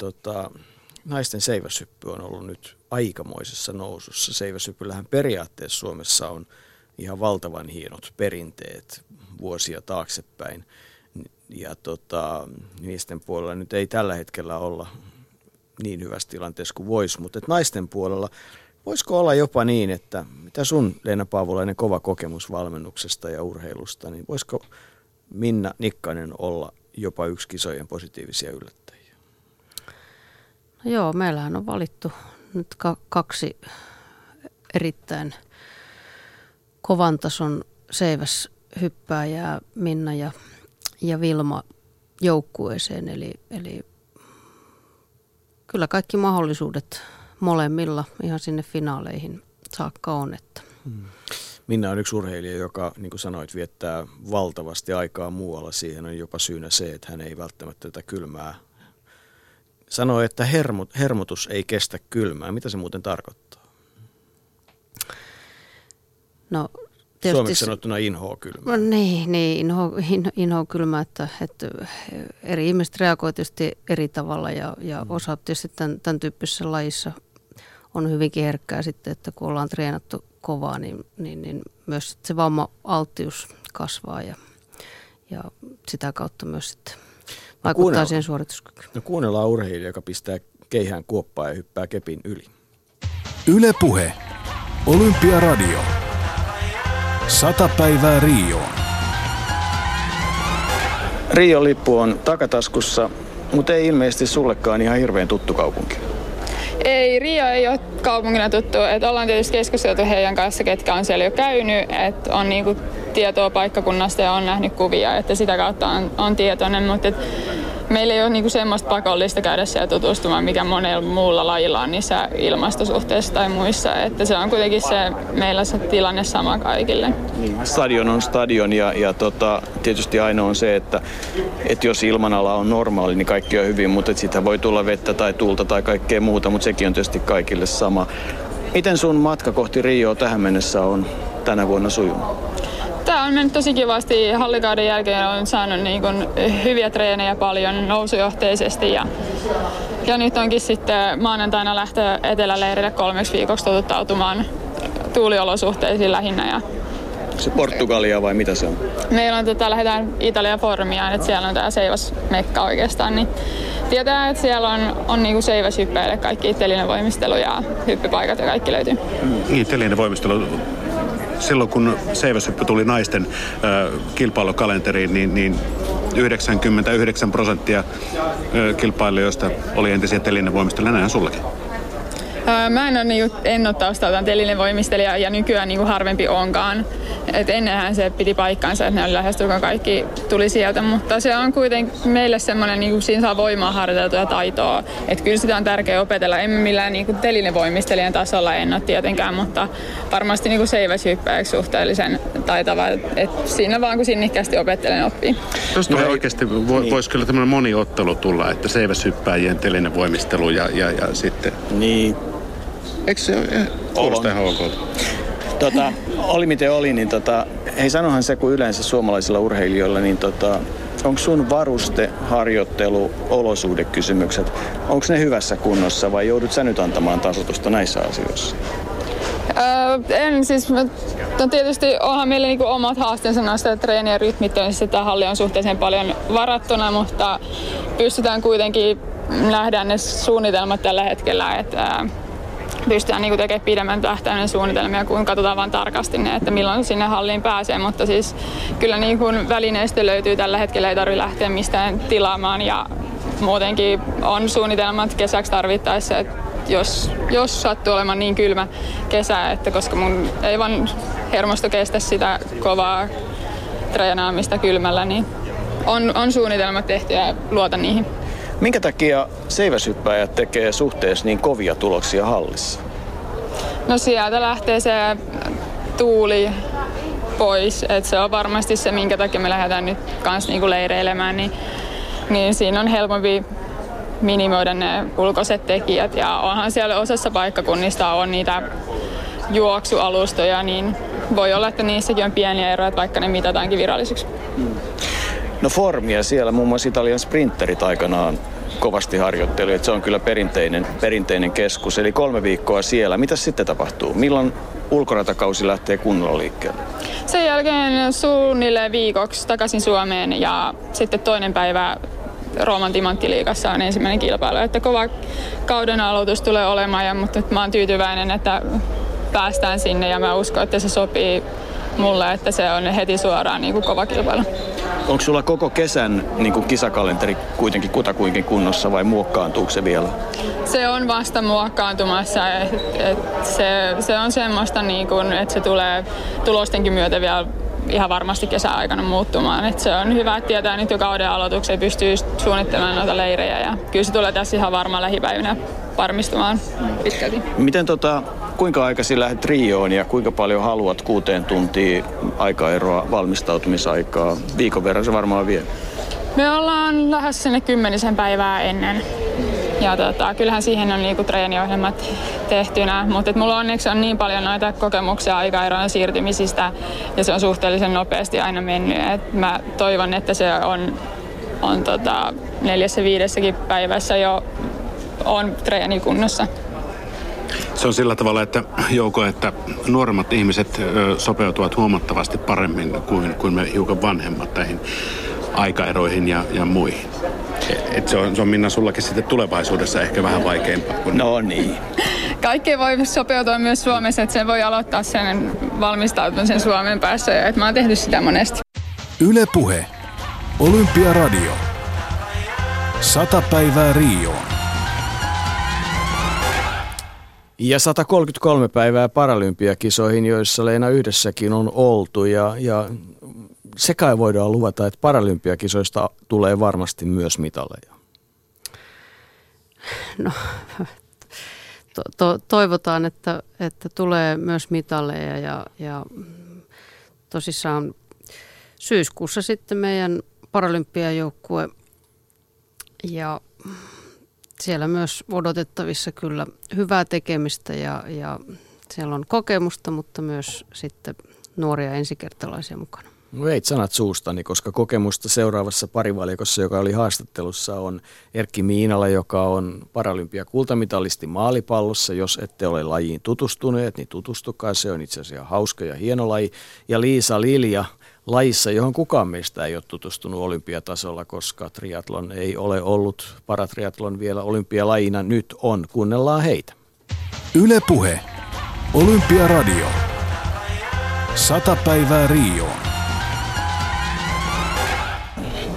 naisten seiväshyppy on ollut nyt aikamoisessa nousussa. Seiväsypyllähän periaatteessa Suomessa on ihan valtavan hienot perinteet vuosia taaksepäin. Ja miesten puolella nyt ei tällä hetkellä olla niin hyvässä tilanteessa kuin voisi, mutta naisten puolella voisiko olla jopa niin, että mitä sun, Leena Paavolainen, kova kokemus valmennuksesta ja urheilusta, niin voisiko Minna Nikkanen olla jopa yksi kisojen positiivisia yllättäjiä? No joo, meillähän on valittu nyt kaksi erittäin kovan tason seiväshyppääjää, Minna ja Vilma, joukkueeseen. Eli kyllä kaikki mahdollisuudet molemmilla ihan sinne finaaleihin saakka on. Että. Minna on yksi urheilija, joka, niin kuin sanoit, viettää valtavasti aikaa muualla. Siihen on jopa syynä se, että hän ei välttämättä tätä kylmää. Sanoi, että hermotus ei kestä kylmää. Mitä se muuten tarkoittaa? No, suomeksi sanottuna inhoa kylmää. No, niin inhoa kylmää, että eri ihmiset reagoivat tietysti eri tavalla ja osa tietysti tämän tyyppisessä lajissa on hyvinkin herkkää sitten, että kun ollaan treenattu kovaa, niin myös se vamma-alttius kasvaa ja sitä kautta myös sitten vaikuttaa siihen suorituskykyyn. No kuunnellaan urheilija, joka pistää keihään kuoppaa ja hyppää kepin yli. Yle Puhe. Olympiaradio. 100 päivää Rioon. Rio-lippu on takataskussa, mutta ei ilmeisesti sullekaan ihan hirveän tuttu kaupunki. Ei, Rio ei ole kaupungina tuttu. Ollaan tietysti keskusteltu heidän kanssa, ketkä on siellä jo käynyt. Et on niinku tietoa paikkakunnasta ja on nähnyt kuvia, että sitä kautta on tietoinen. Mutta meillä ei ole niinku semmoista pakollista käydä siellä tutustumaan, mikä monella muulla lajilla on niissä ilmastosuhteissa tai muissa. Että se on kuitenkin se meillä se tilanne sama kaikille. Stadion on stadion ja tietysti ainoa on se, että jos ilmanala on normaali, niin kaikki on hyvin. Mutta siitä voi tulla vettä tai tuulta tai kaikkea muuta, mutta sekin on tietysti kaikille sama. Miten sun matka kohti Rioa tähän mennessä on tänä vuonna sujunut? Tämä on mennyt tosi kivasti. Hallikauden jälkeen olen saanut niin kuin hyviä treenejä paljon nousujohteisesti. Ja nyt onkin sitten maanantaina lähtö eteläleirille 3 viikoksi totuttautumaan tuuliolosuhteisiin lähinnä. Ja se Portugalia vai mitä se on? Meillä on lähdetään Italia-Formiaan, että siellä on tämä seiväsmekka oikeastaan. Niin tietää, että siellä on niinku seiväshyppäjille kaikki telinevoimistelu ja hyppypaikat ja kaikki löytyy. Niin, telinevoimistelu. Silloin kun seiväshyppy tuli naisten kilpailukalenteriin, niin 99% kilpailijoista oli entisiä telinevoimistelijoita. Näinhän sullakin. Mä en ole taustaltaan telinevoimistelija ja nykyään niin kuin harvempi onkaan. Et ennenhän se piti paikkaansa, että ne oli lähestulkoon kaikki tuli sieltä, mutta se on kuitenkin meille semmoinen, niin kuin siinä saa voimaa harjoiteltua taitoa. Et kyllä sitä on tärkeää opetella. Emme millään niin kuin telinevoimistelijan tasolla en ole tietenkään, mutta varmasti niin kuin seiväshyppäjäksi suhteellisen taitava. Et siinä vaan kun sinnikkäästi opettelen oppii. Tuosta oikeasti voisi kyllä tämmöinen moniottelu tulla, että seiväshyppäjien telinevoimistelu ja sitten. Niin. Eikö se kuulostaa ihan ok? Oli miten oli, niin hei sanohan se, kun yleensä suomalaisilla urheilijoilla, niin onko sun varuste, harjoittelu, olosuhdekysymykset, onko ne hyvässä kunnossa vai joudut sä nyt antamaan tasotusta näissä asioissa? Tietysti onhan meillä niinku omat haasteensa noista treeni- ja rytmittämisessä, että halli on suhteellisen paljon varattuna, mutta pystytään kuitenkin nähdään ne suunnitelmat tällä hetkellä, että pystytään niinku tekemään pidemmän tähtäimen suunnitelmia, kun katsotaan vaan tarkasti ne, että milloin sinne halliin pääsee. Mutta siis kyllä niinku välineistö löytyy tällä hetkellä, ei tarvitse lähteä mistään tilaamaan. Ja muutenkin on suunnitelmat kesäksi tarvittaessa, että jos sattuu olemaan niin kylmä kesä, että koska mun ei vaan hermosto kestä sitä kovaa treenaamista kylmällä, niin on suunnitelmat tehty ja luota niihin. Minkä takia seiväshyppäjät tekee suhteessa niin kovia tuloksia hallissa? No sieltä lähtee se tuuli pois. Et se on varmasti se, minkä takia me lähdetään nyt kans niinku leireilemään. Niin siinä on helpompi minimoida ne ulkoiset tekijät. Ja onhan siellä osassa paikkakunnista on niitä juoksualustoja, niin voi olla, että niissäkin on pieniä eroja, vaikka ne mitataankin virallisiksi. No formia siellä, muun muassa Italian sprinterit aikanaan kovasti harjoitteli, että se on kyllä perinteinen keskus. Eli 3 viikkoa siellä. Mitäs sitten tapahtuu? Milloin ulkoratakausi lähtee kunnolla liikkeelle? Sen jälkeen suunnilleen viikoksi takaisin Suomeen ja sitten 2. päivä Rooman timanttiliigassa on ensimmäinen kilpailu. Että kova kauden aloitus tulee olemaan, mutta mä oon tyytyväinen, että päästään sinne ja mä uskon, että se sopii mulle, että se on heti suoraan niin kuin kova kilpailu. Onko sulla koko kesän niin kuin kisakalenteri kuitenkin kutakuinkin kunnossa vai muokkaantuuko se vielä? Se on vasta muokkaantumassa. Se on semmoista, niin kuin, että se tulee tulostenkin myötä vielä ihan varmasti kesäaikana muuttumaan. Et se on hyvä, että tietää nyt jo kauden aloitukseen pystyy suunnittelemaan noita leirejä. Ja kyllä se tulee tässä ihan varmaan lähipäivinä varmistumaan pitkälti. Miten kuinka aikaisin lähdet Rioon ja kuinka paljon haluat 6 tuntia aikaeroa, valmistautumisaikaa? Viikon verran se varmaan vie. Me ollaan lähes sinne 10. päivää ennen. Ja kyllähän siihen on niinku treeniohjelmat tehtynä, mutta mulla onneksi on niin paljon noita kokemuksia aikaerojen siirtymisistä ja se on suhteellisen nopeasti aina mennyt. Et mä toivon, että se on 4-5 päivässä jo on treenikunnossa. Se on sillä tavalla, että Jouko, että nuoremmat ihmiset sopeutuvat huomattavasti paremmin kuin me hiukan vanhemmat näihin aikaeroihin ja muihin. Se on Minna sullakin sitten tulevaisuudessa ehkä vähän vaikeampaa. No niin. Kaikki voi sopeutua myös Suomessa, että sen voi aloittaa sen valmistautumisen Suomen päässä. Että mä oon tehnyt sitä monesti. Yle Puhe. Olympiaradio. 100 päivää Rioon. Ja 133 päivää paralympiakisoihin, joissa Leena yhdessäkin on oltu ja se kai voidaan luvata, että paralympiakisoista tulee varmasti myös mitaleja. No, toivotaan, että tulee myös mitaleja ja tosissaan syyskuussa sitten meidän paralympiajoukkue ja siellä myös odotettavissa kyllä hyvää tekemistä ja siellä on kokemusta, mutta myös sitten nuoria ensikertalaisia mukana. No veit sanat suustani, koska kokemusta seuraavassa parivalikossa, joka oli haastattelussa, on Erkki Miinala, joka on paralympiakultamitalisti maalipallossa. Jos ette ole lajiin tutustuneet, niin tutustukaa. Se on itse asiassa hauska ja hieno laji. Ja Liisa Lilja lajissa, johon kukaan meistä ei ole tutustunut olympiatasolla, koska triatlon ei ole ollut paratriatlon vielä olympialajina. Nyt on. Kuunnellaan heitä. Yle Puhe. Olympiaradio. 100 päivää Rioon.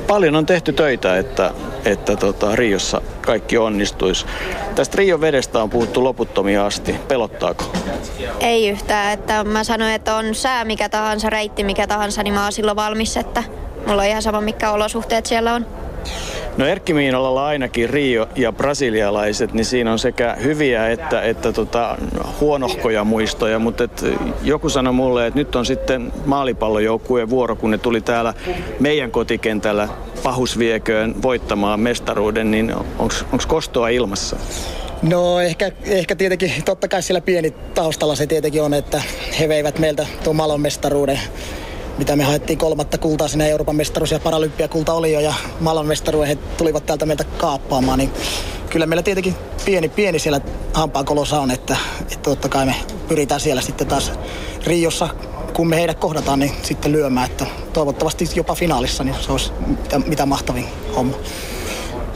Paljon on tehty töitä, että Riossa kaikki onnistuisi. Tästä Rion vedestä on puhuttu loputtomia asti. Pelottaako? Ei yhtään. Että mä sanoin, että on sää mikä tahansa, reitti mikä tahansa, niin mä oon silloin valmis. Että mulla on ihan sama, mitkä olosuhteet siellä on. No Erkki Miinalalla ainakin Rio ja brasilialaiset, niin siinä on sekä hyviä että huonohkoja muistoja, mutta joku sanoi mulle, että nyt on sitten maalipallojoukkueen vuoro, kun ne tuli täällä meidän kotikentällä pahusvieköön voittamaan mestaruuden, niin onko kostoa ilmassa? No ehkä tietenkin, totta kai sillä pieni taustalla se tietenkin on, että he veivät meiltä tuon Malon mestaruuden, mitä me haettiin 3. kultaa sinne. Euroopan mestaruus ja paralympiakulta oli jo ja maailman mestaruuden he tulivat täältä meiltä kaappaamaan, niin kyllä meillä tietenkin pieni siellä hampaankolossa on, että totta kai me pyritään siellä sitten taas Riossa, kun me heidät kohdataan, niin sitten lyömään, että toivottavasti jopa finaalissa, niin se olisi mitä mahtavin homma.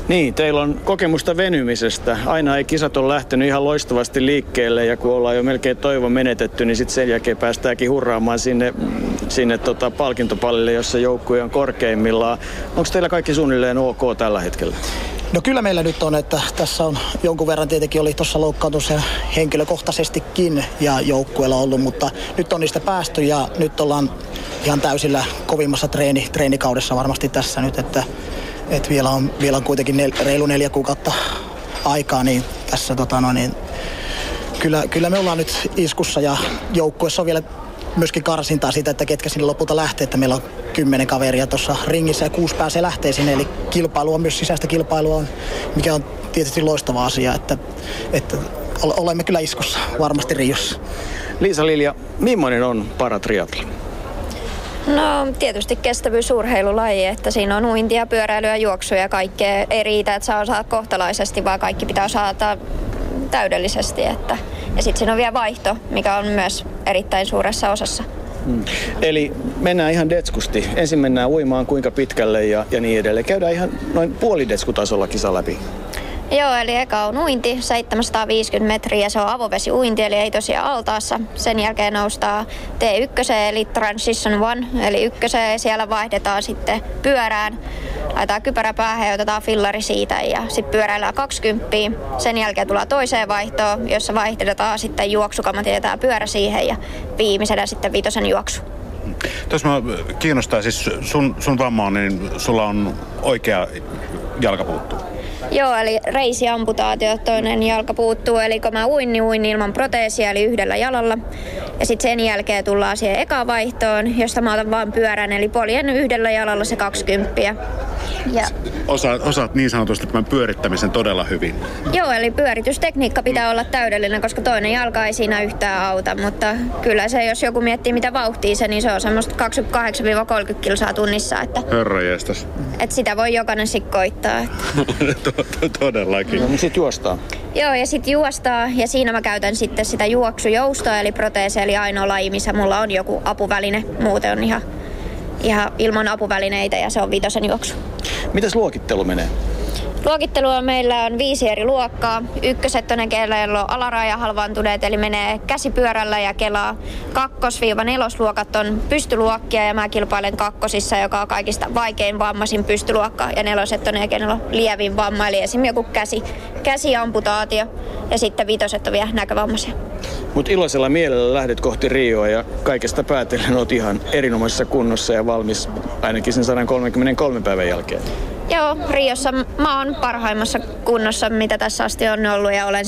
Niin, teillä on kokemusta venymisestä. Aina ei kisat ole lähtenyt ihan loistavasti liikkeelle ja kun ollaan jo melkein toivo menetetty, niin sitten sen jälkeen päästäänkin hurraamaan sinne palkintopallille, jossa joukkue on korkeimmillaan. Onko teillä kaikki suunnilleen ok tällä hetkellä? No kyllä meillä nyt on, että tässä on jonkun verran tietenkin oli tuossa loukkaantunut henkilökohtaisestikin ja joukkueella ollut, mutta nyt on niistä päästy ja nyt ollaan ihan täysillä kovimmassa treenikaudessa varmasti tässä nyt, että et vielä on kuitenkin reilu 4 kuukautta aikaa, niin tässä kyllä me ollaan nyt iskussa ja joukkueessa on vielä myöskin karsintaa siitä, että ketkä sinne lopulta lähtee, että meillä on 10 kaveria tuossa ringissä ja 6 pääsee lähtee sinne, eli kilpailu on myös sisäistä kilpailua, mikä on tietysti loistava asia, että olemme kyllä iskussa varmasti Riossa. Liisa Lilja, millainen on paratriatlon? No tietysti kestävyysurheilulaji, että siinä on uintia, pyöräilyä, juoksua ja kaikkea. Ei riitä, että saa osaa kohtalaisesti, vaan kaikki pitää osata täydellisesti. Että. Ja sitten siinä on vielä vaihto, mikä on myös erittäin suuressa osassa. Eli mennään ihan detskusti. Ensin mennään uimaan kuinka pitkälle ja niin edelleen. Käydään ihan noin puolidetskutasolla kisa läpi. Joo, eli eka on uinti, 750 metriä, se on avovesiuinti, eli ei tosiaan altaassa. Sen jälkeen noustaan T1, eli Transition 1, eli ykköseen, siellä vaihdetaan sitten pyörään. Laitetaan kypärä päähän ja otetaan fillari siitä ja sitten pyöräillään 20. Sen jälkeen tullaan toiseen vaihtoon, jossa vaihdetaan sitten juoksukamat, jätetään pyörä siihen ja viimeisenä sitten viitosen juoksu. Tuossa mä kiinnostaa, siis sun vamma on, niin sulla on oikea jalka puuttuu. Joo, eli reisiamputaatio, toinen jalka puuttuu, eli kun mä uin, niin uin ilman proteesia, eli yhdellä jalalla. Ja sitten sen jälkeen tullaan siihen ekaan vaihtoon, josta mä otan vaan pyörän, eli poljen yhdellä jalalla se 20. Ja. Osaat niin sanotusti tämän pyörittämisen todella hyvin. Joo, eli pyöritystekniikka pitää olla täydellinen, koska toinen jalka ei siinä yhtään auta, mutta kyllä se, jos joku miettii mitä vauhtia se, niin se on semmoista 28-30 kilsaa tunnissa. Että, herranjestas. Että sitä voi jokainen sit koittaa. Että. Todellakin. No, niin sit juostaa. Joo, ja sit juostaa, ja siinä mä käytän sitten sitä juoksujoustoa, eli proteesia, eli ainoa laji, missä mulla on joku apuväline. Muuten on ihan ilman apuvälineitä, ja se on viitosen juoksu. Mitäs luokittelu menee? Luokittelua meillä on 5 eri luokkaa. Ykköset on ne, kello on alaraja halvaantuneet, eli menee käsipyörällä ja kelaa. 2-4-luokat on pystyluokkia ja mä kilpailen 2:ssa, joka on kaikista vaikein vammaisin pystyluokka. Ja 4:set on ne, kello on lievin vamma, eli esimerkiksi joku käsiamputaatio ja sitten 5:set on vielä näkövammaisia. Mutta iloisella mielellä lähdet kohti Rioa ja kaikesta päätellen oot ihan erinomaisessa kunnossa ja valmis ainakin sen 133 päivän jälkeen. Joo, Riossa mä oon parhaimmassa kunnossa, mitä tässä asti on ollut ja olen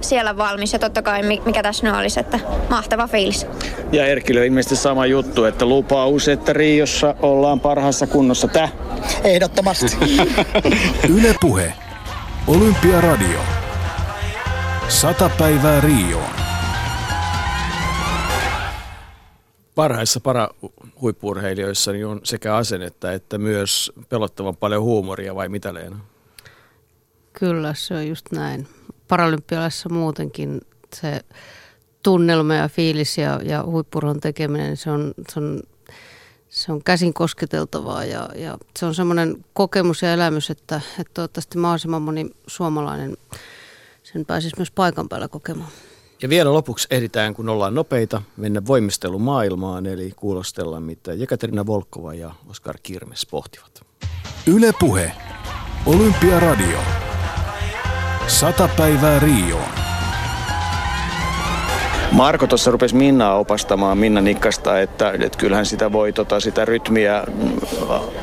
siellä valmis. Ja totta kai mikä tässä nyt olisi, että mahtava fiilis. Ja Erkille ilmeisesti sama juttu, että lupaus, että Riossa ollaan parhaassa kunnossa. Ehdottomasti. Yle Puhe. Olympiaradio. 100 päivää Rioon. Parhaissa huippu-urheilijoissa niin on sekä asennetta että myös pelottavan paljon huumoria, vai mitä Leena? Kyllä, se on just näin. Paralympialaisissa muutenkin se tunnelma ja fiilis ja huippu-urheilun tekeminen, se on käsin kosketeltavaa ja se on semmoinen kokemus ja elämys, että toivottavasti mahdollisimman moni suomalainen sen pääsisi myös paikan päällä kokemaan. Ja vielä lopuksi ehditään, kun ollaan nopeita, mennä voimistelumaailmaan, eli kuulostellaan, mitä Jekaterina Volkova ja Oskar Kirmes pohtivat. Yle Puhe. Olympiaradio. 100 päivää Rioon. Marko tuossa rupesi Minnaa opastamaan, Minna Nikkasta, että kyllähän sitä voi sitä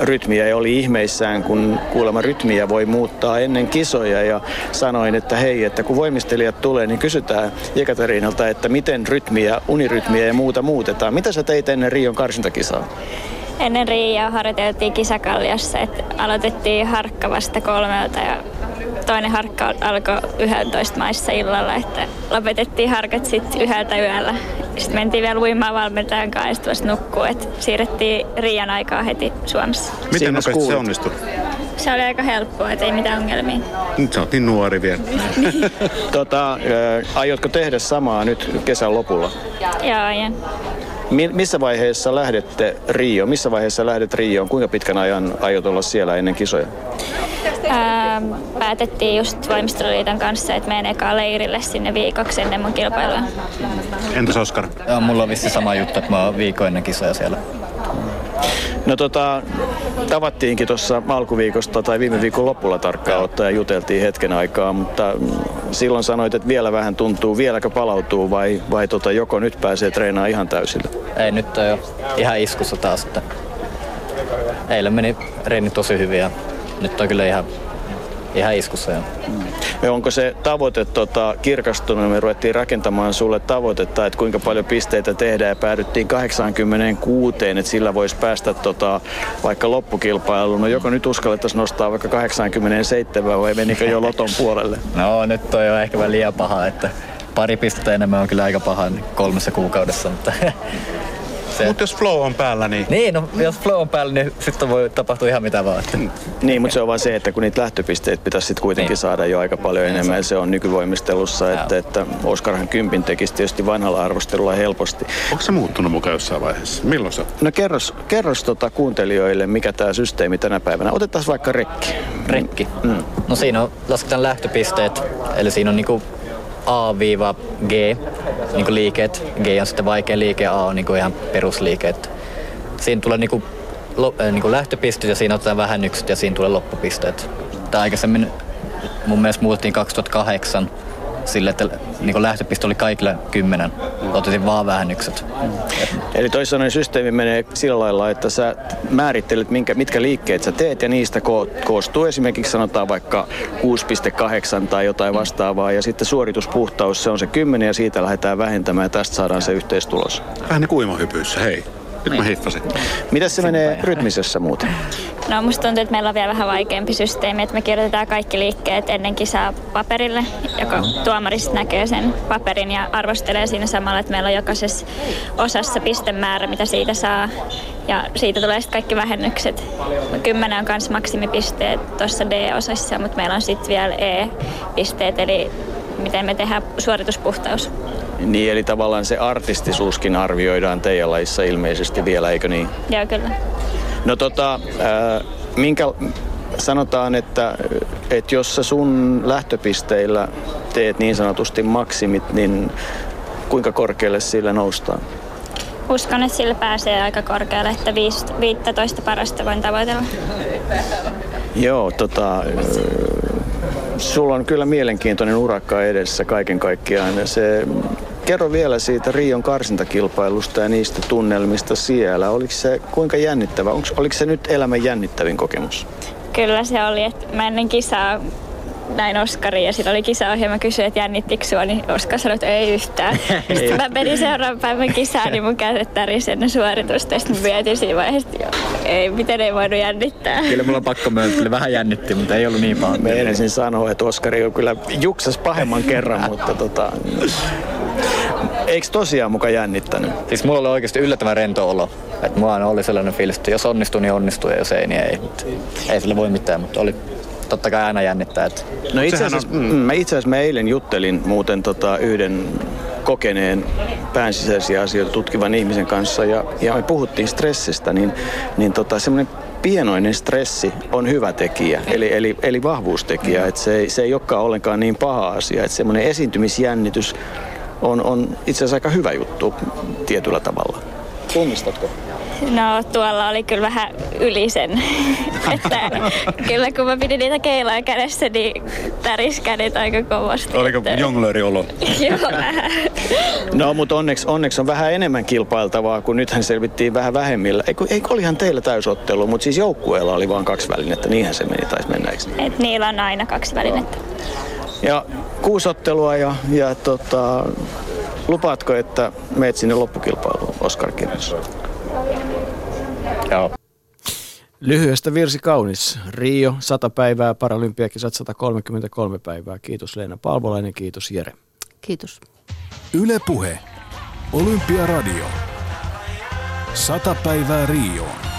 rytmiä ja oli ihmeissään, kun kuulemma rytmiä voi muuttaa ennen kisoja ja sanoin, että hei, että kun voimistelijat tulee, niin kysytään Jekaterinalta, että miten rytmiä, unirytmiä ja muuta muutetaan. Mitä sä teit ennen Rion karsintakisaa? Ennen Riiaa harjoiteltiin kisakalliossa, että aloitettiin harkka vasta 3:00 ja toinen harkka alkoi 11 maissa illalla, että lopetettiin harkat sitten 1 yöllä. Sitten mentiin vielä uimaan valmentajan kanssa ja sitten vasta nukkuu, että siirrettiin Riian aikaa heti Suomessa. Miten nopeasti se onnistui? Se oli aika helppoa, ettei mitään ongelmia. Nyt sä oot niin nuori vielä. Aiotko tehdä samaa nyt kesän lopulla? Joo, aion. Missä vaiheessa lähdet Rioon? Kuinka pitkän ajan aiot olla siellä ennen kisoja? Päätettiin just Voimisteluliiton kanssa, että menen ekaan leirille sinne viikoksi ennen mun kilpailua. Entäs Oskar? Mulla on vissi sama juttu, että mä oon viikon ennen kisoja siellä. No tavattiinkin tuossa alkuviikosta tai viime viikon lopulla tarkkaan ottaen ja juteltiin hetken aikaa, mutta silloin sanoit, että vielä vähän tuntuu, vieläkö palautuu vai joko nyt pääsee treenaamaan ihan täysillä? Ei, nyt on jo ihan iskussa taas, että eilen meni reeni tosi hyvin ja nyt on kyllä ihan iskussa jo. Ja onko se tavoite kirkastunut? Me ruvettiin rakentamaan sulle tavoitetta, että kuinka paljon pisteitä tehdään ja päädyttiin 86, että sillä voisi päästä vaikka loppukilpailuun. No joko nyt uskallettaisiin nostaa vaikka 87 vai menikö jo loton puolelle? No nyt on jo ehkä vähän liian paha, että pari pistettä enemmän on kyllä aika paha 3 kuukaudessa, mutta se. Mutta jos flow on päällä, niin... Niin, no jos flow on päällä, niin sitten voi tapahtua ihan mitä vaan. Niin, mutta se on vaan se, että kun niitä lähtöpisteitä pitäisi sitten kuitenkin saada jo aika paljon enemmän. Se on nykyvoimistelussa, että Oskarhan kympin tekisi tietysti vanhalla arvostelulla helposti. Onko se muuttunut mukaan jossain vaiheessa? Milloin se? No kerros kuuntelijoille, mikä tämä systeemi tänä päivänä. Otetaan vaikka rekki. Rekki? Mm. No siinä on, lasketaan lähtöpisteet, eli siinä on niinku... A-G, niinku liikeet. G on sitten vaikea liike ja A on niinku ihan perusliike. Et siinä tulee niinku lähtöpisteet ja siinä otetaan vähennykset ja siinä tulee loppupisteet. Tämä aikaisemmin mun mielestä muutettiin 2008 sille, että niinku lähtöpiste oli kaikille 10. Otetin vaan vähennykset. Eli toisaalta systeemi menee sillä lailla, että sä määrittelet mitkä liikkeet sä teet ja niistä koostuu esimerkiksi sanotaan vaikka 6,8 tai jotain vastaavaa ja sitten suorituspuhtaus se on se 10 ja siitä lähdetään vähentämään ja tästä saadaan se yhteistulos. Vähän niin kuin uimahypyissä, hei. Nyt mä hiffasin. Mitäs se menee rytmisessä muuten? No musta tuntuu, että meillä on vielä vähän vaikeampi systeemi, että me kirjoitetaan kaikki liikkeet ennen kisaa paperille, joka tuomari sitten näkee sen paperin ja arvostelee siinä samalla, että meillä on jokaisessa osassa pistemäärä, mitä siitä saa. Ja siitä tulee sitten kaikki vähennykset. 10 on myös maksimipisteet tuossa D-osassa, mutta meillä on sitten vielä E-pisteet, eli miten me tehdään suorituspuhtaus. Niin, eli tavallaan se artistisuuskin arvioidaan teidän lajissa ilmeisesti vielä, eikö niin? Joo, kyllä. No sanotaan, että jos sä sun lähtöpisteillä teet niin sanotusti maksimit, niin kuinka korkealle sillä noustaan? Uskon, että sillä pääsee aika korkealle, että 15 parasta voin tavoitella. Joo, sulla on kyllä mielenkiintoinen urakka edessä kaiken kaikkiaan. Kerro vielä siitä Rion karsintakilpailusta ja niistä tunnelmista siellä. Oliko se kuinka jännittävä? Oliko se nyt elämän jännittävin kokemus? Kyllä se oli. Että mä ennen kisaa näin Oskarin ja sillä oli kisaohjelma. Mä kysyin, että jännittikö sua, niin Oskar sanoi, että ei yhtään. Sitten mä menin seuraavan päivän kisaan, niin mun kädet tärisi ennen suoritusta. Ja sitten mä mietin siinä vaiheessa, miten ei voinut jännittää. Kyllä mulla on pakko myöntää, vähän jännitti, mutta ei ollut niin paljon. Mä ensin sanoin, että Oskari on kyllä juksas pahemman kerran, mutta Eikö tosiaan muka jännittänyt? Siis mulla oli oikeasti yllättävän rento olo. Että mulla oli sellainen fiilis, että jos onnistuu, niin onnistuu ja jos ei, niin ei. Ei sille voi mitään, mutta oli... Totta kai aina jännittää. Että... No itse asiassa mä eilen juttelin muuten yhden kokeneen päänsisäisiä asioita tutkivan ihmisen kanssa ja me puhuttiin stressistä, niin semmoinen pienoinen stressi on hyvä tekijä, eli vahvuustekijä. Että se ei olekaan ollenkaan niin paha asia, että semmoinen esiintymisjännitys on itse asiassa aika hyvä juttu tietyllä tavalla. Tunnistatko? No tuolla oli kyllä vähän yli sen, että kyllä kun mä pidin niitä keilaa kädessä, niin täris kädet aika kovasti. Oliko jonglööriolo? Joo, vähän. No mutta onneksi on vähän enemmän kilpailtavaa, kun nythän selvittiin vähän vähemmillä. Eikö olihan teillä täysottelu, mutta siis joukkueella oli vaan 2 välinettä, niinhän se meni, taisi mennä, eikö? Et niillä on aina 2 välinettä. Ja 6 ottelua ja lupaatko, että meet sinne loppukilpailuun, Oskar Kirmes? Joo. Lyhyestä virsi kaunis. Rio 100 päivää, paralympiakisat 133 päivää. Kiitos Leena Paavolainen, kiitos Jere. Kiitos. Yle Puhe. Olympiaradio. 100 päivää Rioon.